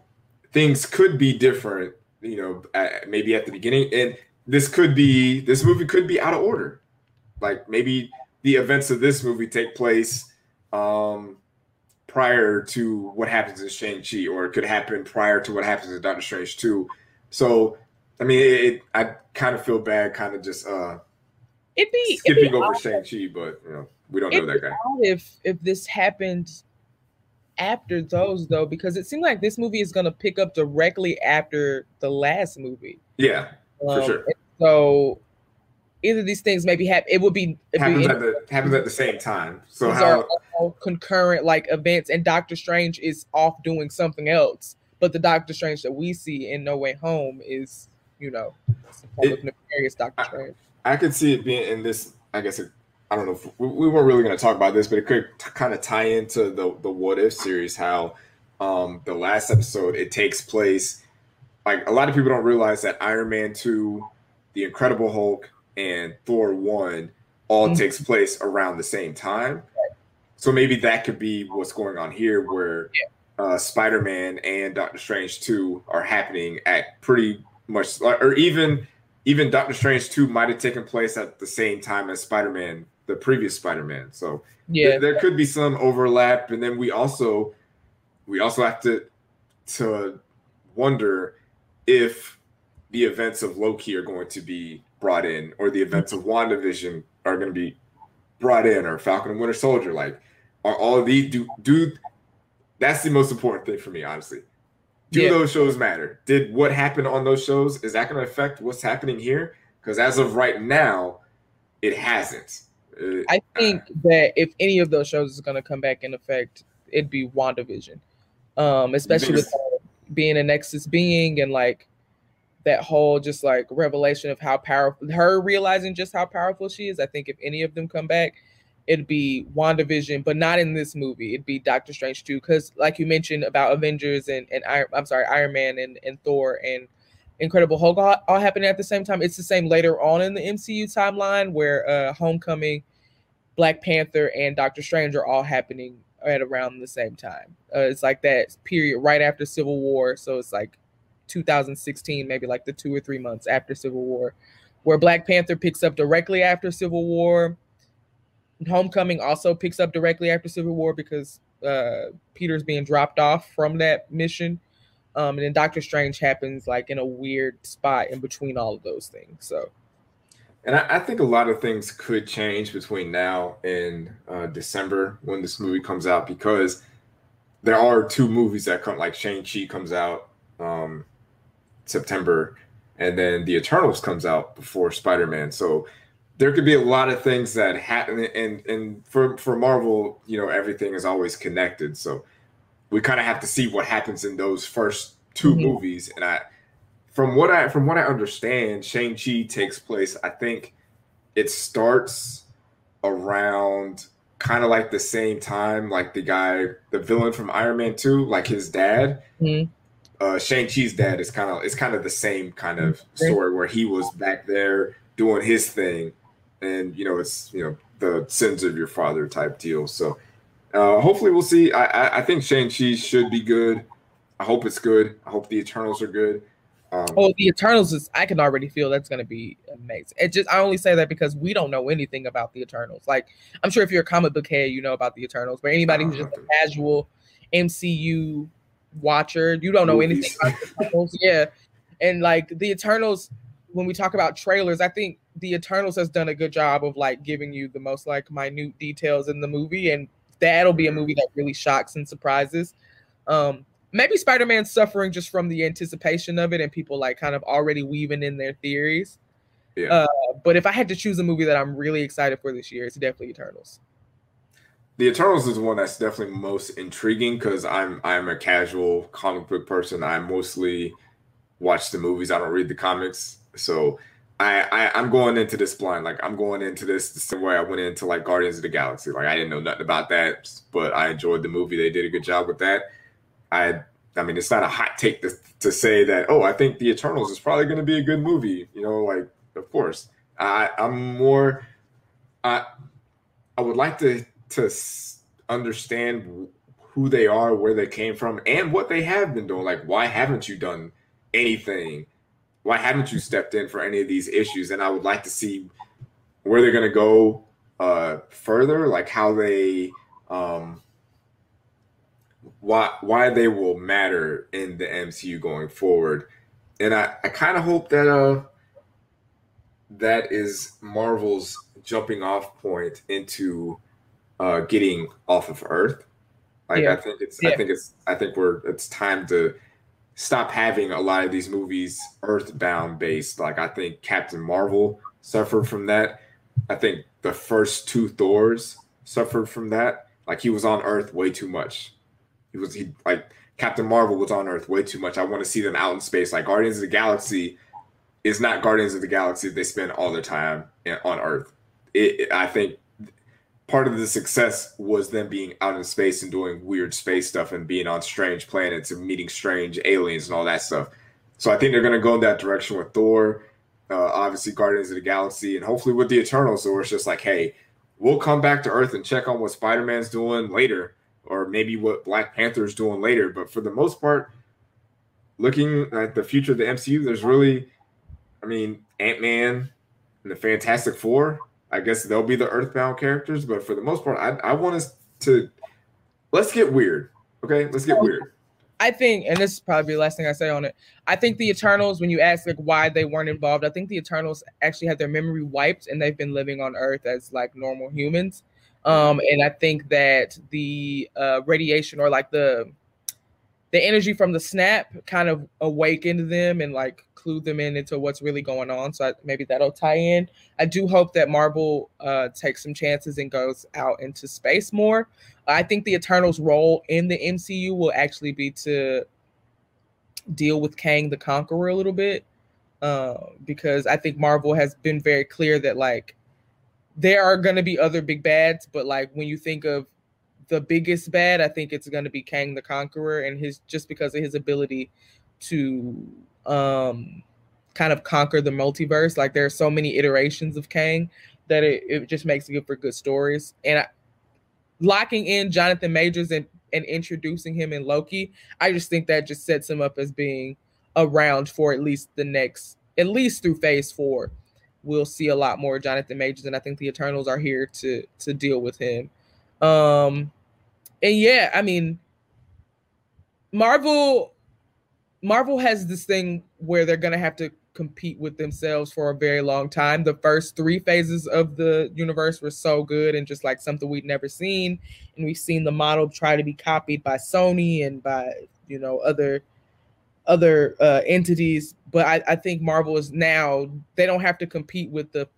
things could be different, you know, at, maybe at the beginning. And this could be, this movie could be out of order. Like maybe the events of this movie take place, um, prior to what happens in Shang-Chi, or it could happen prior to what happens in Doctor Strange two. So, I mean, it, it, I kind of feel bad kind of just uh, it'd be, skipping it'd be over odd. Shang-Chi, but, you know, we don't it'd know that guy. If if this happened after those, though, because it seemed like this movie is going to pick up directly after the last movie. Yeah, um, for sure. So, either of these things maybe happen. It would be happens, be at the, happens at the same time. So these how are concurrent like events, and Doctor Strange is off doing something else. But the Doctor Strange that we see in No Way Home is, you know, some kind it, of nefarious Doctor I, Strange. I could see it being in this. I guess it, I don't know. If, we, we weren't really going to talk about this, but it could t- kind of tie into the the What If series. How um, the last episode it takes place. Like a lot of people don't realize that Iron Man two, The Incredible Hulk, and Thor one all mm-hmm. takes place around the same time. Right. So maybe that could be what's going on here where yeah. uh, Spider-Man and Doctor Strange two are happening at pretty much, or even even Doctor Strange two might have taken place at the same time as Spider-Man the previous Spider-Man. So yeah, th- there could be some overlap. And then we also we also have to to wonder if the events of Loki are going to be brought in, or the events of WandaVision are going to be brought in, or Falcon and Winter Soldier. Like, are all these do do? That's the most important thing for me, honestly. Do yeah. those shows matter? Did what happened on those shows, is that going to affect what's happening here? Because as of right now, it hasn't. It, I think uh, that if any of those shows is going to come back in effect, it'd be WandaVision, um, especially with being a Nexus being and like that whole just like revelation of how powerful, her realizing just how powerful she is. I think if any of them come back, it'd be WandaVision, but not in this movie. It'd be Doctor Strange too, because like you mentioned about Avengers and, and Iron, I'm sorry, Iron Man and, and Thor and Incredible Hulk all, all happening at the same time. It's the same later on in the M C U timeline where uh, Homecoming, Black Panther, and Doctor Strange are all happening at around the same time. Uh, it's like that period right after Civil War. So it's like two thousand sixteen, maybe like the two or three months after Civil War, where Black Panther picks up directly after Civil War. Homecoming also picks up directly after Civil War because uh, Peter's being dropped off from that mission. Um, and then Doctor Strange happens like in a weird spot in between all of those things. So, and I, I think a lot of things could change between now and uh, December when this movie comes out, because there are two movies that come, like Shang-Chi comes out um, September, and then The Eternals comes out before Spider-Man. So there could be a lot of things that happen, and and for, for Marvel, you know, everything is always connected. So we kind of have to see what happens in those first two mm-hmm. movies. And I, from what I from what I understand, Shang-Chi takes place, I think it starts around kind of like the same time, like the guy, the villain from Iron Man two, like his dad. Mm-hmm. Uh, Shang-Chi's dad is kind of it's kind of the same kind of story where he was back there doing his thing. And, you know, it's, you know, the sins of your father type deal. So uh, hopefully we'll see. I, I, I think Shang-Chi should be good. I hope it's good. I hope the Eternals are good. Um, oh, the Eternals is, I can already feel that's going to be amazing. It just, I only say that because we don't know anything about the Eternals. Like, I'm sure if you're a comic book head, you know about the Eternals, but anybody who's just a casual M C U watcher, you don't know movies. Anything about the Eternals. Yeah. And like the Eternals, when we talk about trailers, I think the Eternals has done a good job of like giving you the most like minute details in the movie, and that'll be a movie that really shocks and surprises. Um, maybe Spider-Man's suffering just from the anticipation of it and people like kind of already weaving in their theories. Yeah. Uh, but if I had to choose a movie that I'm really excited for this year, it's definitely Eternals. The Eternals is one that's definitely most intriguing because I'm I'm a casual comic book person. I mostly watch the movies. I don't read the comics. So I, I, I'm going into this blind. Like, I'm going into this the same way I went into, like, Guardians of the Galaxy. Like, I didn't know nothing about that, but I enjoyed the movie. They did a good job with that. I I mean, it's not a hot take to, to say that, oh, I think The Eternals is probably going to be a good movie. You know, like, of course. I, I'm more I, – I would like to, to understand who they are, where they came from, and what they have been doing. Like, why haven't you done anything? Why haven't you stepped in for any of these issues? And I would like to see where they're going to go uh, further, like how they, um, why why they will matter in the M C U going forward. And I, I kind of hope that uh, that is Marvel's jumping off point into uh, getting off of Earth. Like yeah. I think it's yeah. I think it's I think we're it's time to stop having a lot of these movies Earthbound based. Like, I think Captain Marvel suffered from that. I think the first two Thors suffered from that. Like, he was on Earth way too much. He was he like Captain Marvel was on Earth way too much. I want to see them out in space. Like, Guardians of the Galaxy is not Guardians of the Galaxy. They spend all their time on Earth. It, it, I think part of the success was them being out in space and doing weird space stuff and being on strange planets and meeting strange aliens and all that stuff. So I think they're going to go in that direction with Thor, uh, obviously Guardians of the Galaxy, and hopefully with the Eternals. So it's just like, hey, we'll come back to Earth and check on what Spider-Man's doing later, or maybe what Black Panther's doing later. But for the most part, looking at the future of the M C U, there's really, I mean, Ant-Man and the Fantastic Four, I guess they'll be the Earthbound characters, but for the most part, I, I want us to let's get weird. Okay, let's get weird. I think, and this is probably the last thing I say on it, I think the Eternals, when you ask like why they weren't involved, I think the Eternals actually had their memory wiped and they've been living on Earth as like normal humans. Um, and I think that the uh, radiation or like the the energy from the snap kind of awakened them and like clued them in into what's really going on. So I, maybe that'll tie in. I do hope that Marvel uh, takes some chances and goes out into space more. I think the Eternals' role in the M C U will actually be to deal with Kang the Conqueror a little bit, uh, because I think Marvel has been very clear that like there are going to be other big bads, but like when you think of the biggest bad, I think it's going to be Kang the Conqueror, and his just because of his ability to um, kind of conquer the multiverse. Like there are so many iterations of Kang that it, it just makes it good for good stories. And I, locking in Jonathan Majors and, and introducing him in Loki, I just think that just sets him up as being around for at least the next, at least through phase four, we'll see a lot more Jonathan Majors, and I think the Eternals are here to to deal with him. Um, and yeah, I mean, Marvel, Marvel has this thing where they're going to have to compete with themselves for a very long time. The first three phases of the universe were so good and just like something we'd never seen. And we've seen the model try to be copied by Sony and by, you know, other, other uh, entities. But I, I think Marvel is now, they don't have to compete with the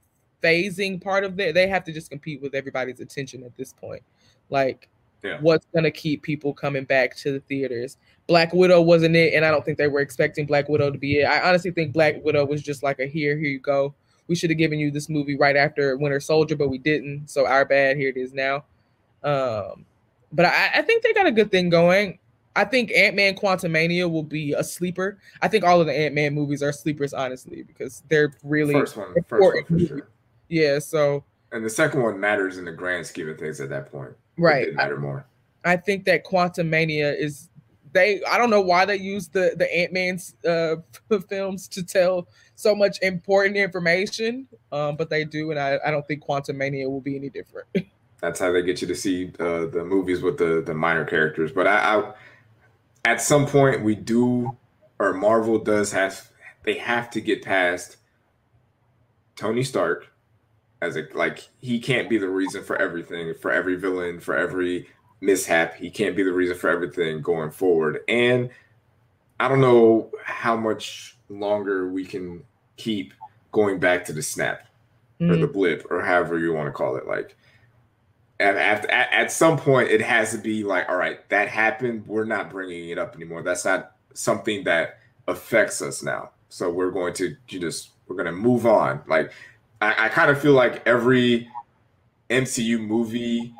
phasing part of it. They have to just compete with everybody's attention at this point. Like, yeah. What's going to keep people coming back to the theaters? Black Widow wasn't it, and I don't think they were expecting Black Widow to be it. I honestly think Black Widow was just like a here, here you go. We should have given you this movie right after Winter Soldier, but we didn't, so our bad, here it is now. Um, but I, I think they got a good thing going. I think Ant-Man Quantumania will be a sleeper. I think all of the Ant-Man movies are sleepers, honestly, because they're really first one, important. First one for sure. Yeah, so... And the second one matters in the grand scheme of things at that point. Right. It matter more. I think that Quantumania is... They, I don't know why they use the, the Ant-Man's uh, films to tell so much important information, um, but they do, and I, I don't think Quantumania will be any different. That's how they get you to see uh, the movies with the, the minor characters. But I, I, at some point, we do, or Marvel does have... They have to get past Tony Stark. As a, like, he can't be the reason for everything, for every villain, for every mishap. He can't be the reason for everything going forward. And I don't know how much longer we can keep going back to the snap mm-hmm. or the blip or however you want to call it. Like, at, at, at some point, it has to be like, all right, that happened. We're not bringing it up anymore. That's not something that affects us now. So we're going to you just, we're going to move on. Like, I, I kind of feel like every M C U movie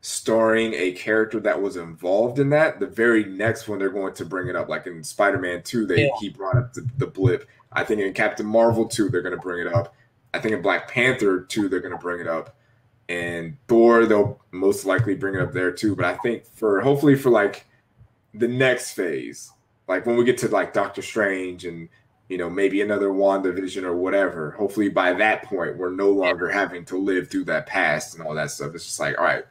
starring a character that was involved in that, the very next one they're going to bring it up. Like in Spider-Man two, they yeah. keep brought up the, the blip. I think in Captain Marvel two, they're going to bring it up. I think in Black Panther two, they're going to bring it up. And Thor, they'll most likely bring it up there too. But I think for hopefully for like the next phase, like when we get to like Doctor Strange and you know, maybe another WandaVision or whatever. Hopefully by that point, we're no longer having to live through that past and all that stuff. It's just like, all right,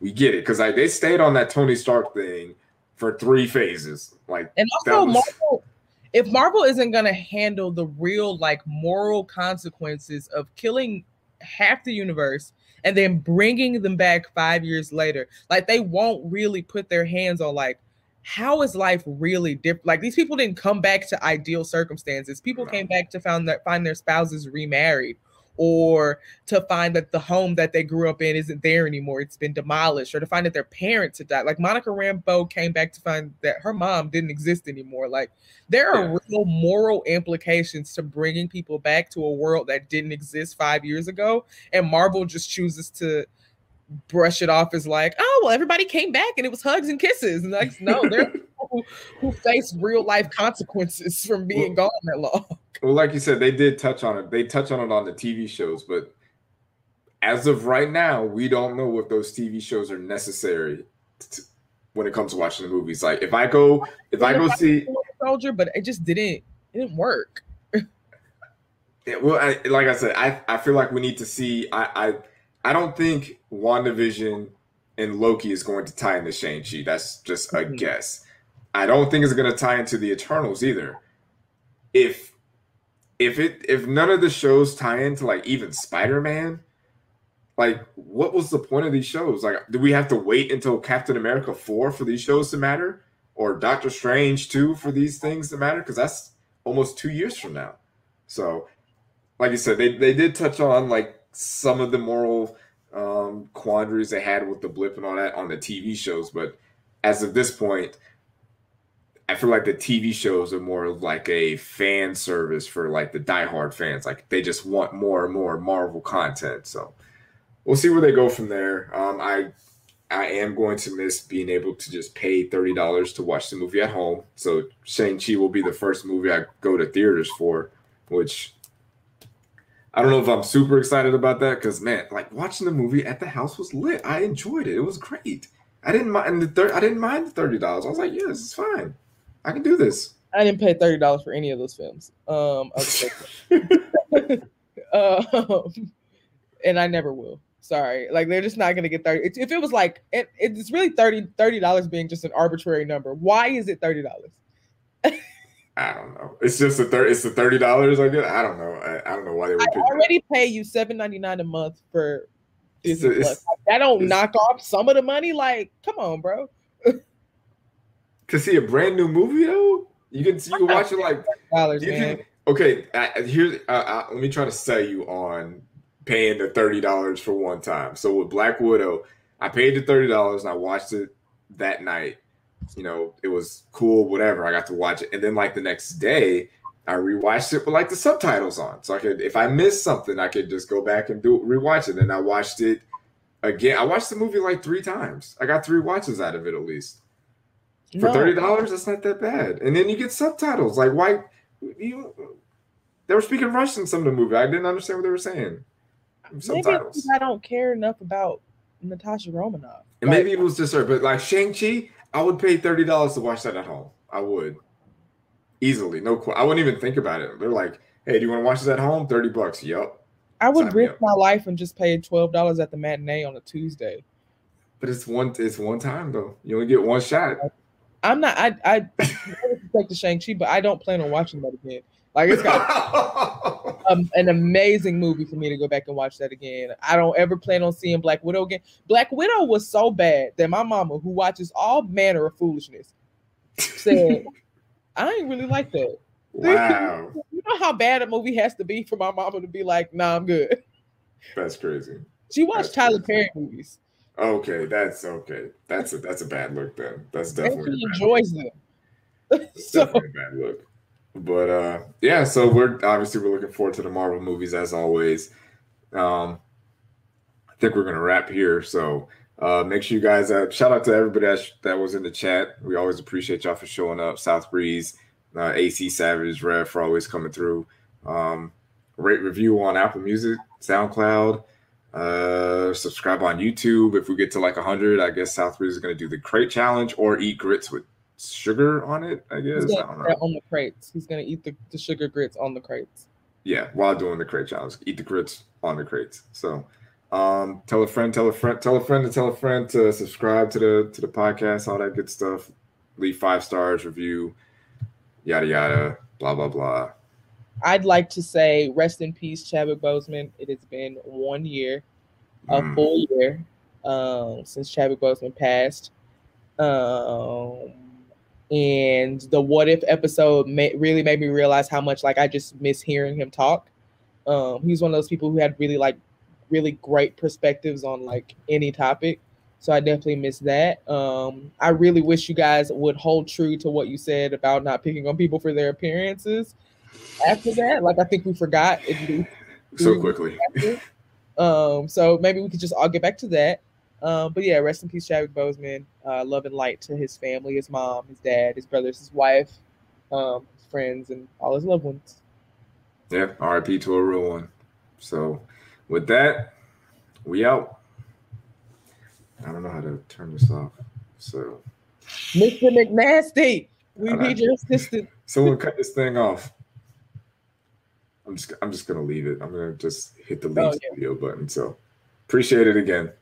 we get it. Because like they stayed on that Tony Stark thing for three phases. Like, and also, was... Marvel, if Marvel isn't going to handle the real, like, moral consequences of killing half the universe and then bringing them back five years later, like, they won't really put their hands on, like, how is life really different? Like, these people didn't come back to ideal circumstances. People no. came back to find that find their spouses remarried, or to find that the home that they grew up in isn't there anymore. It's been demolished, or to find that their parents had died. Like, Monica Rambeau came back to find that her mom didn't exist anymore. Like, there are yeah. real moral implications to bringing people back to a world that didn't exist five years ago. And Marvel just chooses to brush it off as like, oh, well, everybody came back and it was hugs and kisses. And like, no, there are people who, who face real life consequences from being well, gone that long. Well, like you said, they did touch on it. They touch on it on the T V shows, but as of right now, we don't know if those T V shows are necessary to, when it comes to watching the movies. Like, if I go, if I, I go see Soldier, but it just didn't, it didn't work. It, well, I, like I said, I, I feel like we need to see. I, I I don't think WandaVision and Loki is going to tie into Shang-Chi. That's just a mm-hmm. guess. I don't think it's going to tie into the Eternals either. If if it if none of the shows tie into like even Spider-Man, like what was the point of these shows? Like, do we have to wait until Captain America four for these shows to matter, or Doctor Strange two for these things to matter? Because that's almost two years from now. So. Like you said, they, they did touch on like some of the moral um, quandaries they had with the blip and all that on the T V shows, but as of this point, I feel like the T V shows are more like a fan service for like the diehard fans. Like they just want more and more Marvel content. So we'll see where they go from there. Um, I I am going to miss being able to just pay thirty dollars to watch the movie at home. So Shang-Chi will be the first movie I go to theaters for, which. I don't know if I'm super excited about that because, man, like watching the movie at the house was lit. I enjoyed it. It was great. I didn't mind the thir- I didn't mind the thirty dollars. I was like, yeah, this is fine. I can do this. I didn't pay thirty dollars for any of those films. Um, um, and I never will. Sorry. Like, they're just not going to get thirty. If it was like, it, it's really thirty dollars being just an arbitrary number. Why is it thirty dollars? I don't know. It's just a thirty. It's the thirty dollars I get. I don't know. I, I don't know why they would. I already that. pay you seven ninety nine a month for Disney it's, Plus. It's, like, that don't knock off some of the money. Like, come on, bro. To see a brand new movie though, you can you can watch it like dollars. Okay, I, here's I, I, let me try to sell you on paying the thirty dollars for one time. So with Black Widow, I paid the thirty dollars and I watched it that night. You know, it was cool, whatever. I got to watch it. And then, like, the next day, I rewatched it with, like, the subtitles on. So I could, if I missed something, I could just go back and do rewatch it. And I watched it again. I watched the movie, like, three times. I got three watches out of it, at least. For no. thirty dollars, that's not that bad. And then you get subtitles. Like, why? You, they were speaking Russian some of the movie. I didn't understand what they were saying. Subtitles. Maybe I don't care enough about Natasha Romanoff. And like, maybe it was just her. But, like, Shang-Chi... I would pay thirty dollars to watch that at home. I would. Easily. No, I wouldn't even think about it. They're like, hey, do you want to watch this at home? thirty bucks. Yup. I would risk my life and just pay twelve dollars at the matinee on a Tuesday. But it's one it's one time, though. You only get one shot. I'm not, I, I, I take the Shang-Chi, but I don't plan on watching that again. Like, it's got um, an amazing movie for me to go back and watch that again. I don't ever plan on seeing Black Widow again. Black Widow was so bad that my mama, who watches all manner of foolishness, said, I ain't really like that. Wow. You know how bad a movie has to be for my mama to be like, nah, I'm good. That's crazy. She watched that's Tyler Perry movies. Okay, that's okay. That's a, that's a bad look then. That's definitely and she enjoys look. them. That's so, definitely a bad look. But uh, yeah, so we're obviously we're looking forward to the Marvel movies as always. Um, I think we're gonna wrap here. So uh, make sure you guys uh, shout out to everybody that, sh- that was in the chat. We always appreciate y'all for showing up. South Breeze, uh, A C Savage, Rev for always coming through. Um, rate review on Apple Music, SoundCloud. Uh, subscribe on YouTube. If we get to like a hundred, I guess South Breeze is gonna do the crate challenge or eat grits with. Sugar on it, I guess. He's I don't know. On the crates, he's gonna eat the, the sugar grits on the crates. Yeah, while doing the crate challenge, eat the grits on the crates. So, um, tell a friend, tell a friend, tell a friend to tell a friend to subscribe to the to the podcast, all that good stuff. Leave five stars, review, yada yada, blah blah blah. I'd like to say rest in peace, Chadwick Boseman. It has been one year, a mm. full year, um, since Chadwick Boseman passed. Um. And the What If episode may, really made me realize how much, like, I just miss hearing him talk. Um, he was one of those people who had really, like, really great perspectives on, like, any topic. So I definitely miss that. Um, I really wish you guys would hold true to what you said about not picking on people for their appearances. After that, like, I think we forgot. If we, so we quickly. Um, so maybe we could just all get back to that. Um, but yeah, rest in peace, Chadwick Boseman. Uh, love and light to his family, his mom, his dad, his brothers, his wife, um, his friends, and all his loved ones. Yeah, R I P to a real one. So with that, we out. I don't know how to turn this off. So, Mister McNasty, we need your assistance. Someone cut this thing off. I'm just I'm just gonna leave it. I'm gonna just hit the leave oh, yeah. video button. So appreciate it again.